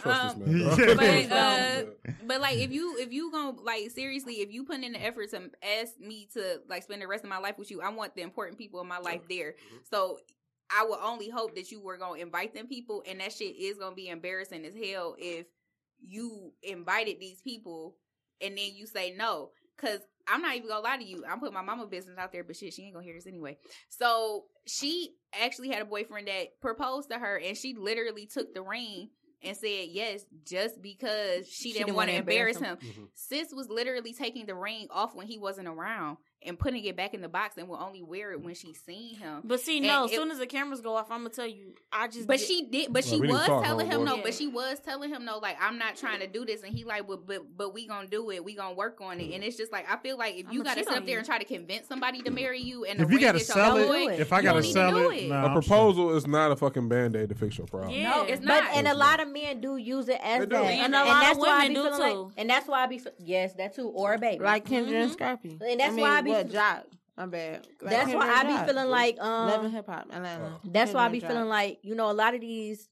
trust this man. But like, if you gonna, like, seriously, if you put in the effort to ask me to, like, spend the rest of my life with you, I want the important people in my life there. So I would only hope that you were gonna invite them people, and that shit is gonna be embarrassing as hell if you invited these people and then you say no. Cause I'm not even gonna lie to you, I'm putting my mama business out there, but shit, she ain't gonna hear this anyway. So she actually had a boyfriend that proposed to her, and she literally took the ring and said yes just because she didn't want to embarrass him. Mm-hmm. Sis was literally taking the ring off when he wasn't around and putting it back in the box and will only wear it when she seen him. But see, as soon as the cameras go off, I'm gonna tell you, she was telling him no, like, I'm not trying to do this, and he like, but we gonna do it, we gonna work on it. And it's just like, I feel like if you gotta sit up there and try to convince somebody to marry you, and if you gotta sell it, if I gotta sell it, a proposal is not a fucking band-aid to fix your problem. Yeah. No, it's not. And a lot of men do use it as that, and that's why I be feeling like, and that's why I be yes, that too, or a baby, like Kendrick and Scrappy, and that's why. I'm bad. Like, that's why I be feeling like Love and Hip Hop Atlanta. That's why I be feeling like, you know, a lot of these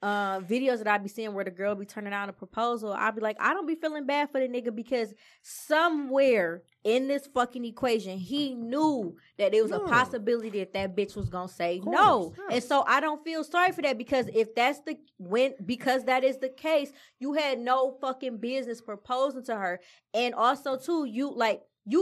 videos that I be seeing where the girl be turning down a proposal, I be like, I don't be feeling bad for the nigga, because somewhere in this fucking equation, he knew that it was a possibility that bitch was gonna say no. And so I don't feel sorry for that, because because that is the case, you had no fucking business proposing to her. And also too, you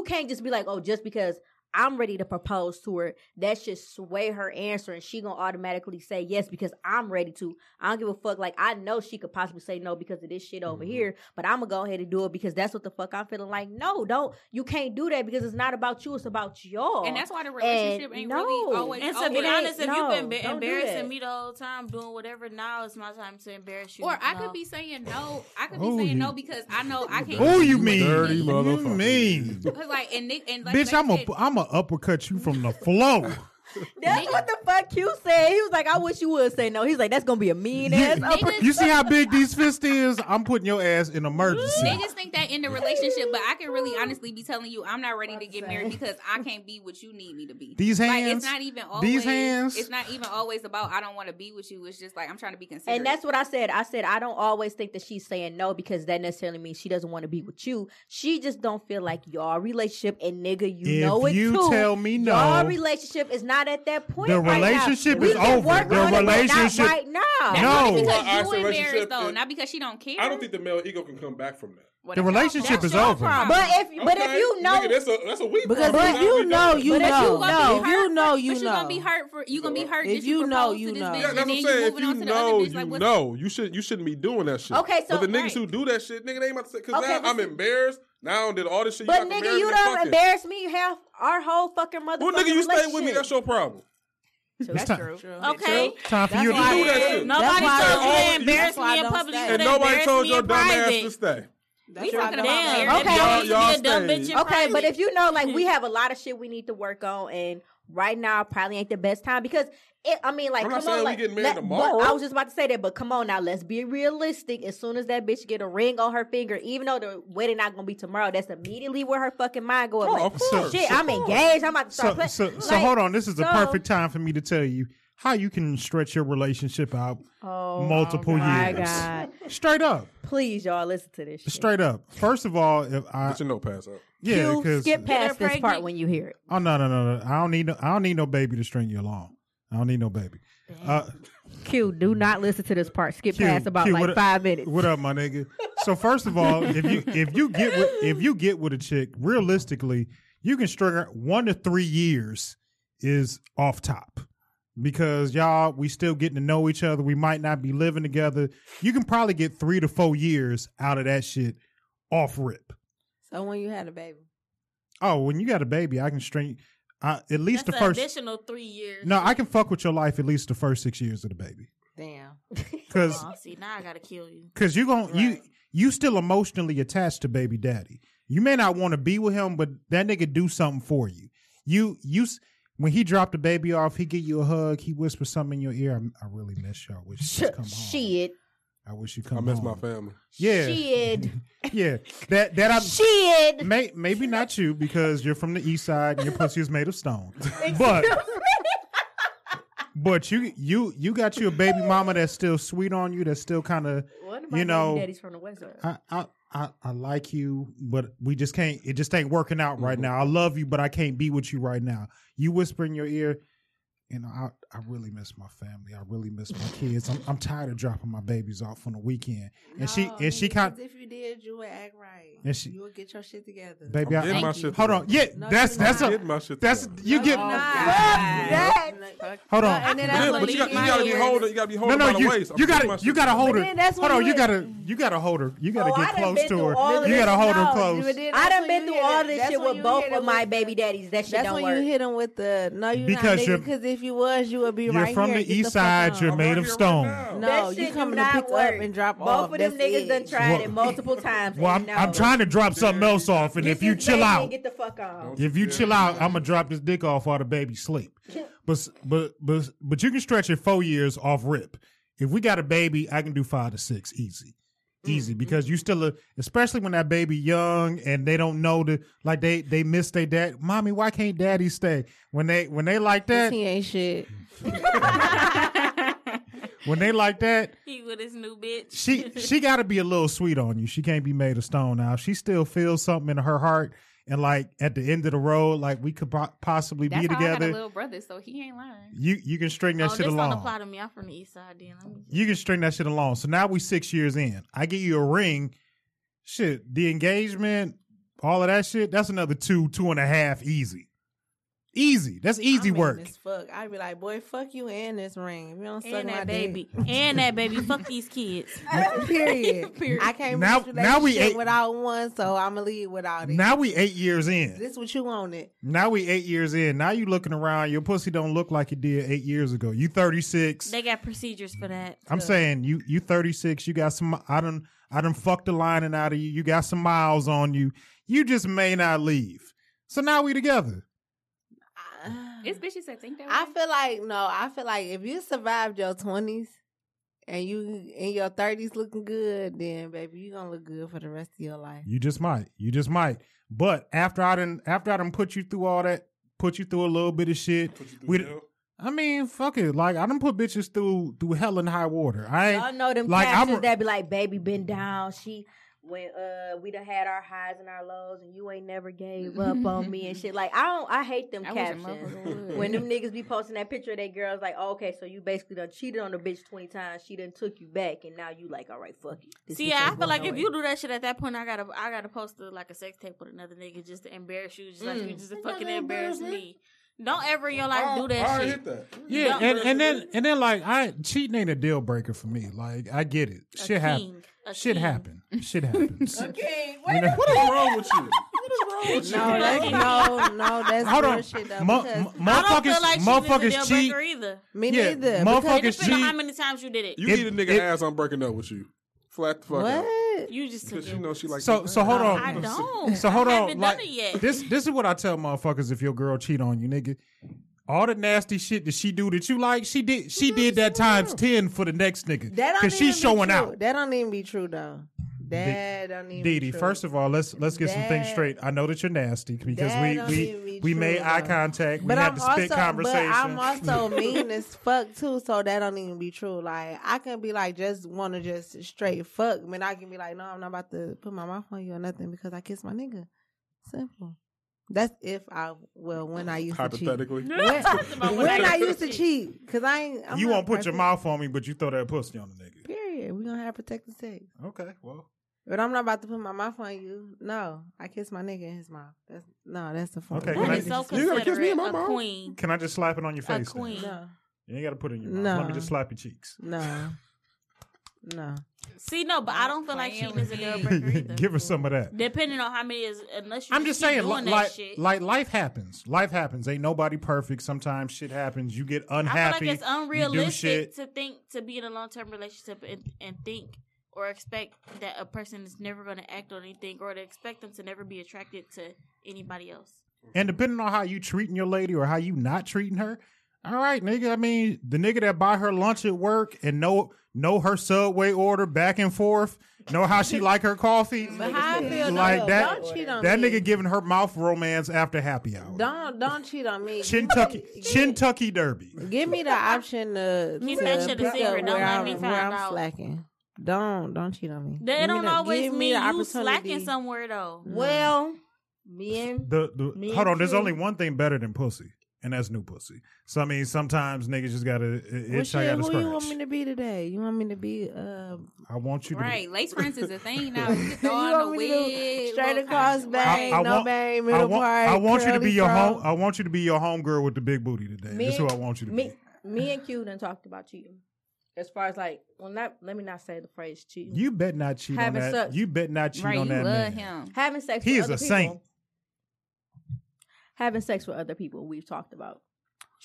can't just be like, oh, just because I'm ready to propose to her, that should sway her answer, and she gonna automatically say yes because I'm ready to. I don't give a fuck. Like, I know she could possibly say no because of this shit over here, but I'm gonna go ahead and do it because that's what the fuck I'm feeling like. No, don't. You can't do that, because it's not about you, it's about y'all. And that's why the relationship ain't really always. And to be honest, if you've been embarrassing me the whole time doing whatever, now it's my time to embarrass you. Or I could be saying no. I could be saying no because I know I can't. Who you mean? Dirty motherfucker. Mean? Like, and like, bitch, I'm a uppercut you from the floor. That's what the fuck you said. He was like, I wish you would say no. He's like, that's gonna be a mean ass uppercut. You see how big these fists is? I'm putting your ass in emergency. Niggas think that in the relationship, but I can really honestly be telling you, I'm not ready to get married because I can't be what you need me to be. These hands, like, it's not even always about I don't want to be with you. It's just like, I'm trying to be considerate. And that's what I said. I said, I don't always think that she's saying no because that necessarily means she doesn't want to be with you. She just don't feel like y'all relationship, and nigga, you know it too. You tell me no, y'all relationship is not at that point. The relationship is over. The relationship right now. No, because you in marriage though, not because she don't care. I don't think the male ego can come back from that. The relationship is over. But if you know, nigga, that's a weak problem. But you know. You're gonna be hurt for you gonna be hurt if you know you know. Yeah, that's what I'm saying. If you know you know, you shouldn't be doing that shit. Okay, so but the niggas who do that shit, nigga, they ain't about to say because now I'm embarrassed. Now I done did all this shit. But nigga, you don't embarrass me. You have our whole fucking motherfucking relationship. Well, nigga, you stay with me. That's your problem. So that's true. Okay. Time for you to do that shit. Nobody told you embarrass me in public, and nobody told your dumb ass to stay. We talking about okay, but if you know, like, we have a lot of shit we need to work on, and right now probably ain't the best time because I'm not saying we getting married tomorrow. I was just about to say that, but come on now, let's be realistic. As soon as that bitch get a ring on her finger, even though the wedding not gonna be tomorrow, that's immediately where her fucking mind goes. I'm engaged. I'm about to start playing. So hold on, this is the perfect time for me to tell you how you can stretch your relationship out multiple years. God. Straight up. Please, y'all, listen to this shit. Straight up. First of all, if I... Get your notepad up. Yeah, you skip past this part when you hear it. Oh, no. I don't need no baby to string you along. I don't need no baby. Q, do not listen to this part. Skip past about 5 minutes. What up, my nigga? So first of all, if you get with a chick, realistically, you can string her 1 to 3 years is off top. Because y'all, we still getting to know each other. We might not be living together. You can probably get 3 to 4 years out of that shit off rip. So when you had a baby? Oh, when you got a baby, I can string at least that's the first additional 3 years. No, I can fuck with your life at least the first 6 years of the baby. Damn. Because see, now I gotta kill you. Because you still emotionally attached to baby daddy. You may not want to be with him, but that nigga do something for you. When he dropped the baby off, he give you a hug. He whispers something in your ear. I really miss y'all. I wish you come home. Shit. I wish you come home. I miss my family. Yeah. Shit. Yeah. That I shit. Maybe not you because you're from the east side and your pussy is made of stone. But you got you a baby mama that's still sweet on you. That's still kind of baby daddy's from the west side. I like you, but we just can't. It just ain't working out right now. I love you, but I can't be with you right now. You whisper in your ear, I really miss my family. I really miss my kids. I'm tired of dropping my babies off on the weekend. And she kind of. If you did, you would act right. And you would get your shit together. Baby, I'm getting my shit. Hold on. Yeah, no, hold on. You gotta be holding. No, you gotta hold her. Hold on. You gotta hold her. You gotta get close to her. You gotta hold her close. I done been through all this shit with both of my baby daddies. That shit don't work. That's when you hit them with the no. You because if you was, you would be right here. You're from the east side. You're made of stone. Right no, you come to pick work. Up and drop both off. Both of them niggas done tried it multiple times. Well, I'm trying to drop something else off, and if you chill out, I'm gonna drop this dick off while the baby sleep. But you can stretch it 4 years off rip. If we got a baby, I can do 5 to 6 easy because you still, especially when that baby young and they don't know they miss their dad. Mommy, why can't daddy stay? When they like that, he ain't shit. When they like that, he with his new bitch. She got to be a little sweet on you. She can't be made of stone now. She still feels something in her heart. And like at the end of the road, like we could possibly be together. That's how I got a little brother, so he ain't lying. You can string that shit along. Don't apply to me. I'm from the east side, then. You can string that shit along. So now we 6 years in. I give you a ring, shit. The engagement, all of that shit. That's another 2.5 easy. Easy. That's easy work. Fuck. I'd be like, boy, fuck you and this ring. If you don't suck my baby. And that baby. Fuck these kids. Period. I can't reach relationship without one, so I'm going to leave without it. Now we 8 years in. This what you wanted. Now we 8 years in. Now you looking around. Your pussy don't look like it did 8 years ago. You 36. They got procedures for that. I'm saying you 36. You got some. I done fucked the lining out of you. You got some miles on you. You just may not leave. So now we together. It's bitches that think that way. I feel like if you survived your 20s and you in your 30s looking good, then baby, you're gonna look good for the rest of your life. You just might. But after I done put you through all that, put you through a little bit of shit. I mean, fuck it. Like, I done put bitches through hell and high water. I ain't, y'all know them captions that be like, baby been down, she when we done had our highs and our lows, and you ain't never gave up on me and shit. Like, I hate them captions. When them niggas be posting that picture of that girls, like, oh, okay, so you basically done cheated on the bitch 20 times. She done took you back, and now you like, all right, fuck it. This See, I feel like if you do that shit at that point, I gotta post like a sex tape with another nigga just to embarrass you, just like you just to fucking embarrass me. Don't ever in your life do that shit. I hate that. Yeah, and then like cheating ain't a deal breaker for me. Like, I get it. Shit happens. Okay, what is wrong with you? What is wrong with you? No, that's bullshit though. I don't feel like motherfuckers cheat. Deal breaker either. Me neither. Yeah, motherfuckers cheat. How many times you did it? You need a nigga ass. I'm breaking up with you. Flat the fuck what? Out. You just took it. You know she like so hold on. I don't. So hold on. I haven't done it yet. This is what I tell motherfuckers if your girl cheat on you, nigga. All the nasty shit that she do that you like, she did that times 10 for the next nigga. Because she's showing out. That don't even be true though. That don't even Diddy, be true. First of all, let's get some things straight. I know that you're nasty because we made eye contact. But we had to spit conversation. But I'm also mean as fuck too, so that don't even be true. Like, I can be like, just straight fuck. I mean, I can be like, no, I'm not about to put my mouth on you or nothing because I kissed my nigga. Simple. That's when I used to cheat. Hypothetically. When I used to cheat. Cause you won't put your mouth on me, but you throw that pussy on the nigga. Period. We're going to have protected sex. Okay, well. But I'm not about to put my mouth on you. No, I kiss my nigga in his mouth. That's the fuck. Okay, you gotta kiss me in my mouth. Queen. Can I just slap it on your face? A queen. No. You ain't got to put it in your mouth. Let me just slap your cheeks. No. No. See, no, but I don't feel like cheating is a deal breaker either. Give her some of that. Depending on how many is, unless you I'm just saying, doing that shit. Like, life happens. Life happens. Ain't nobody perfect. Sometimes shit happens. You get unhappy. I feel like it's unrealistic to be in a long-term relationship and think or expect that a person is never going to act on anything or to expect them to never be attracted to anybody else. And depending on how you treating your lady or how you not treating her, all right, nigga. I mean, the nigga that buy her lunch at work and know her Subway order back and forth, know how she like her coffee, but how I feel like no, that. Don't cheat on that me. Nigga giving her mouth romance after happy hour. Don't cheat on me. Kentucky Derby. Give me the option to keep that shit a secret. Don't let me find out. I'm slacking. Don't cheat on me. They don't always mean you slacking somewhere though. No. Well, me and hold on. There's only one thing better than pussy. And that's new pussy. So, I mean, sometimes niggas just gotta itch. I gotta scratch. Who you want me to be today? You want me to be... I want you to be... Right. Lace fronts is a thing now. You can throw on the wig. Straight across bang, no bang, middle part. I want you to be your home. I want you to be your homegirl with the big booty today. That's who I want you to be. Me and Q done talked about cheating. As far as like, let me not say the phrase cheating. You bet not cheat on that. You bet not cheat on that man. You love him. Having sex with other people. He is a saint. Having sex with other people, we've talked about.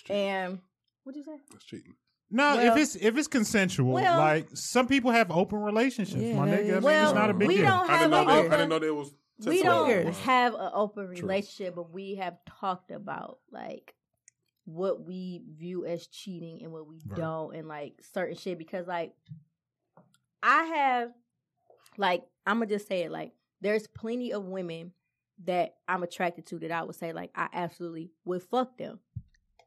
And what'd you say? That's cheating. No, well, if it's consensual, well, like some people have open relationships, yeah, my nigga. I mean, it's not a big deal. We don't have an open relationship, but we have talked about like what we view as cheating and what we don't, and like certain shit. Because like I have, like I'm gonna just say it, like there's plenty of women that I'm attracted to that I would say like I absolutely would fuck them,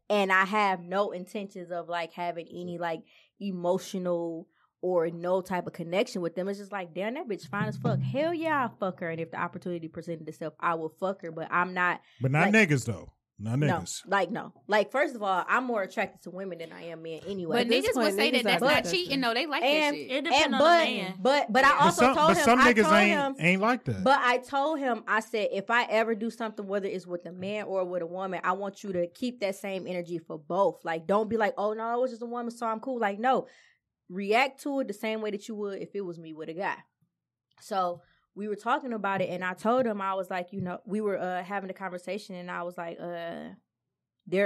and I have no intentions of like having any like emotional or no type of connection with them. It's just like, damn, that bitch fine as fuck. Hell yeah, I'll fuck her, and if the opportunity presented itself, I will fuck her. But I'm not. But not like, niggas though. Not niggas. No, like no. Like first of all, I'm more attracted to women than I am men anyway. But niggas would say that that's not cheating though. They like that shit. It depends on the man. But I also told him. But some niggas ain't like that. But I told him, I said, if I ever do something, whether it's with a man or with a woman, I want you to keep that same energy for both. Like, don't be like, oh no, it was just a woman, so I'm cool. Like, no, react to it the same way that you would if it was me with a guy. So. We were talking about it, and I told him, I was like, you know, we were having a conversation, and I was like, there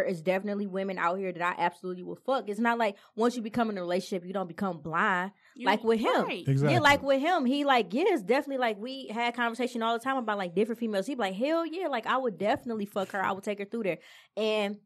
is definitely women out here that I absolutely will fuck. It's not like once you become in a relationship, you don't become blind. Like with him. Right. Exactly. Yeah, like with him, he like, yeah, it's definitely like we had conversation all the time about like different females. He'd be like, hell yeah, like I would definitely fuck her. I would take her through there. And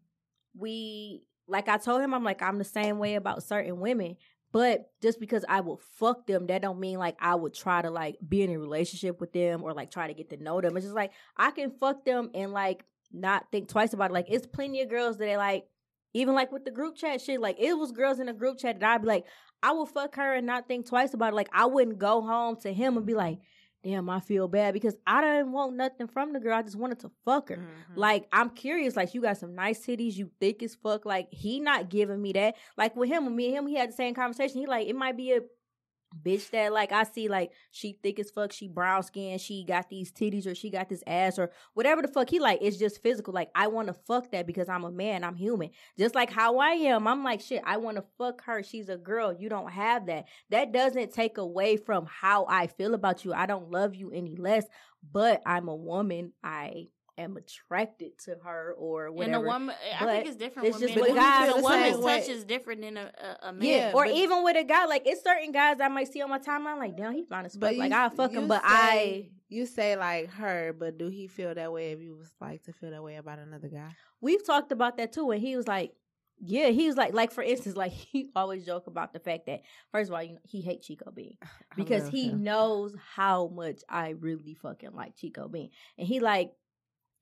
we, like I told him, I'm like, I'm the same way about certain women. But just because I would fuck them, that don't mean like I would try to like be in a relationship with them or like try to get to know them. It's just like I can fuck them and like not think twice about it. Like it's plenty of girls that they like, even like with the group chat shit, like it was girls in the group chat that I'd be like, I will fuck her and not think twice about it. Like I wouldn't go home to him and be like, damn, I feel bad because I didn't want nothing from the girl. I just wanted to fuck her. Mm-hmm. Like, I'm curious. Like, you got some nice titties. You thick as fuck. Like, he not giving me that. Like, with him, me and him, he had the same conversation. He like, it might be a bitch that, like, I see, like, she thick as fuck. She brown skin. She got these titties or she got this ass or whatever the fuck. He like, it's just physical. Like, I want to fuck that because I'm a man. I'm human. Just like how I am. I'm like, shit, I want to fuck her. She's a girl. You don't have that. That doesn't take away from how I feel about you. I don't love you any less, but I'm a woman. I am attracted to her or whatever. And a woman, but I think it's different. It's just with guys. A woman's touch is different than a man. Yeah, or even with a guy, like it's certain guys I might see on my timeline, like damn, he's fine as fuck. Like I'll fuck him, but you say like her, but do he feel that way if you was like to feel that way about another guy? We've talked about that too, and he was like, yeah, he was like for instance, like he always joke about the fact that first of all, you know, he hates Chico Bean because he knows how much I really fucking like Chico Bean, and he like,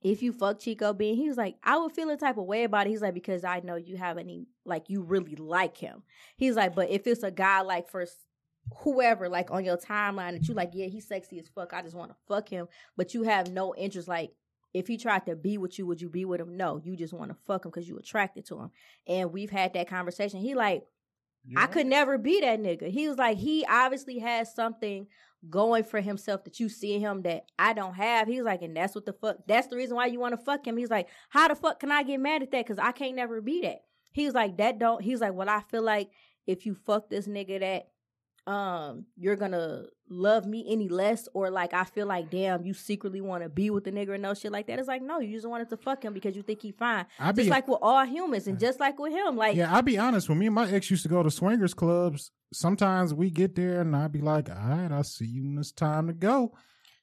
if you fuck Chico Bean, he was like, I would feel a type of way about it. He's like, because I know you have any, like, you really like him. He's like, but if it's a guy, like, for whoever, like, on your timeline that you like, yeah, he's sexy as fuck, I just want to fuck him, but you have no interest, like, if he tried to be with you, would you be with him? No, you just want to fuck him because you attracted to him. And we've had that conversation. He like, yeah. I could never be that nigga. He was like, he obviously has something going for himself that you see in him that I don't have. He was like, and that's what the fuck, that's the reason why you want to fuck him. He's like, how the fuck can I get mad at that? Because I can't never be that. He was like, that don't, he's like, well, I feel like if you fuck this nigga that, you're gonna love me any less, or like, I feel like, damn, you secretly want to be with the nigga and no shit like that. It's like, no, you just wanted to fuck him because you think he fine. Just like with all humans and just like with him. Like, yeah, I'll be honest, when me and my ex used to go to swingers clubs, sometimes we get there and I'd be like, all right, I'll see you when it's time to go.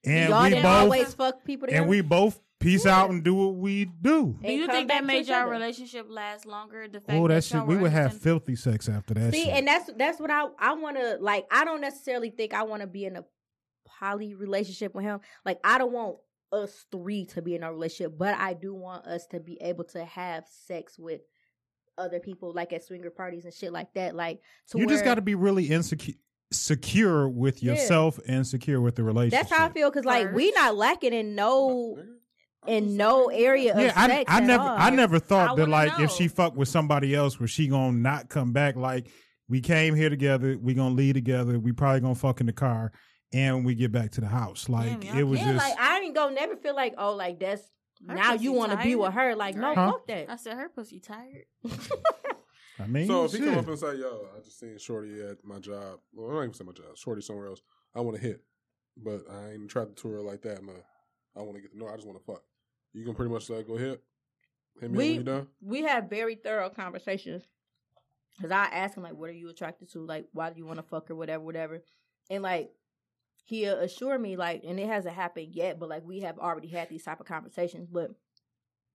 And y'all didn't always fuck people together. And we both peace out and do what we do. Do you think that made y'all relationship last longer? The fact that shit, we would have filthy sex after that. See, and that's what I want to, like, I don't necessarily think I want to be in a poly relationship with him. Like, I don't want us three to be in a relationship, but I do want us to be able to have sex with other people, like at swinger parties and shit like that. Like, to you just got to be really secure with yourself and secure with the relationship. That's how I feel, because like we not lacking in no area of sex. I never thought that like if she fucked with somebody else, was she gonna not come back? Like, we came here together, we gonna leave together, we probably gonna fuck in the car, and we get back to the house. Like, damn, it was just like I ain't gonna never feel like, oh, like that's her now you want to be with her. Like, no, fuck that. I said her pussy tired. I mean, so if he come up and say, yo, I just seen Shorty at my job. Well, I don't even say my job. Shorty somewhere else. I want to hit. But I ain't tried to tour her like that, man. I want to get to know her. I just want to fuck. You going to pretty much go hit? Hit me when you done? We have very thorough conversations. Because I ask him, like, what are you attracted to? Like, why do you want to fuck or whatever. And, like, he assured me, like, and it hasn't happened yet, but, like, we have already had these type of conversations. But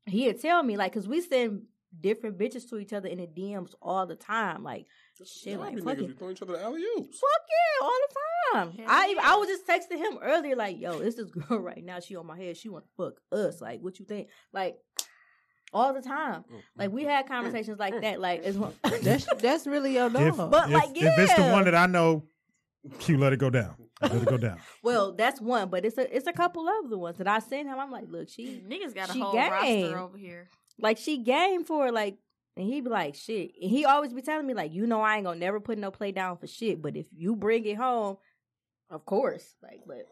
he would tell me, like, because we send different bitches to each other in the DMs all the time. Like, shit, like, fuck it. We throw each other alley-oops. Fuck yeah, all the time. Yeah. I was just texting him earlier, like, yo, it's this girl right now. She on my head. She want to fuck us. Like, what you think? Like, all the time. Like, we had conversations like that. Like, it's one, that's really your dog. But, like, yeah. If it's the one that I know, Q, let it go down. Let it go down. Well, that's one, but it's a couple of the ones that I sent him. I'm like, look, niggas got a whole roster over here. Like, she game for it, like, and he be like, shit. And he always be telling me, like, you know, I ain't gonna never put no play down for shit, but if you bring it home, of course, like, but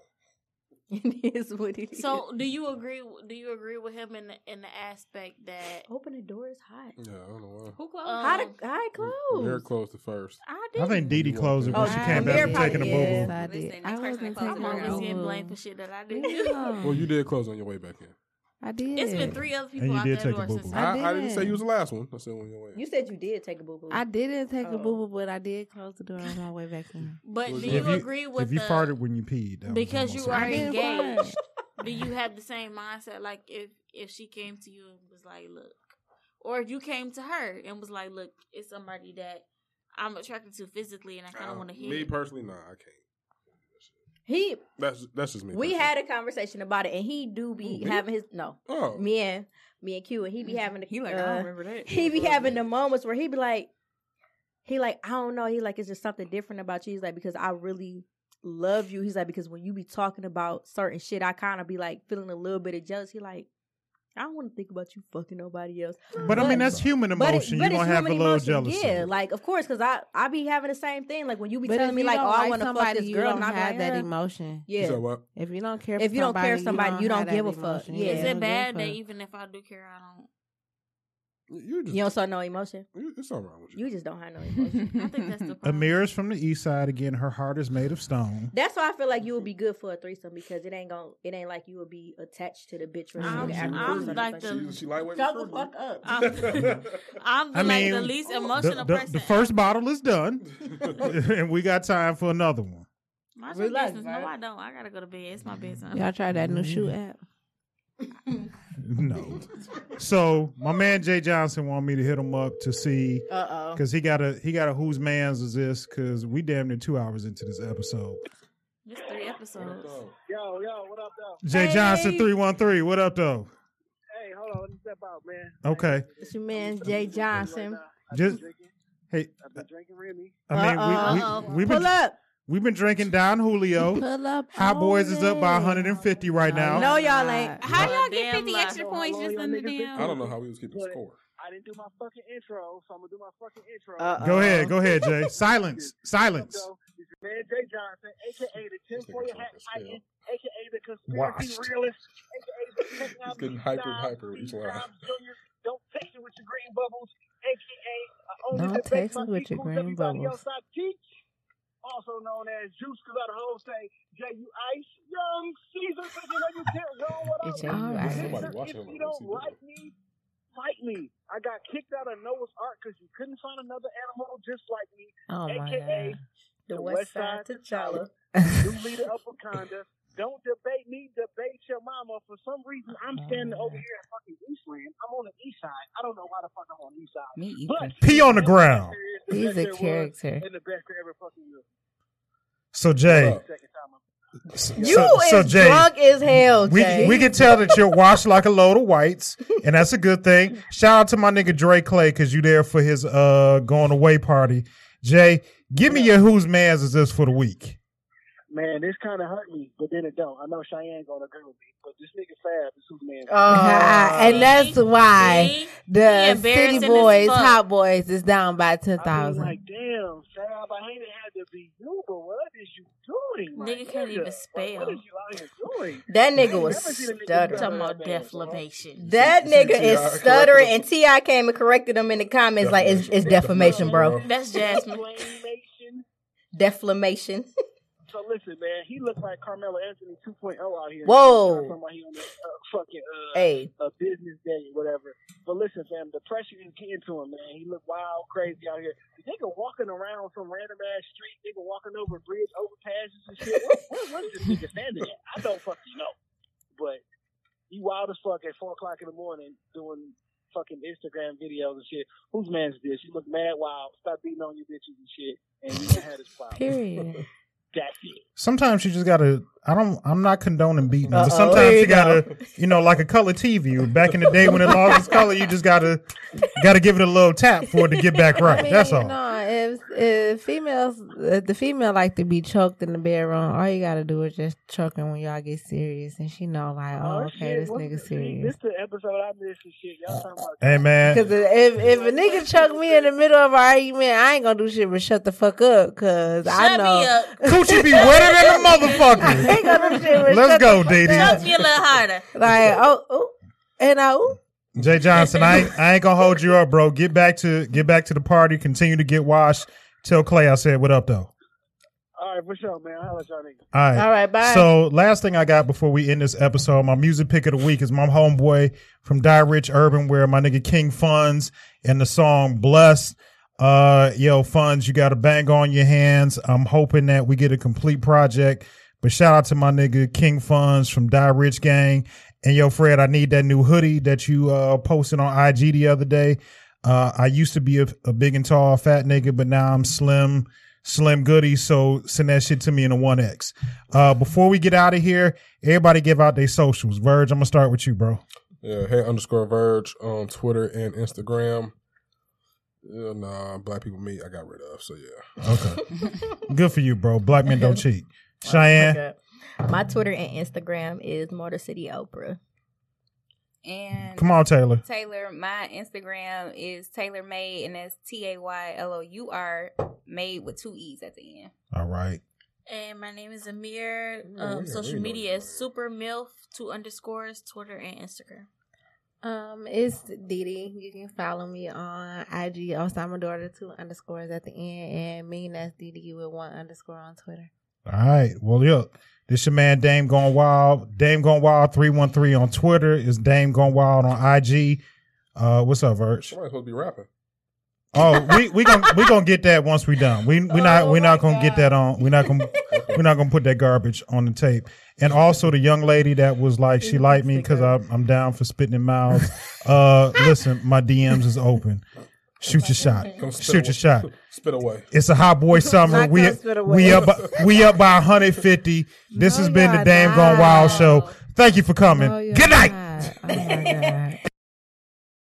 it is what it is. So, do you agree with him in the aspect that open the door is hot? Yeah, I don't know why. Who closed? How it closed? They're closed the first. I think Diddy closed it when she came back from taking a boo-boo. I did. I'm always getting blamed for shit that I did. Yeah. Well, you did close on your way back here. I did. It's been three other people out that door since I didn't say you was the last one. I said on your way. You said you did take a boo-boo. I didn't take a boo-boo, but I did close the door on my way back in. But do you agree with if you farted when you peed? That because you are engaged, do you have the same mindset? Like, if she came to you and was like, look, or if you came to her and was like, look, it's somebody that I'm attracted to physically and I kind of want to hear. Me personally, nah, I can't. That's just me. We had a conversation about it, and he do be having his me and Q, and he be having the he like I don't remember that. He be having the moments where he be like, I don't know. He like, it's just something different about you. He's like, because I really love you. He's like, because when you be talking about certain shit, I kind of be like feeling a little bit of jealousy. Like, I don't want to think about you fucking nobody else. But I mean, that's human emotion. You're going to have a little jealousy. Yeah, like, of course, because I be having the same thing. Like, when you be telling me, like, oh, I want to fuck this girl, and I have that emotion. Yeah. So what? If you don't care for somebody, you don't give a fuck. Yeah. Is it bad that even if I do care, I don't? You don't show no emotion. It's all wrong with you. You just don't have no emotion. I think that's the problem. Amira's from the east side again. Her heart is made of stone. That's why I feel like you would be good for a threesome, because it ain't like you would be attached to the bitch. I'm like the shut the fuck up. I'm the least emotional person. The first bottle is done, and we got time for another one. My relax, business. Right? No, I don't. I gotta go to bed. It's my business. Y'all try that new shoe app. No. So my man Jay Johnson wanted me to hit him up to see, because he got a whose man's is this? Because we damn near 2 hours into this episode. It's 3 episodes. Yo, what up though? Jay Johnson 313. What up though? Hey, hold on, let me step out, man. Okay. It's your man Jay Johnson. I've been drinking Remy. We've been drinking Don Julio. Pull up. High Boys is up by 150 right now. No, y'all ain't. How do y'all get 50 extra points just in the damn? I don't know how we was keeping score. I didn't do my fucking intro, so I'm going to do my fucking intro. Go ahead, Jay. Silence. So, this is man Jay Johnson, a.k.a. the tinfoil hat titan, a.k.a. the conspiracy realist, a.k.a. the technology. He's getting hyper each line. Don't text it with your green bubbles, a.k.a. Don't text it with your green bubbles. Also known as Juice, because I the whole say, Jay, you ice, young Caesar, because you know you can't go without me. If you don't like me, fight me. I got kicked out of Noah's Ark because you couldn't find another animal just like me, a.k.a. the West Side T'Challa, new leader of Wakanda. Don't debate me, debate your mama. For some reason, I'm standing over here in fucking Eastland. I'm on the east side. I don't know why the fuck I'm on the east side. Me either. Pee on the ground. He's a character. And the best there ever fucking was. So, Jay. You is drunk as hell, Jay. We can tell that you're washed like a load of whites, and that's a good thing. Shout out to my nigga Dre Clay, because you there for his going away party. Jay, give me your whose man's is this for the week. Man, this kind of hurt me, but then it don't. I know Cheyenne gonna agree with me, but this nigga Fab is Superman. And that's why the City Boys, Hot Boys, is down by 10,000. Like, damn, Fab, I hate it had to be you, but what is you doing? Nigga can't even spell. What is you out here doing? That nigga was stuttering. Talking about defamation. That nigga is stuttering, and T.I. came and corrected him in the comments like, it's defamation, bro. That's Jasmine. Defamation. So listen, man, he looked like Carmelo Anthony 2.0 out here. Whoa. Somebody he on this fucking business day or whatever. But listen, fam, the pressure is getting to him, man. He looked wild, crazy out here. The nigga walking around some random ass street, nigga walking over a bridge, overpasses and shit. What is this nigga standing at? I don't fucking know. But he wild as fuck at 4 o'clock in the morning doing fucking Instagram videos and shit. Whose man's this? You look mad wild. Stop beating on your bitches and shit. And you can have this problem. Period. Sometimes you just gotta. I'm not condoning beating, but sometimes you gotta. You know, like a color TV. Back in the day when it lost its color, you just gotta give it a little tap for it to get back right. I mean, that's all. No, if the female like to be choked in the bedroom, all you gotta do is just choke her when y'all get serious, and she know like, okay, this nigga serious. This the episode I missed and shit. Y'all talking about? Hey man, because if a nigga choke me in the middle of an argument, I ain't gonna do shit but shut the fuck up, cause I know. Coochie be wetter than a motherfucker. Let's go, Diddy. Choke me a little harder. Like, Jay Johnson, I ain't gonna hold you up, bro. Get back to the party. Continue to get washed. Tell Clay I said what up though. All right, for sure, man. I'll let y'all niggas. All right, bye. So last thing I got before we end this episode, my music pick of the week is my homeboy from Die Rich Urban, where my nigga King Funds and the song Blessed. Yo, Funds, you got a bang on your hands. I'm hoping that we get a complete project. But shout out to my nigga King Funds from Die Rich Gang. And yo, Fred, I need that new hoodie that you posted on IG the other day. I used to be a big and tall fat nigga, but now I'm slim goody. So send that shit to me in a 1X. Before we get out of here, everybody give out their socials. Verge, I'm gonna start with you, bro. Yeah, hey _Verge on Twitter and Instagram. Yeah, nah, black people meet I got rid of, so yeah. Okay. Good for you, bro. Black men don't cheat. Cheyenne. My Twitter and Instagram is Motor City Oprah. And come on, Taylor. Taylor, my Instagram is Taylor Made, and that's TAYLOUR, made with 2 E's at the end. All right. And my name is Amir. Social media is SuperMilf2_, Twitter and Instagram. It's Diddy. You can follow me on IG, Osamadora2_ at the end, and me, that's Diddy with 1_ on Twitter. All right. Well, look, this your man Dame Gone Wild. Dame Gone Wild 313 on Twitter. It's Dame Gone Wild on IG. What's up, Virg? Somebody's supposed to be rapping. Oh, we gonna get that once we done. We're not gonna put that garbage on the tape. And also the young lady that was like she liked me because I'm down for spitting in mouths. Listen, my DMs is open. Shoot your shot. Shoot your shot. Spit away. It's a hot boy summer. We up by 150. This has been the Dame Gone Wild show. Thank you for coming. Good night. Oh my God.